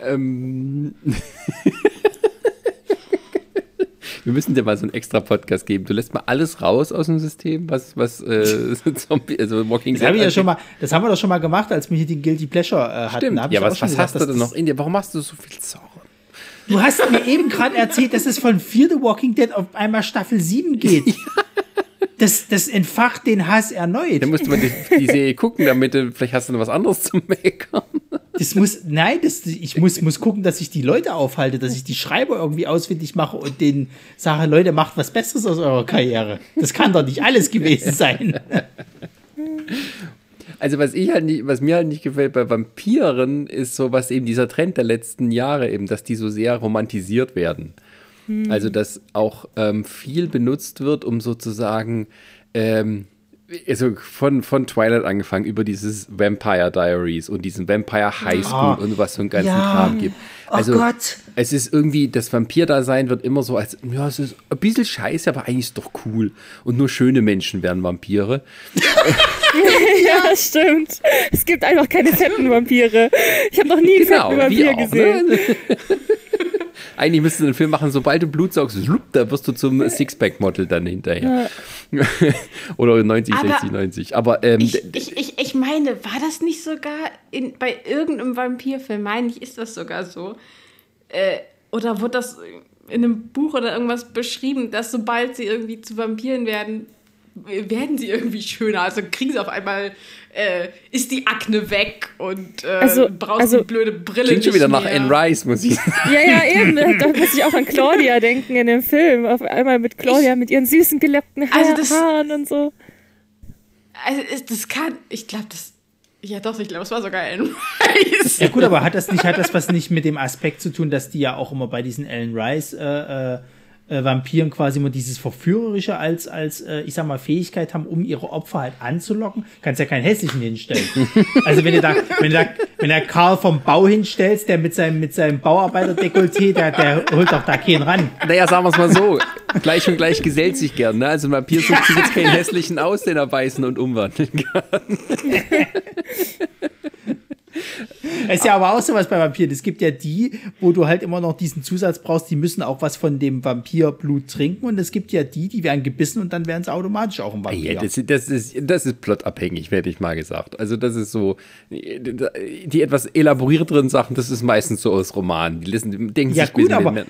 Ähm... Wir müssen dir mal so einen extra Podcast geben. Du lässt mal alles raus aus dem System, was, was, äh, Zombie, also Walking Dead. Ja schon mal, das haben wir doch schon mal gemacht, als wir hier den Guilty Pleasure äh, hatten. Stimmt. Hab ja, was, was gesagt, hast du denn noch in dir? Warum machst du so viel Zorn? Du hast mir eben gerade erzählt, dass es von Fear the Walking Dead auf einmal Staffel sieben geht. Ja. Das, das entfacht den Hass erneut. Dann musst du mal die, die Serie gucken, damit du, vielleicht hast du noch was anderes zu meckern. Das muss, nein, das, ich muss, muss gucken, dass ich die Leute aufhalte, dass ich die Schreiber irgendwie ausfindig mache und denen sage, Leute, macht was Besseres aus eurer Karriere. Das kann doch nicht alles gewesen sein. Also was ich halt nicht, was mir halt nicht gefällt bei Vampiren, ist so was eben dieser Trend der letzten Jahre eben, dass die so sehr romantisiert werden. Hm. Also dass auch ähm, viel benutzt wird, um sozusagen, ähm, also von, von Twilight angefangen, über dieses Vampire Diaries und diesen Vampire High School oh. und was so einen ganzen ja. Kram gibt. Also oh Gott. Es ist irgendwie, das Vampir-Dasein wird immer so als, ja, es ist ein bisschen scheiße, aber eigentlich ist es doch cool. Und nur schöne Menschen werden Vampire. Ja, stimmt. Es gibt einfach keine fetten Vampire. Ich habe noch nie einen genau, fetten Vampir auch, gesehen. Ne? Eigentlich müsstest du einen Film machen, sobald du Blut saugst, da wirst du zum Sixpack-Model dann hinterher. Ja. Oder neunzig, sechzig, neunzig. Aber ähm, ich, ich, ich, ich meine, war das nicht sogar in, bei irgendeinem Vampirfilm? Meine ich, ist das sogar so? Äh, oder wurde das in einem Buch oder irgendwas beschrieben, dass sobald sie irgendwie zu Vampiren werden, werden sie irgendwie schöner. Also kriegen sie auf einmal, äh, ist die Akne weg und äh, also, brauchst also, die blöde Brille. Klingt schon wieder nach Anne Rice, muss ich sagen. Ja, ja, eben. Da muss ich auch an Claudia denken in dem Film. Auf einmal mit Claudia, ich, mit ihren süßen, geleppten Haar, also das, Haaren und so. Also das kann, ich glaube, das Ja doch, ich glaube, es war sogar Anne Rice. Ja gut, aber hat das nicht, hat das was nicht mit dem Aspekt zu tun, dass die ja auch immer bei diesen Anne Rice äh, äh, Vampiren quasi immer dieses Verführerische als, als äh, ich sag mal, Fähigkeit haben, um ihre Opfer halt anzulocken? Kannst ja keinen hässlichen hinstellen. Also wenn du da, wenn du da, wenn du da Karl vom Bau hinstellst, der mit seinem, mit seinem Bauarbeiter-Dekolleté, der, der holt doch da keinen ran. Naja, sagen wir es mal so, gleich und gleich gesellt sich gern, ne? Also ein Vampir sucht sich jetzt keinen hässlichen aus, den er beißen und umwandeln kann. Es ist ja aber auch sowas bei Vampiren. Es gibt ja die, wo du halt immer noch diesen Zusatz brauchst, die müssen auch was von dem Vampirblut trinken. Und es gibt ja die, die werden gebissen und dann werden sie automatisch auch ein Vampir. Ja, das, das ist, das ist plotabhängig, hätte ich mal gesagt. Also das ist so, die etwas elaborierteren Sachen, das ist meistens so aus Romanen. Die lesen, denken ja, sich gut, aber, mehr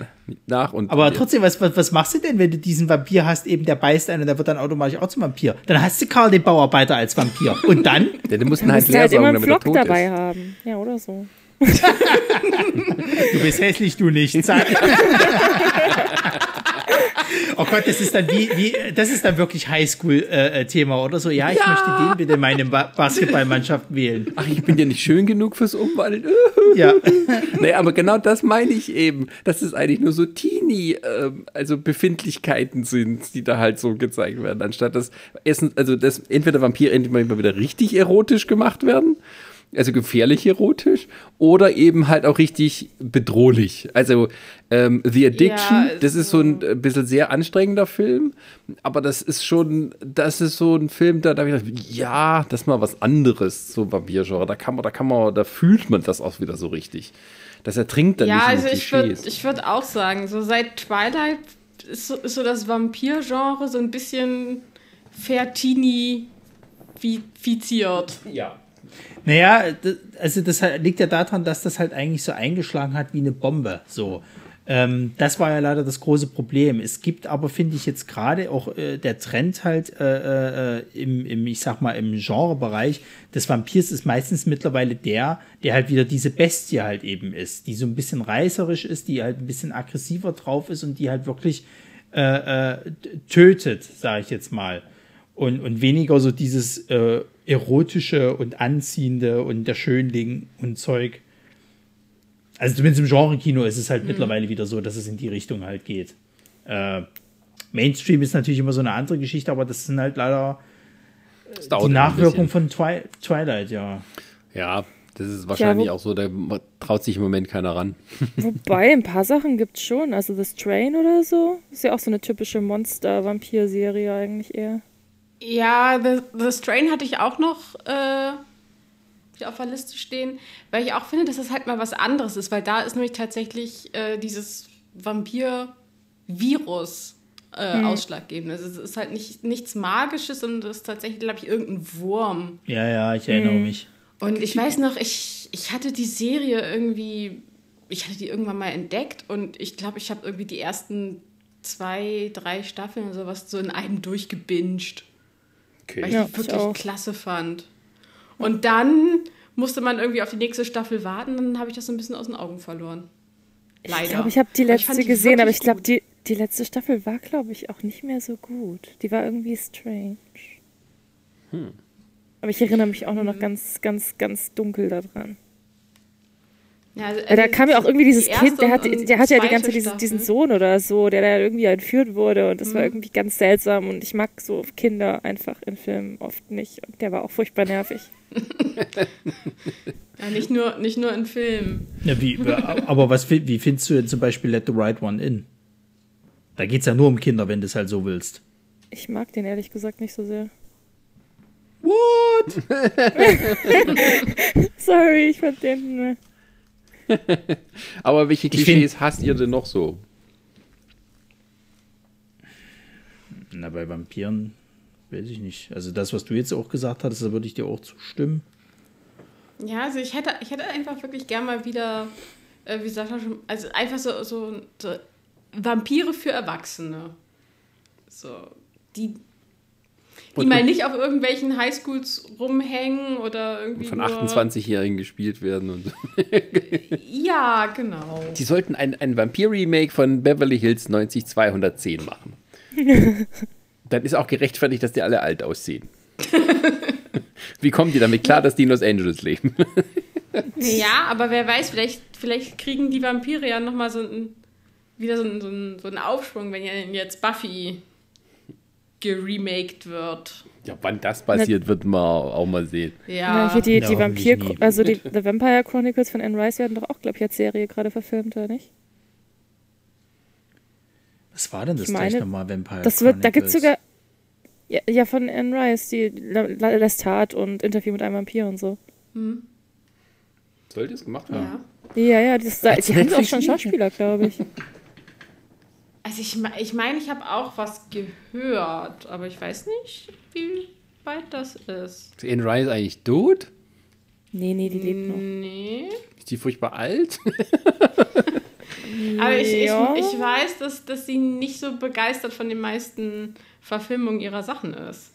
nach. Und aber ja. trotzdem, was, was machst du denn, wenn du diesen Vampir hast, eben der beißt einen und der wird dann automatisch auch zum Vampir? Dann hast du Karl den Bauarbeiter als Vampir. Und dann? Ja, du musst ihn halt leer saugen, damit er tot dabei ist. Haben. Ja, oder so. Du bist hässlich, du nicht. Zack. Oh Gott, das ist dann wie, wie das ist dann wirklich Highschool-Thema, äh, oder so. Ja, ich ja. möchte den bitte in meine ba- Basketballmannschaft wählen. Ach, ich bin ja nicht schön genug fürs Umwandeln. Ja. Naja, aber genau das meine ich eben, dass es eigentlich nur so Teenie, äh, also Befindlichkeiten sind, die da halt so gezeigt werden, anstatt dass, erstens, also dass entweder Vampire endlich mal wieder richtig erotisch gemacht werden, also gefährlich erotisch, oder eben halt auch richtig bedrohlich. Also ähm, The Addiction, ja, das ist so ein bisschen sehr anstrengender Film, aber das ist schon, das ist so ein Film, da, da habe ich gedacht, ja, das ist mal was anderes, so Vampir-Genre, da kann man, da kann man, da fühlt man das auch wieder so richtig. Das ertrinkt dann ja, nicht also in Klischees. Ja, also ich würde ich würd auch sagen, so seit Twilight ist so, ist so das Vampir-Genre so ein bisschen Fertini-fiziert. Ja. Naja, also das liegt ja daran, dass das halt eigentlich so eingeschlagen hat wie eine Bombe. So, ähm, das war ja leider das große Problem. Es gibt aber, finde ich, jetzt gerade auch äh, der Trend halt äh, äh, im, im, ich sag mal, im Genrebereich des Vampirs ist meistens mittlerweile der, der halt wieder diese Bestie halt eben ist, die so ein bisschen reißerisch ist, die halt ein bisschen aggressiver drauf ist und die halt wirklich äh, äh, tötet, sage ich jetzt mal. Und, und weniger so dieses äh, erotische und anziehende und der Schönling und Zeug. Also zumindest im Genre-Kino ist es halt mhm. mittlerweile wieder so, dass es in die Richtung halt geht. Äh, Mainstream ist natürlich immer so eine andere Geschichte, aber das sind halt leider die Nachwirkung von Twi- Twilight, ja. Ja, das ist wahrscheinlich ja, auch so, da traut sich im Moment keiner ran. Wobei, ein paar Sachen gibt's schon. Also das Train oder so, ist ja auch so eine typische Monster-Vampir-Serie eigentlich eher. Ja, The, The Strain hatte ich auch noch äh, auf der Liste stehen, weil ich auch finde, dass das halt mal was anderes ist, weil da ist nämlich tatsächlich äh, dieses Vampir-Virus äh, hm. ausschlaggebend. Also es ist halt nicht, nichts Magisches, sondern es ist tatsächlich, glaube ich, irgendein Wurm. Ja, ja, ich erinnere hm. mich. Und ich weiß noch, ich, ich hatte die Serie irgendwie, ich hatte die irgendwann mal entdeckt und ich glaube, ich habe irgendwie die ersten zwei, drei Staffeln oder sowas so in einem durchgebinged. Okay. Weil ich ja, die wirklich ich klasse fand. Und dann musste man irgendwie auf die nächste Staffel warten, dann habe ich das so ein bisschen aus den Augen verloren. Leider. Ich glaube, ich habe die letzte die gesehen, aber ich glaube, die, die letzte Staffel war, glaube ich, auch nicht mehr so gut. Die war irgendwie strange. Hm. Aber ich erinnere mich auch nur noch ganz, ganz, ganz dunkel daran. Ja, also, also da kam ja auch irgendwie dieses die Kind, der hat, der hat ja die ganze Zeit diesen, diesen Sohn oder so, der da irgendwie entführt wurde und das mhm. war irgendwie ganz seltsam und ich mag so Kinder einfach in Filmen oft nicht und der war auch furchtbar nervig. Ja, nicht nur, nicht nur in Filmen. Ja, wie, aber was, wie findest du denn zum Beispiel Let the Right One In? Da geht's ja nur um Kinder, wenn du es halt so willst. Ich mag den ehrlich gesagt nicht so sehr. What? Sorry, ich fand den... Aber welche Klischees hasst ihr denn noch so? Na, bei Vampiren weiß ich nicht. Also das, was du jetzt auch gesagt hattest, da würde ich dir auch zustimmen. Ja, also ich hätte, ich hätte einfach wirklich gern mal wieder, äh, wie sagt man schon, also einfach so, so, so Vampire für Erwachsene. So, die... Die mal nicht auf irgendwelchen Highschools rumhängen oder irgendwie. Von achtundzwanzigjährigen gespielt werden. Und ja, genau. Die sollten ein, ein Vampir-Remake von Beverly Hills neunzig zweihundertzehn machen. Dann ist auch gerechtfertigt, dass die alle alt aussehen. Wie kommen die damit klar, dass die in Los Angeles leben? Ja, aber wer weiß, vielleicht, vielleicht kriegen die Vampire ja nochmal so ein, wieder so einen so so ein Aufschwung, wenn jetzt Buffy geremaked wird. Ja, wann das passiert, wird man auch mal sehen. Ja, ja die, die ja, Vampir, also die The Vampire Chronicles von Anne Rice werden doch auch, glaube ich, als Serie gerade verfilmt, oder nicht? Was war denn das ich meine, gleich nochmal, Vampire das Chronicles? Wird, da gibt es sogar, ja, ja, von Anne Rice, die Lestat und Interview mit einem Vampir und so. Hm. Sollt ihr es gemacht haben? Ja, ja, ja das, da, die haben auch schon Schauspieler, glaube ich. Also ich meine, ich, mein, ich habe auch was gehört, aber ich weiß nicht, wie weit das ist. Ist Anne Rice eigentlich tot? Nee, nee, die lebt noch. Nee. Ist die furchtbar alt? Aber ich, ich, ich weiß, dass, dass sie nicht so begeistert von den meisten Verfilmungen ihrer Sachen ist.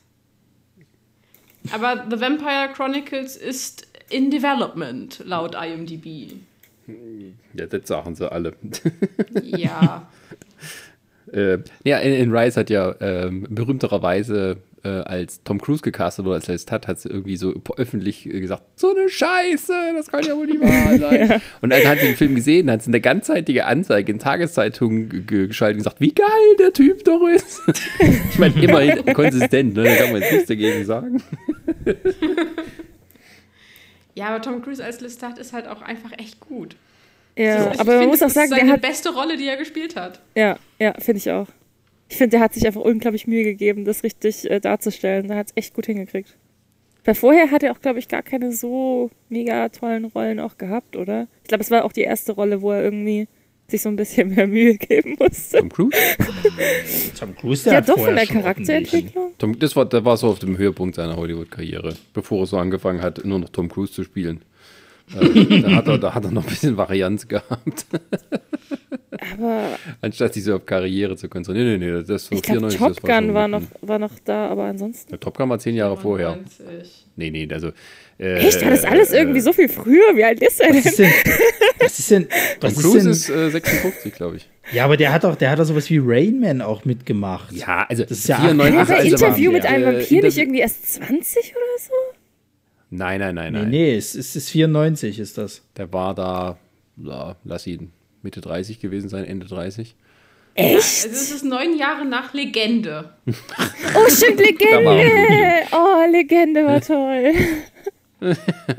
Aber The Vampire Chronicles ist in development, laut I M D B. Ja, das sagen sie alle. Ja. Äh, ja, Anne Rice hat ja ähm, berühmtererweise äh, als Tom Cruise gecastet oder als Lestat hat sie irgendwie so öffentlich äh, gesagt, so eine Scheiße, das kann ja wohl nicht wahr sein. Ja. Und dann hat sie den Film gesehen, hat sie eine ganzzeitige Anzeige in Tageszeitungen g- g- geschaltet und gesagt, wie geil der Typ doch ist. Ich meine, immerhin konsistent, ne? Da kann man jetzt nichts dagegen sagen. Ja, aber Tom Cruise als Lestat ist halt auch einfach echt gut. Ja, also aber man find, muss auch sagen, der hat... Das ist seine beste Rolle, die er gespielt hat. Ja, ja, finde ich auch. Ich finde, der hat sich einfach unglaublich Mühe gegeben, das richtig äh, darzustellen. Der hat es echt gut hingekriegt. Weil vorher hat er auch, glaube ich, gar keine so mega tollen Rollen auch gehabt, oder? Ich glaube, es war auch die erste Rolle, wo er irgendwie sich so ein bisschen mehr Mühe geben musste. Tom Cruise? Tom Cruise, der ja, hat doch von der Charakterentwicklung. Tom, das war, der war so auf dem Höhepunkt seiner Hollywood-Karriere, bevor er so angefangen hat, nur noch Tom Cruise zu spielen. da, hat er, da hat er noch ein bisschen Varianz gehabt. Aber anstatt sich so auf Karriere zu konzentrieren. Nee, nee, nee. Das ich glaube, Top Gun war, war, noch, war noch da, aber ansonsten... Ja, Top Gun war zehn Jahre vorher. Nee, nee, also... Äh, Echt? War das alles äh, irgendwie so viel früher? Wie alt ist er denn? Was ist denn... Was ist denn was Tom Cruise ist, denn? ist äh, sechsundfünfzig, glaube ich. Ja, aber der hat doch, der hat doch sowas wie Rain Man auch mitgemacht. Ja, also... Das ist ja vierundneunzig, war Interview mit einem Vampir nicht irgendwie erst zwanzig oder so? Nein, nein, nein, nein. Nee, nee, es ist vierundneunzig ist das. Der war da, ja, lass ihn Mitte dreißig gewesen sein, Ende dreißig. Echt? Also es ist neun Jahre nach Legende. Oh, stimmt, Legende. Oh, Legende war toll.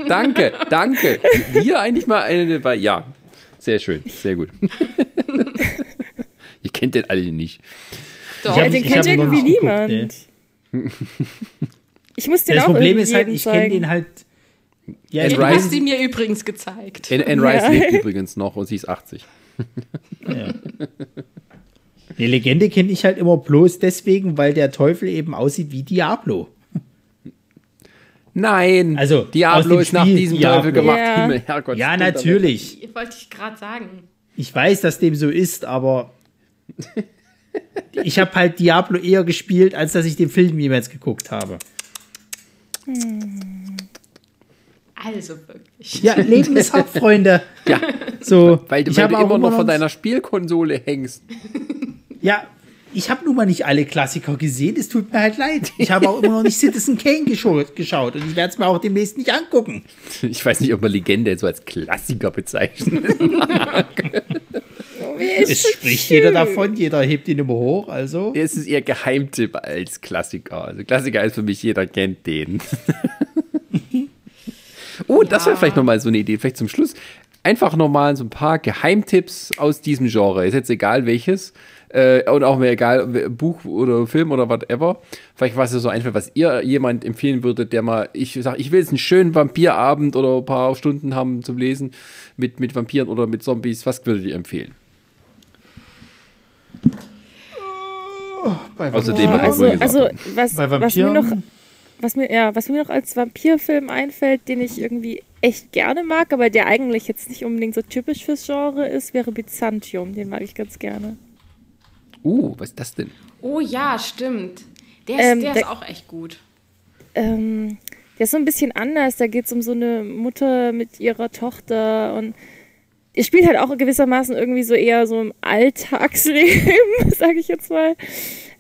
Danke, danke. Hier eigentlich mal eine, weil, ja, sehr schön, sehr gut. Ihr kennt den alle nicht. Doch, den ich kennt irgendwie niemand. Geguckt, nee. Ich muss den das auch Problem ist halt, ich kenne den halt. Ja, du hast ihn mir übrigens gezeigt. Anne Rice ja. lebt übrigens noch und sie ist achtzig. Ja. Die Legende kenne ich halt immer bloß deswegen, weil der Teufel eben aussieht wie Diablo. Nein, also, Diablo ist nach diesem Diablo. Teufel gemacht. Ja, Himmel, Herrgott, ja natürlich. Ich, wollte ich gerade sagen. Ich weiß, dass dem so ist, aber ich habe halt Diablo eher gespielt, als dass ich den Film jemals geguckt habe. Also wirklich. Ja, Leben ist hart, Freunde. Ja, so, weil, weil ich du auch immer noch von deiner Spielkonsole hängst. Ja, ich habe nun mal nicht alle Klassiker gesehen, es tut mir halt leid. Ich habe auch immer noch nicht Citizen Kane geschaut, geschaut und ich werde es mir auch demnächst nicht angucken. Ich weiß nicht, ob man Legende so als Klassiker bezeichnen mag. Es spricht schön. Jeder davon, jeder hebt ihn immer hoch, also. Es ist eher Geheimtipp als Klassiker. Also Klassiker ist für mich, jeder kennt den. Oh, ja. Das wäre vielleicht nochmal so eine Idee, vielleicht zum Schluss. Einfach nochmal so ein paar Geheimtipps aus diesem Genre. Ist jetzt egal welches. Äh, und auch mir egal, Buch oder Film oder whatever. Vielleicht war es ja so einfach, was ihr jemand empfehlen würdet, der mal, ich sag, ich will jetzt einen schönen Vampirabend oder ein paar Stunden haben zum Lesen mit, mit Vampiren oder mit Zombies. Was würdet ihr empfehlen? Oh, bei Außerdem ja, also, also was, bei was mir noch was mir, ja, was mir noch als Vampirfilm einfällt, den ich irgendwie echt gerne mag, aber der eigentlich jetzt nicht unbedingt so typisch fürs Genre ist, wäre Byzantium. Den mag ich ganz gerne. Uh, was ist das denn? Oh ja, stimmt. Der ist, ähm, der ist da, auch echt gut. Ähm, der ist so ein bisschen anders. Da geht es um so eine Mutter mit ihrer Tochter und ihr spielt halt auch gewissermaßen irgendwie so eher so im Alltagsleben, sage ich jetzt mal.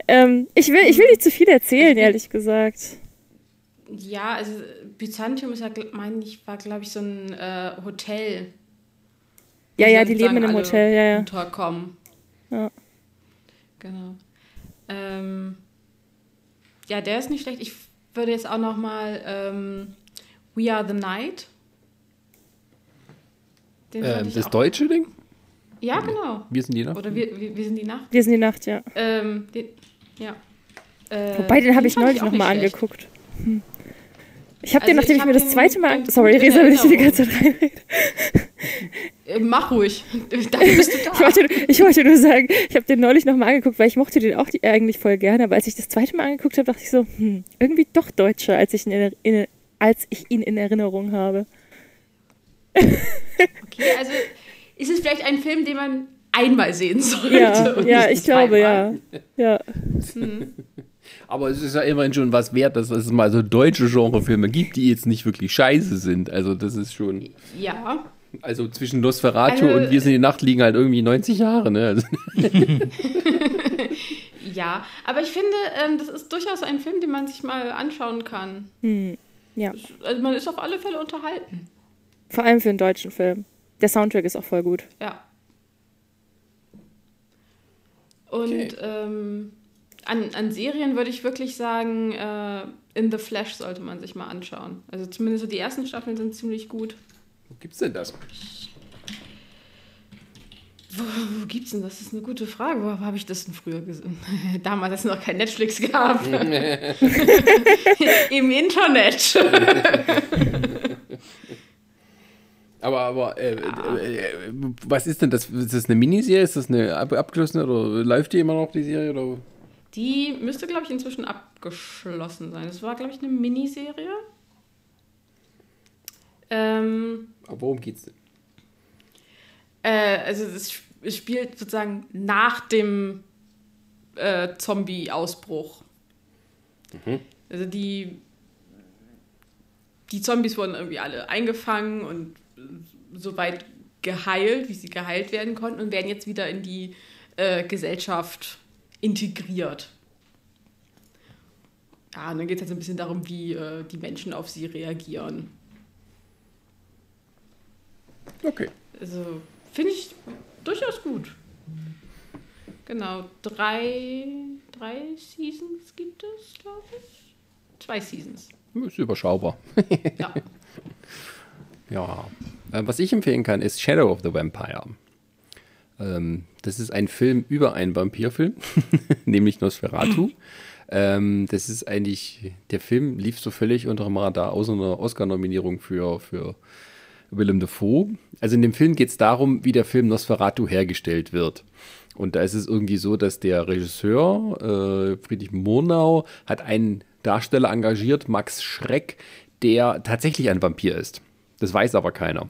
Ähm, ich will, ich will nicht zu viel erzählen, ehrlich gesagt. Ja, also Byzantium ist ja, meine ich, war glaube ich so ein äh, Hotel. Ja, ja, die leben in einem Hotel, ja, ja. Unterkommen. Ja. Genau. Ähm, ja, der ist nicht schlecht. Ich würde jetzt auch noch mal ähm, We Are the Night. Den ähm, das deutsche Ding? Ja, genau. Wir sind die Nacht. Oder wir, wir, wir sind die Nacht. Wir sind die Nacht, ja. Ähm, den, ja. Äh, Wobei, den habe ich neulich nochmal angeguckt. Hm. Ich habe also den, nachdem ich, ich mir das zweite Mal angeguckt habe. Sorry, Resa, wenn ich dir die ganze Zeit reinrede. Mach ruhig. Dafür bist du da. ich, wollte, ich wollte nur sagen, ich habe den neulich nochmal angeguckt, weil ich mochte den auch die, eigentlich voll gerne. Aber als ich das zweite Mal angeguckt habe, dachte ich so, hm, irgendwie doch deutscher, als ich ihn in, als ich ihn in Erinnerung habe. Okay, also ist es vielleicht ein Film, den man einmal sehen sollte? Ja, und ja nicht ich zweimal. glaube, ja. ja. Hm. Aber es ist ja immerhin schon was wert, dass es mal so deutsche Genrefilme gibt, die jetzt nicht wirklich scheiße sind. Also das ist schon... Ja. Also zwischen Nosferatu also, und Wir sind die Nacht liegen halt irgendwie neunzig Jahre, ne? Also. Ja, aber ich finde, das ist durchaus ein Film, den man sich mal anschauen kann. Hm. Ja. Also man ist auf alle Fälle unterhalten. Vor allem für einen deutschen Film. Der Soundtrack ist auch voll gut. Ja. Und okay. ähm, an, an Serien würde ich wirklich sagen, äh, In The Flash sollte man sich mal anschauen. Also zumindest so die ersten Staffeln sind ziemlich gut. Wo gibt's denn das? Wo, wo gibt's denn das? Das ist eine gute Frage. Wo habe ich das denn früher gesehen? Damals hat es noch kein Netflix gehabt. Im Internet. Aber, aber äh, ah. äh, was ist denn das? Ist das eine Miniserie? Ist das eine ab- abgeschlossene? Oder läuft die immer noch, die Serie? Oder? Die müsste, glaube ich, inzwischen abgeschlossen sein. Das war, glaube ich, eine Miniserie. Ähm, aber worum geht's denn? Äh, also es, es spielt sozusagen nach dem äh, Zombie-Ausbruch. Mhm. Also die die Zombies wurden irgendwie alle eingefangen und soweit geheilt, wie sie geheilt werden konnten und werden jetzt wieder in die äh, Gesellschaft integriert. Ja, und dann geht es jetzt ein bisschen darum, wie äh, die Menschen auf sie reagieren. Okay. Also finde ich durchaus gut. Genau, drei, drei Seasons gibt es, glaube ich. Zwei Seasons. Ist überschaubar. Ja. Ja. Was ich empfehlen kann, ist Shadow of the Vampire. Das ist ein Film über einen Vampirfilm, nämlich Nosferatu. Das ist eigentlich, der Film lief so völlig unter dem Radar, außer einer Oscar-Nominierung für, für Willem Dafoe. Also in dem Film geht es darum, wie der Film Nosferatu hergestellt wird. Und da ist es irgendwie so, dass der Regisseur, Friedrich Murnau, hat einen Darsteller engagiert, Max Schreck, der tatsächlich ein Vampir ist. Das weiß aber keiner.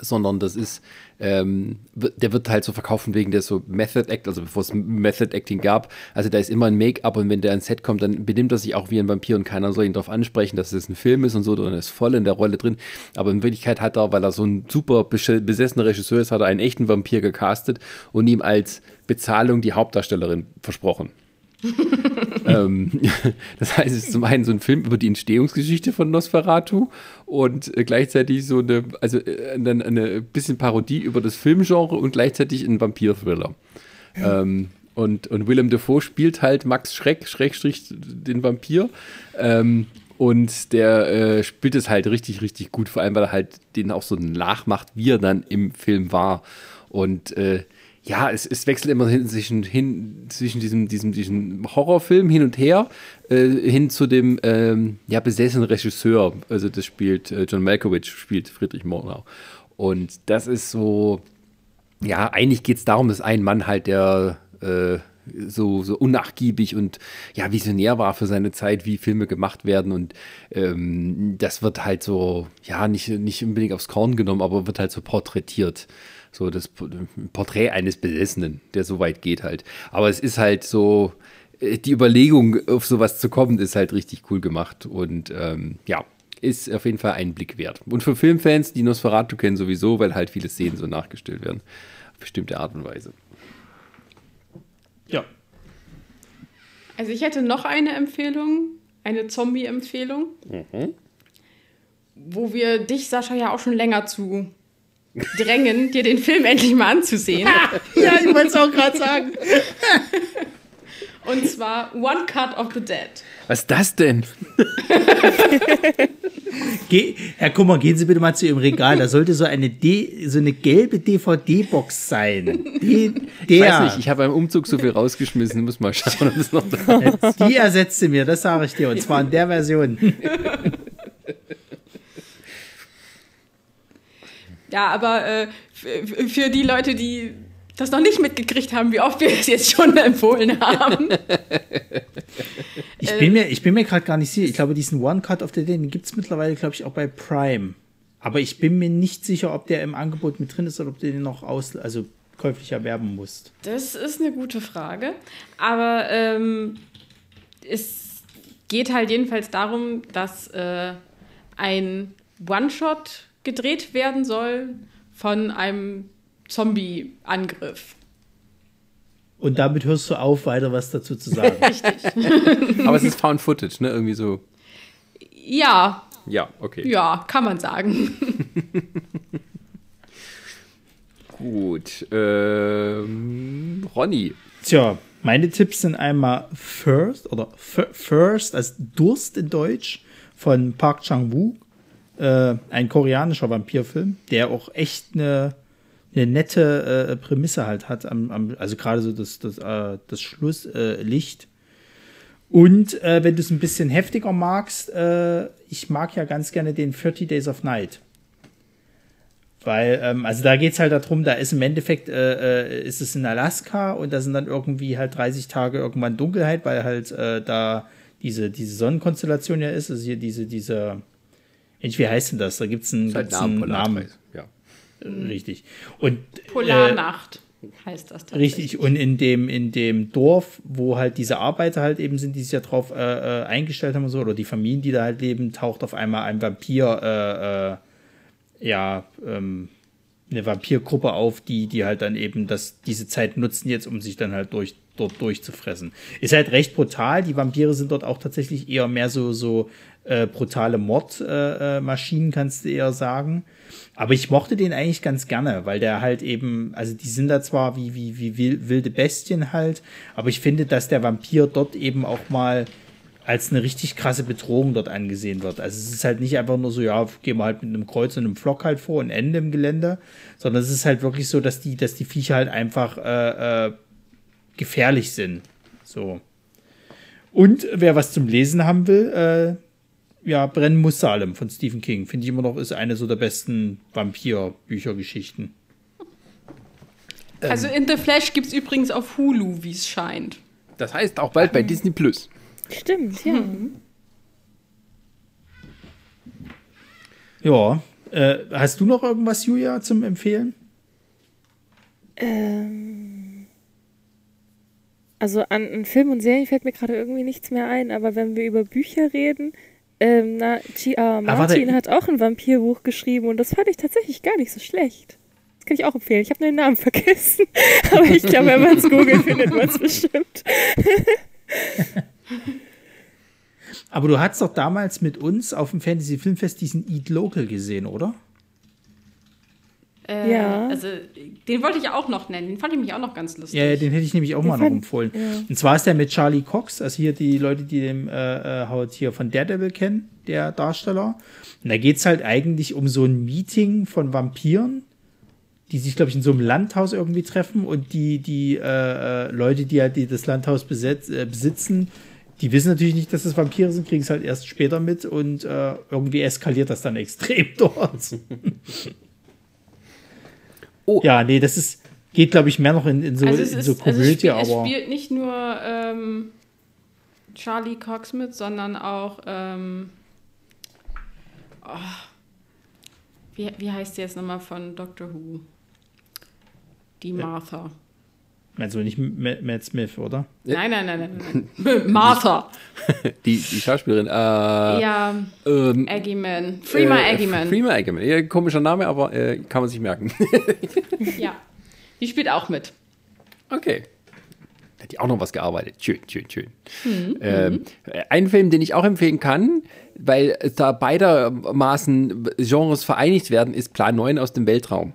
sondern das ist, ähm, der wird halt so verkauft wegen der so Method Act, also bevor es Method Acting gab, also da ist immer ein Make-up und wenn der ans Set kommt, dann benimmt er sich auch wie ein Vampir und keiner soll ihn darauf ansprechen, dass es ein Film ist und so, und er ist voll in der Rolle drin, aber in Wirklichkeit hat er, weil er so ein super besessener Regisseur ist, hat er einen echten Vampir gecastet und ihm als Bezahlung die Hauptdarstellerin versprochen. ähm, das heißt, es ist zum einen so ein Film über die Entstehungsgeschichte von Nosferatu und gleichzeitig so eine, also eine, eine bisschen Parodie über das Filmgenre und gleichzeitig ein Vampir-Thriller. Ja. Ähm, und, und Willem Dafoe spielt halt Max Schreck, Schrägstrich den Vampir. Ähm, Und der äh, spielt es halt richtig, richtig gut, vor allem, weil er halt den auch so nachmacht, wie er dann im Film war. Und äh, ja, es, es wechselt immer hin, zwischen, hin, zwischen diesem, diesem, diesem Horrorfilm hin und her, äh, hin zu dem ähm, ja, besessenen Regisseur. Also das spielt äh, John Malkovich, spielt Friedrich Murnau. Und das ist so, ja, eigentlich geht es darum, dass ein Mann halt der... Äh, So, so unnachgiebig und ja visionär war für seine Zeit, wie Filme gemacht werden und ähm, das wird halt so, ja nicht, nicht unbedingt aufs Korn genommen, aber wird halt so porträtiert. So das Porträt eines Besessenen, der so weit geht halt. Aber es ist halt so, die Überlegung, auf sowas zu kommen, ist halt richtig cool gemacht und ähm, ja, ist auf jeden Fall einen Blick wert. Und für Filmfans, die Nosferatu kennen sowieso, weil halt viele Szenen so nachgestellt werden, auf bestimmte Art und Weise. Ja. Also ich hätte noch eine Empfehlung, eine Zombie-Empfehlung, mhm. wo wir dich, Sascha, ja auch schon länger zu drängen, dir den Film endlich mal anzusehen. Ja, ich wollte es auch gerade sagen. Und zwar One Cut of the Dead. Was ist das denn? Geh, Herr Kummer, gehen Sie bitte mal zu Ihrem Regal. Da sollte so eine, D, so eine gelbe D V D-Box sein. Die, der. Ich weiß nicht, ich habe beim Umzug so viel rausgeschmissen. Muss mal schauen, ob es noch da ist. Die ersetzte mir, das sage ich dir. Und zwar in der Version. Ja, aber äh, für, für die Leute, die das noch nicht mitgekriegt haben, wie oft wir es jetzt schon empfohlen haben. Ich bin mir, ich bin mir gerade gar nicht sicher. Ich glaube, diesen One Cut of the Day, den gibt es mittlerweile, glaube ich, auch bei Prime. Aber ich bin mir nicht sicher, ob der im Angebot mit drin ist oder ob du den noch aus, also käuflich erwerben musst. Das ist eine gute Frage. Aber ähm, es geht halt jedenfalls darum, dass äh, ein One-Shot gedreht werden soll von einem Zombie-Angriff. Und damit hörst du auf, weiter was dazu zu sagen. Richtig. Aber es ist Found Footage, ne? Irgendwie so. Ja. Ja, okay. Ja, kann man sagen. Gut. Ähm, Ronny. Tja, meine Tipps sind einmal First, oder First, als Durst in Deutsch, von Park Chan-wook. Äh, ein koreanischer Vampirfilm, der auch echt eine eine nette äh, Prämisse halt hat, am, am, also gerade so das, das, äh, das Schlusslicht. Äh, und äh, wenn du es ein bisschen heftiger magst, äh, ich mag ja ganz gerne den thirty Days of Night. Weil, ähm, also da geht es halt darum, da ist im Endeffekt, äh, äh, ist es in Alaska und da sind dann irgendwie halt dreißig Tage irgendwann Dunkelheit, weil halt äh, da diese, diese Sonnenkonstellation ja ist, also hier diese, diese, wie heißt denn das? Da gibt es einen, halt einen Namen. Ja. Richtig. Und Polarnacht äh, heißt das tatsächlich. Richtig. Und in dem, in dem Dorf, wo halt diese Arbeiter halt eben sind, die sich ja drauf äh, eingestellt haben und so, oder die Familien, die da halt leben, taucht auf einmal ein Vampir, äh, äh, ja, ähm, eine Vampirgruppe auf, die, die halt dann eben das, diese Zeit nutzen jetzt, um sich dann halt durch, dort durchzufressen. Ist halt recht brutal. Die Vampire sind dort auch tatsächlich eher mehr so, so äh, brutale Mordmaschinen, äh, kannst du eher sagen. Aber ich mochte den eigentlich ganz gerne, weil der halt eben, also die sind da zwar wie, wie, wie wilde Bestien halt, aber ich finde, dass der Vampir dort eben auch mal als eine richtig krasse Bedrohung dort angesehen wird. Also es ist halt nicht einfach nur so, ja, gehen wir halt mit einem Kreuz und einem Flock halt vor und Ende im Gelände, sondern es ist halt wirklich so, dass die, dass die Viecher halt einfach äh, äh, gefährlich sind. So. Und wer was zum Lesen haben will, äh, ja, Brennen muss Salem von Stephen King. Finde ich immer noch, ist eine so der besten Vampir-Büchergeschichten. Also In The Flash gibt es übrigens auf Hulu, wie es scheint. Das heißt auch bald bei mhm. Disney Plus. Stimmt, ja. Mhm. Ja, Äh, hast du noch irgendwas, Julia, zum Empfehlen? Ähm, also an, an Film und Serien fällt mir gerade irgendwie nichts mehr ein, aber wenn wir über Bücher reden, ähm, na, G R. Martin ah, hat auch ein Vampirbuch geschrieben und das fand ich tatsächlich gar nicht so schlecht. Das kann ich auch empfehlen. Ich habe nur den Namen vergessen, aber ich glaube, wenn man es googelt, findet man es bestimmt. Aber du hattest doch damals mit uns auf dem Fantasy-Filmfest diesen Eat Local gesehen, oder? Äh, ja. Also, den wollte ich auch noch nennen. Den fand ich mich auch noch ganz lustig. Ja, den hätte ich nämlich auch den mal fand, noch empfohlen. Ja. Und zwar ist der mit Charlie Cox, also hier die Leute, die den äh, hier von Daredevil kennen, der Darsteller. Und da geht es halt eigentlich um so ein Meeting von Vampiren, die sich, glaube ich, in so einem Landhaus irgendwie treffen. Und die, die äh, Leute, die halt die das Landhaus besetz, äh, besitzen, die wissen natürlich nicht, dass es Vampire sind, kriegen es halt erst später mit und äh, irgendwie eskaliert das dann extrem dort. Oh. Ja, nee, das ist geht, glaube ich, mehr noch in, in so, also in so ist, Komödie. Also es, spiel, aber es spielt nicht nur ähm, Charlie Cox mit, sondern auch ähm, oh, wie, wie heißt die jetzt nochmal von Doctor Who? Die Martha. Ja. Also nicht Matt Smith, oder? Nein, nein, nein, nein. Martha. Die, die Schauspielerin. Äh, ja, ähm, Eggman. Freema äh, Eggman. Freema Eggman. Ja, komischer Name, aber äh, kann man sich merken. Ja, die spielt auch mit. Okay. Hat die auch noch was gearbeitet. Schön, schön, schön. Mhm. Ähm, ein Film, den ich auch empfehlen kann, weil da beidermaßen Genres vereinigt werden, ist Plan neun aus dem Weltraum.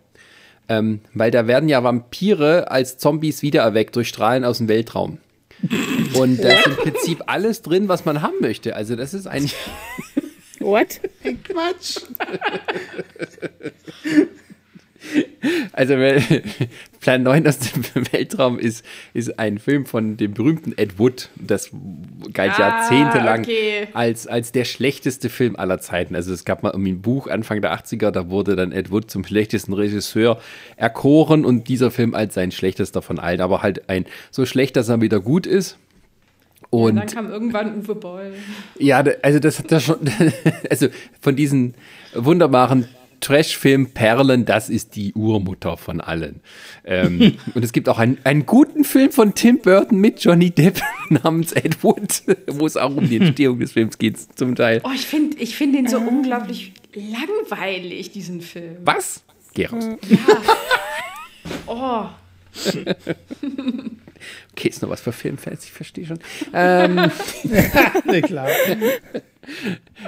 Ähm, weil da werden ja Vampire als Zombies wiedererweckt durch Strahlen aus dem Weltraum. Und da ist im Prinzip alles drin, was man haben möchte. Also das ist eigentlich... What? Quatsch! Also Plan neun aus dem Weltraum ist, ist ein Film von dem berühmten Ed Wood. Das galt ah, jahrzehntelang okay. als, als der schlechteste Film aller Zeiten. Also es gab mal irgendwie ein Buch Anfang der achtziger, da wurde dann Ed Wood zum schlechtesten Regisseur erkoren und dieser Film als sein schlechtester von allen. Aber halt ein so schlecht, dass er wieder gut ist. Und ja, dann kam irgendwann Uwe Boll. Ja, also das hat er schon... Also von diesen wunderbaren... Trash-Film-Perlen, das ist die Urmutter von allen. Ähm, und es gibt auch einen, einen guten Film von Tim Burton mit Johnny Depp namens Ed Wood, wo es auch um die Entstehung des Films geht zum Teil. Oh, ich finde ich find den so ähm. unglaublich langweilig, diesen Film. Was? Geh raus. Ja. Oh. Okay, ist noch was für Filmfans, ich verstehe schon. Ähm. Ne, klar.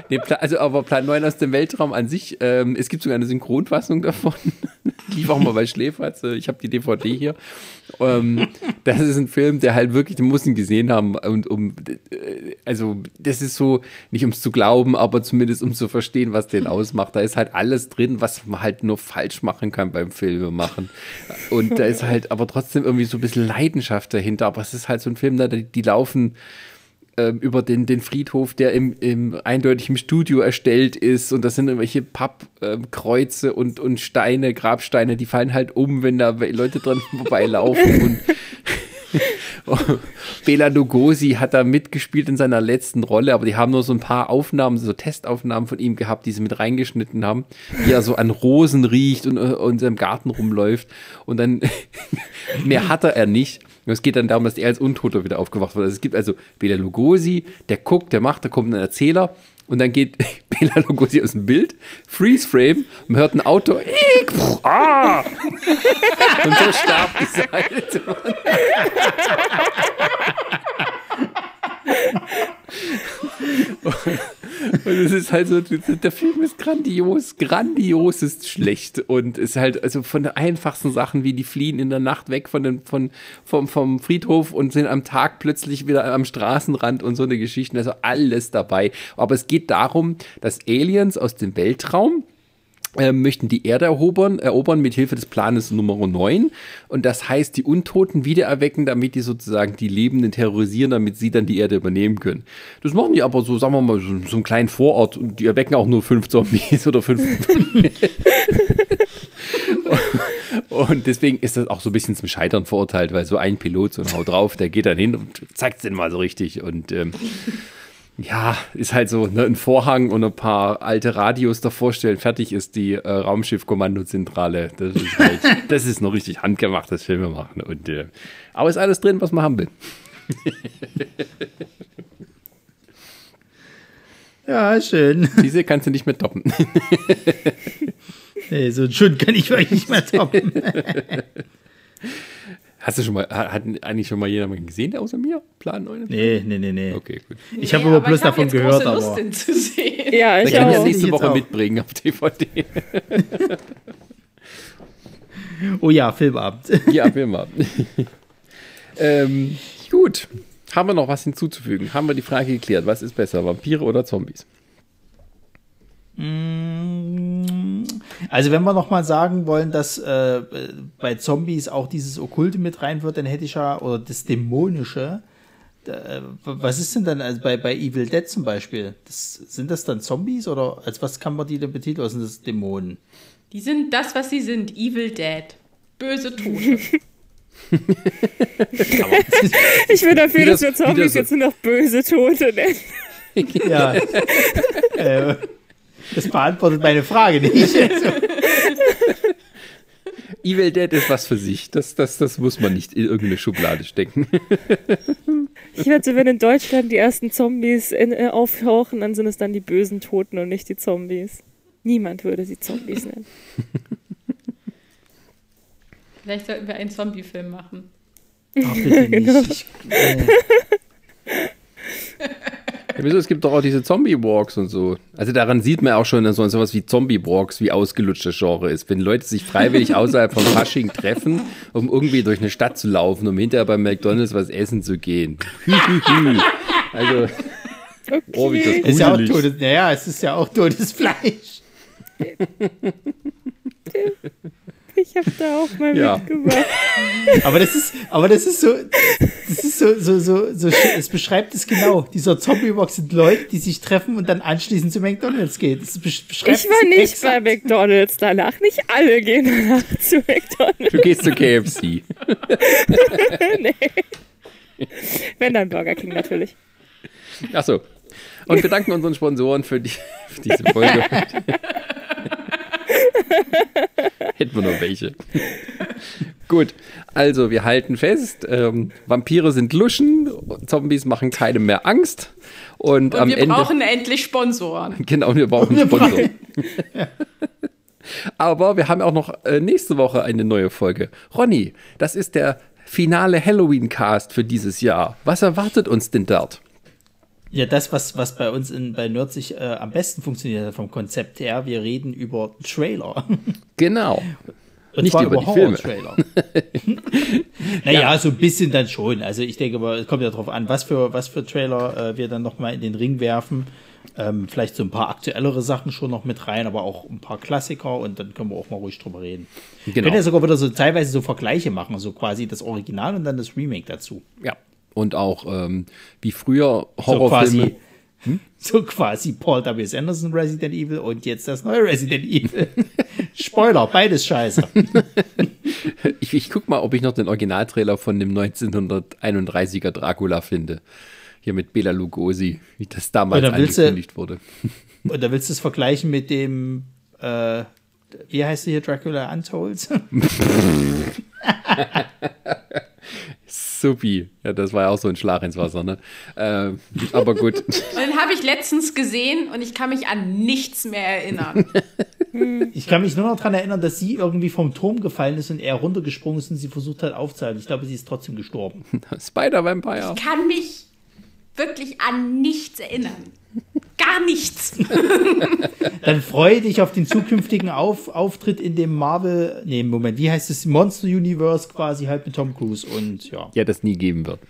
Nee, also, aber Plan neun aus dem Weltraum an sich, ähm, es gibt sogar eine Synchronfassung davon. Lief auch mal bei Schläferz, ich habe die D V D hier. Ähm, das ist ein Film, der halt wirklich, den muss ihn gesehen haben. Und um, also, das ist so, nicht um es zu glauben, aber zumindest um zu verstehen, was den ausmacht. Da ist halt alles drin, was man halt nur falsch machen kann beim Filme machen. Und da ist halt aber trotzdem irgendwie so ein bisschen Leidenschaft dahinter. Aber es ist halt so ein Film, da die, die laufen über den, den Friedhof, der im, im eindeutigen Studio erstellt ist und das sind irgendwelche Pappkreuze äh, und, und Steine, Grabsteine, die fallen halt um, wenn da Leute dran vorbeilaufen und oh, Bela Lugosi hat da mitgespielt in seiner letzten Rolle, aber die haben nur so ein paar Aufnahmen, so Testaufnahmen von ihm gehabt, die sie mit reingeschnitten haben, wie er so an Rosen riecht und, und im Garten rumläuft und dann mehr hatte er nicht. Es geht dann darum, dass er als Untoter wieder aufgewacht wird. Also es gibt also Bela Lugosi, der guckt, der macht, da kommt ein Erzähler und dann geht Bela Lugosi aus dem Bild, Freeze Frame, man hört ein Auto, ich, pff, ah! Und so starb gesagt. Und es ist halt so, der Film ist grandios, grandios ist schlecht und ist halt also von den einfachsten Sachen, wie die fliehen in der Nacht weg von den, von, vom, vom Friedhof und sind am Tag plötzlich wieder am Straßenrand und so eine Geschichte, also alles dabei. Aber es geht darum, dass Aliens aus dem Weltraum äh, möchten die Erde erobern, erobern mit Hilfe des Planes Nummer neun und das heißt, die Untoten wiedererwecken, damit die sozusagen die Lebenden terrorisieren, damit sie dann die Erde übernehmen können. Das machen die aber so, sagen wir mal, so, so einen kleinen Vorort und die erwecken auch nur fünf Zombies oder fünf. Und deswegen ist das auch so ein bisschen zum Scheitern verurteilt, weil so ein Pilot so ein Hau drauf, der geht dann hin und zeigt es denen mal so richtig und ähm, ja, ist halt so, ne, ein Vorhang und ein paar alte Radios davor stellen, fertig ist die äh, Raumschiff-Kommandozentrale. Das ist halt, das ist noch richtig handgemachtes Filme machen. Und, äh, aber ist alles drin, was man haben will. Ja, schön. Diese kannst du nicht mehr toppen. Nee, so schön kann ich vielleicht nicht mehr toppen. Hast du schon mal, hat eigentlich schon mal jemand gesehen, außer mir? Plan neun? Nee, nee, nee, nee. Okay, gut. Nee, ich habe aber bloß hab davon gehört, aber. Lust, den zu sehen. Ja, ich kann ja nächste Woche mitbringen auf D V D. Oh ja, Filmabend. Ja, Filmabend. ähm, gut. Haben wir noch was hinzuzufügen? Haben wir die Frage geklärt? Was ist besser, Vampire oder Zombies? Also wenn wir nochmal sagen wollen, dass äh, bei Zombies auch dieses Okkulte mit rein wird, dann hätte ich ja, oder das Dämonische, äh, was ist denn dann also bei, bei Evil Dead zum Beispiel? Das, sind das dann Zombies oder als was kann man die denn betiteln? Sind das Dämonen? Die sind das, was sie sind, Evil Dead. Böse Tote. Ich bin dafür, das, dass wir Zombies jetzt nur noch böse Tote nennen. Ja. äh, das beantwortet meine Frage nicht. Also. Evil Dead ist was für sich. Das, das, das muss man nicht in irgendeine Schublade stecken. Ich wette, wenn in Deutschland die ersten Zombies in, äh, auftauchen, dann sind es dann die bösen Toten und nicht die Zombies. Niemand würde sie Zombies nennen. Vielleicht sollten wir einen Zombie-Film machen. Ach, bitte nicht. Es gibt doch auch diese Zombie-Walks und so. Also daran sieht man auch schon, dass so sowas wie Zombie-Walks, wie ausgelutschtes Genre ist. Wenn Leute sich freiwillig außerhalb von Fasching treffen, um irgendwie durch eine Stadt zu laufen, um hinterher bei McDonald's was essen zu gehen. Also, okay. Oh, wie das ist ja auch totes, naja, es ist ja auch totes Fleisch. Ich habe da auch mal ja. mitgemacht. Aber das ist, aber das ist so, das ist so, so, so, so es beschreibt es genau. Dieser Zombie-Box sind Leute, die sich treffen und dann anschließend zu McDonald's gehen. Das beschreibt ich war nicht exakt. Bei McDonald's danach. Nicht alle gehen danach zu McDonald's. Du gehst zu K F C. Nee. Wenn dann Burger King natürlich. Ach so. Und wir danken unseren Sponsoren für, die, für diese Folge. Hätten wir noch welche. Gut, also wir halten fest, ähm, Vampire sind Luschen, Zombies machen keinem mehr Angst. Und, und am wir Ende, brauchen endlich Sponsoren. Genau, wir brauchen wir Sponsoren. Brauchen. Aber wir haben auch noch äh, nächste Woche eine neue Folge. Ronny, das ist der finale Halloween-Cast für dieses Jahr. Was erwartet uns denn dort? Ja, das, was, was bei uns in, bei Nerdzig äh, am besten funktioniert vom Konzept her, wir reden über Trailer. Genau. Und nicht über, über die Horror-Trailer. Naja, ja. So ein bisschen dann schon. Also ich denke, aber es kommt ja drauf an, was für, was für Trailer äh, wir dann nochmal in den Ring werfen. Ähm, vielleicht so ein paar aktuellere Sachen schon noch mit rein, aber auch ein paar Klassiker und dann können wir auch mal ruhig drüber reden. Genau. Wir können ja sogar wieder so teilweise so Vergleiche machen, so quasi das Original und dann das Remake dazu. Ja. Und auch ähm, wie früher Horrorfilme. So quasi, hm? so quasi Paul W S. Anderson Resident Evil und jetzt das neue Resident Evil. Spoiler, beides scheiße. ich ich guck mal, ob ich noch den Originaltrailer von dem neunzehnhunderteinunddreißiger Dracula finde. Hier mit Bela Lugosi, wie das damals angekündigt wurde. Und da willst du es vergleichen mit dem, äh, wie heißt du hier, Dracula Untold? Supi. Ja, das war ja auch so ein Schlag ins Wasser, ne? Ähm, aber gut. Und den habe ich letztens gesehen und ich kann mich an nichts mehr erinnern. Ich kann mich nur noch daran erinnern, dass sie irgendwie vom Turm gefallen ist und er runtergesprungen ist und sie versucht hat aufzuhalten. Ich glaube, sie ist trotzdem gestorben. Spider-Vampire. Ich kann mich wirklich an nichts erinnern. Gar nichts. Dann freue dich auf den zukünftigen auf- Auftritt in dem Marvel, nee, Moment, wie heißt es? Monster Universe quasi halt mit Tom Cruise und ja. Ja, das nie geben wird.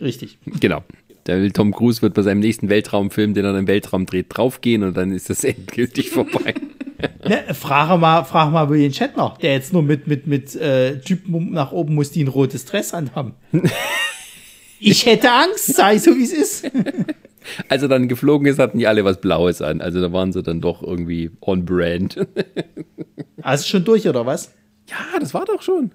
Richtig. Genau. Der Tom Cruise wird bei seinem nächsten Weltraumfilm, den er im Weltraum dreht, draufgehen und dann ist das endgültig vorbei. Ne, frage mal, frage mal William Shatner, der jetzt nur mit, mit, mit, äh, Typen nach oben muss, die ein rotes Dress anhaben. Ich hätte Angst, sei so wie es ist. Als er dann geflogen ist, hatten die alle was Blaues an. Also da waren sie dann doch irgendwie on brand. Hast du schon durch, oder was? Ja, das war doch schon.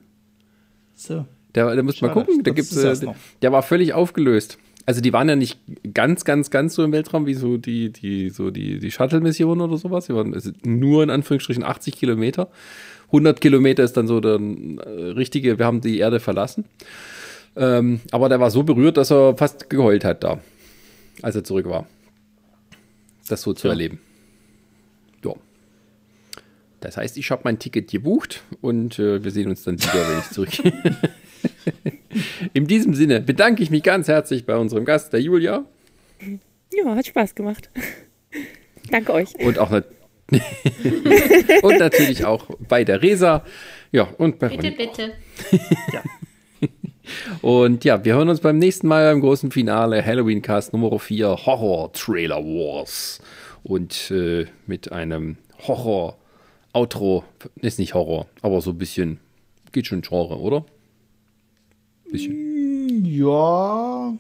So. Da, da musst du mal gucken. Da gibt's, äh, der war völlig aufgelöst. also die waren ja nicht ganz, ganz, ganz so im Weltraum wie so die, die, so die, die Shuttle-Mission oder sowas. Die waren also nur in Anführungsstrichen achtzig Kilometer. hundert Kilometer ist dann so der richtige, wir haben die Erde verlassen. Ähm, aber der war so berührt, dass er fast geheult hat da, als er zurück war. Das so zu ja. erleben. Ja. Das heißt, ich habe mein Ticket gebucht und äh, wir sehen uns dann wieder, wenn ich zurückgehe. In diesem Sinne bedanke ich mich ganz herzlich bei unserem Gast, der Julia. Ja, hat Spaß gemacht. Danke euch. Und auch und natürlich auch bei der Resa. Ja, und bei Bitte, Ron. bitte. Ja. Und ja, wir hören uns beim nächsten Mal beim großen Finale Halloween-Cast Nummer vier Horror-Trailer Wars. Und äh, mit einem Horror-Outro. Ist nicht Horror, aber so ein bisschen. Geht schon Genre, oder? Bisschen. Ja.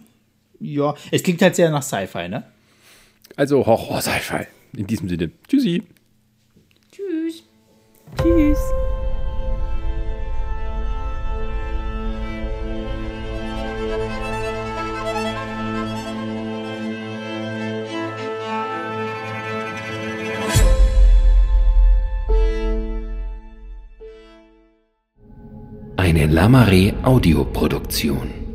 Ja. Es klingt halt sehr nach Sci-Fi, ne? Also Horror-Sci-Fi. In diesem Sinne. Tschüssi. Tschüss. Tschüss. Eine Lamare Audioproduktion.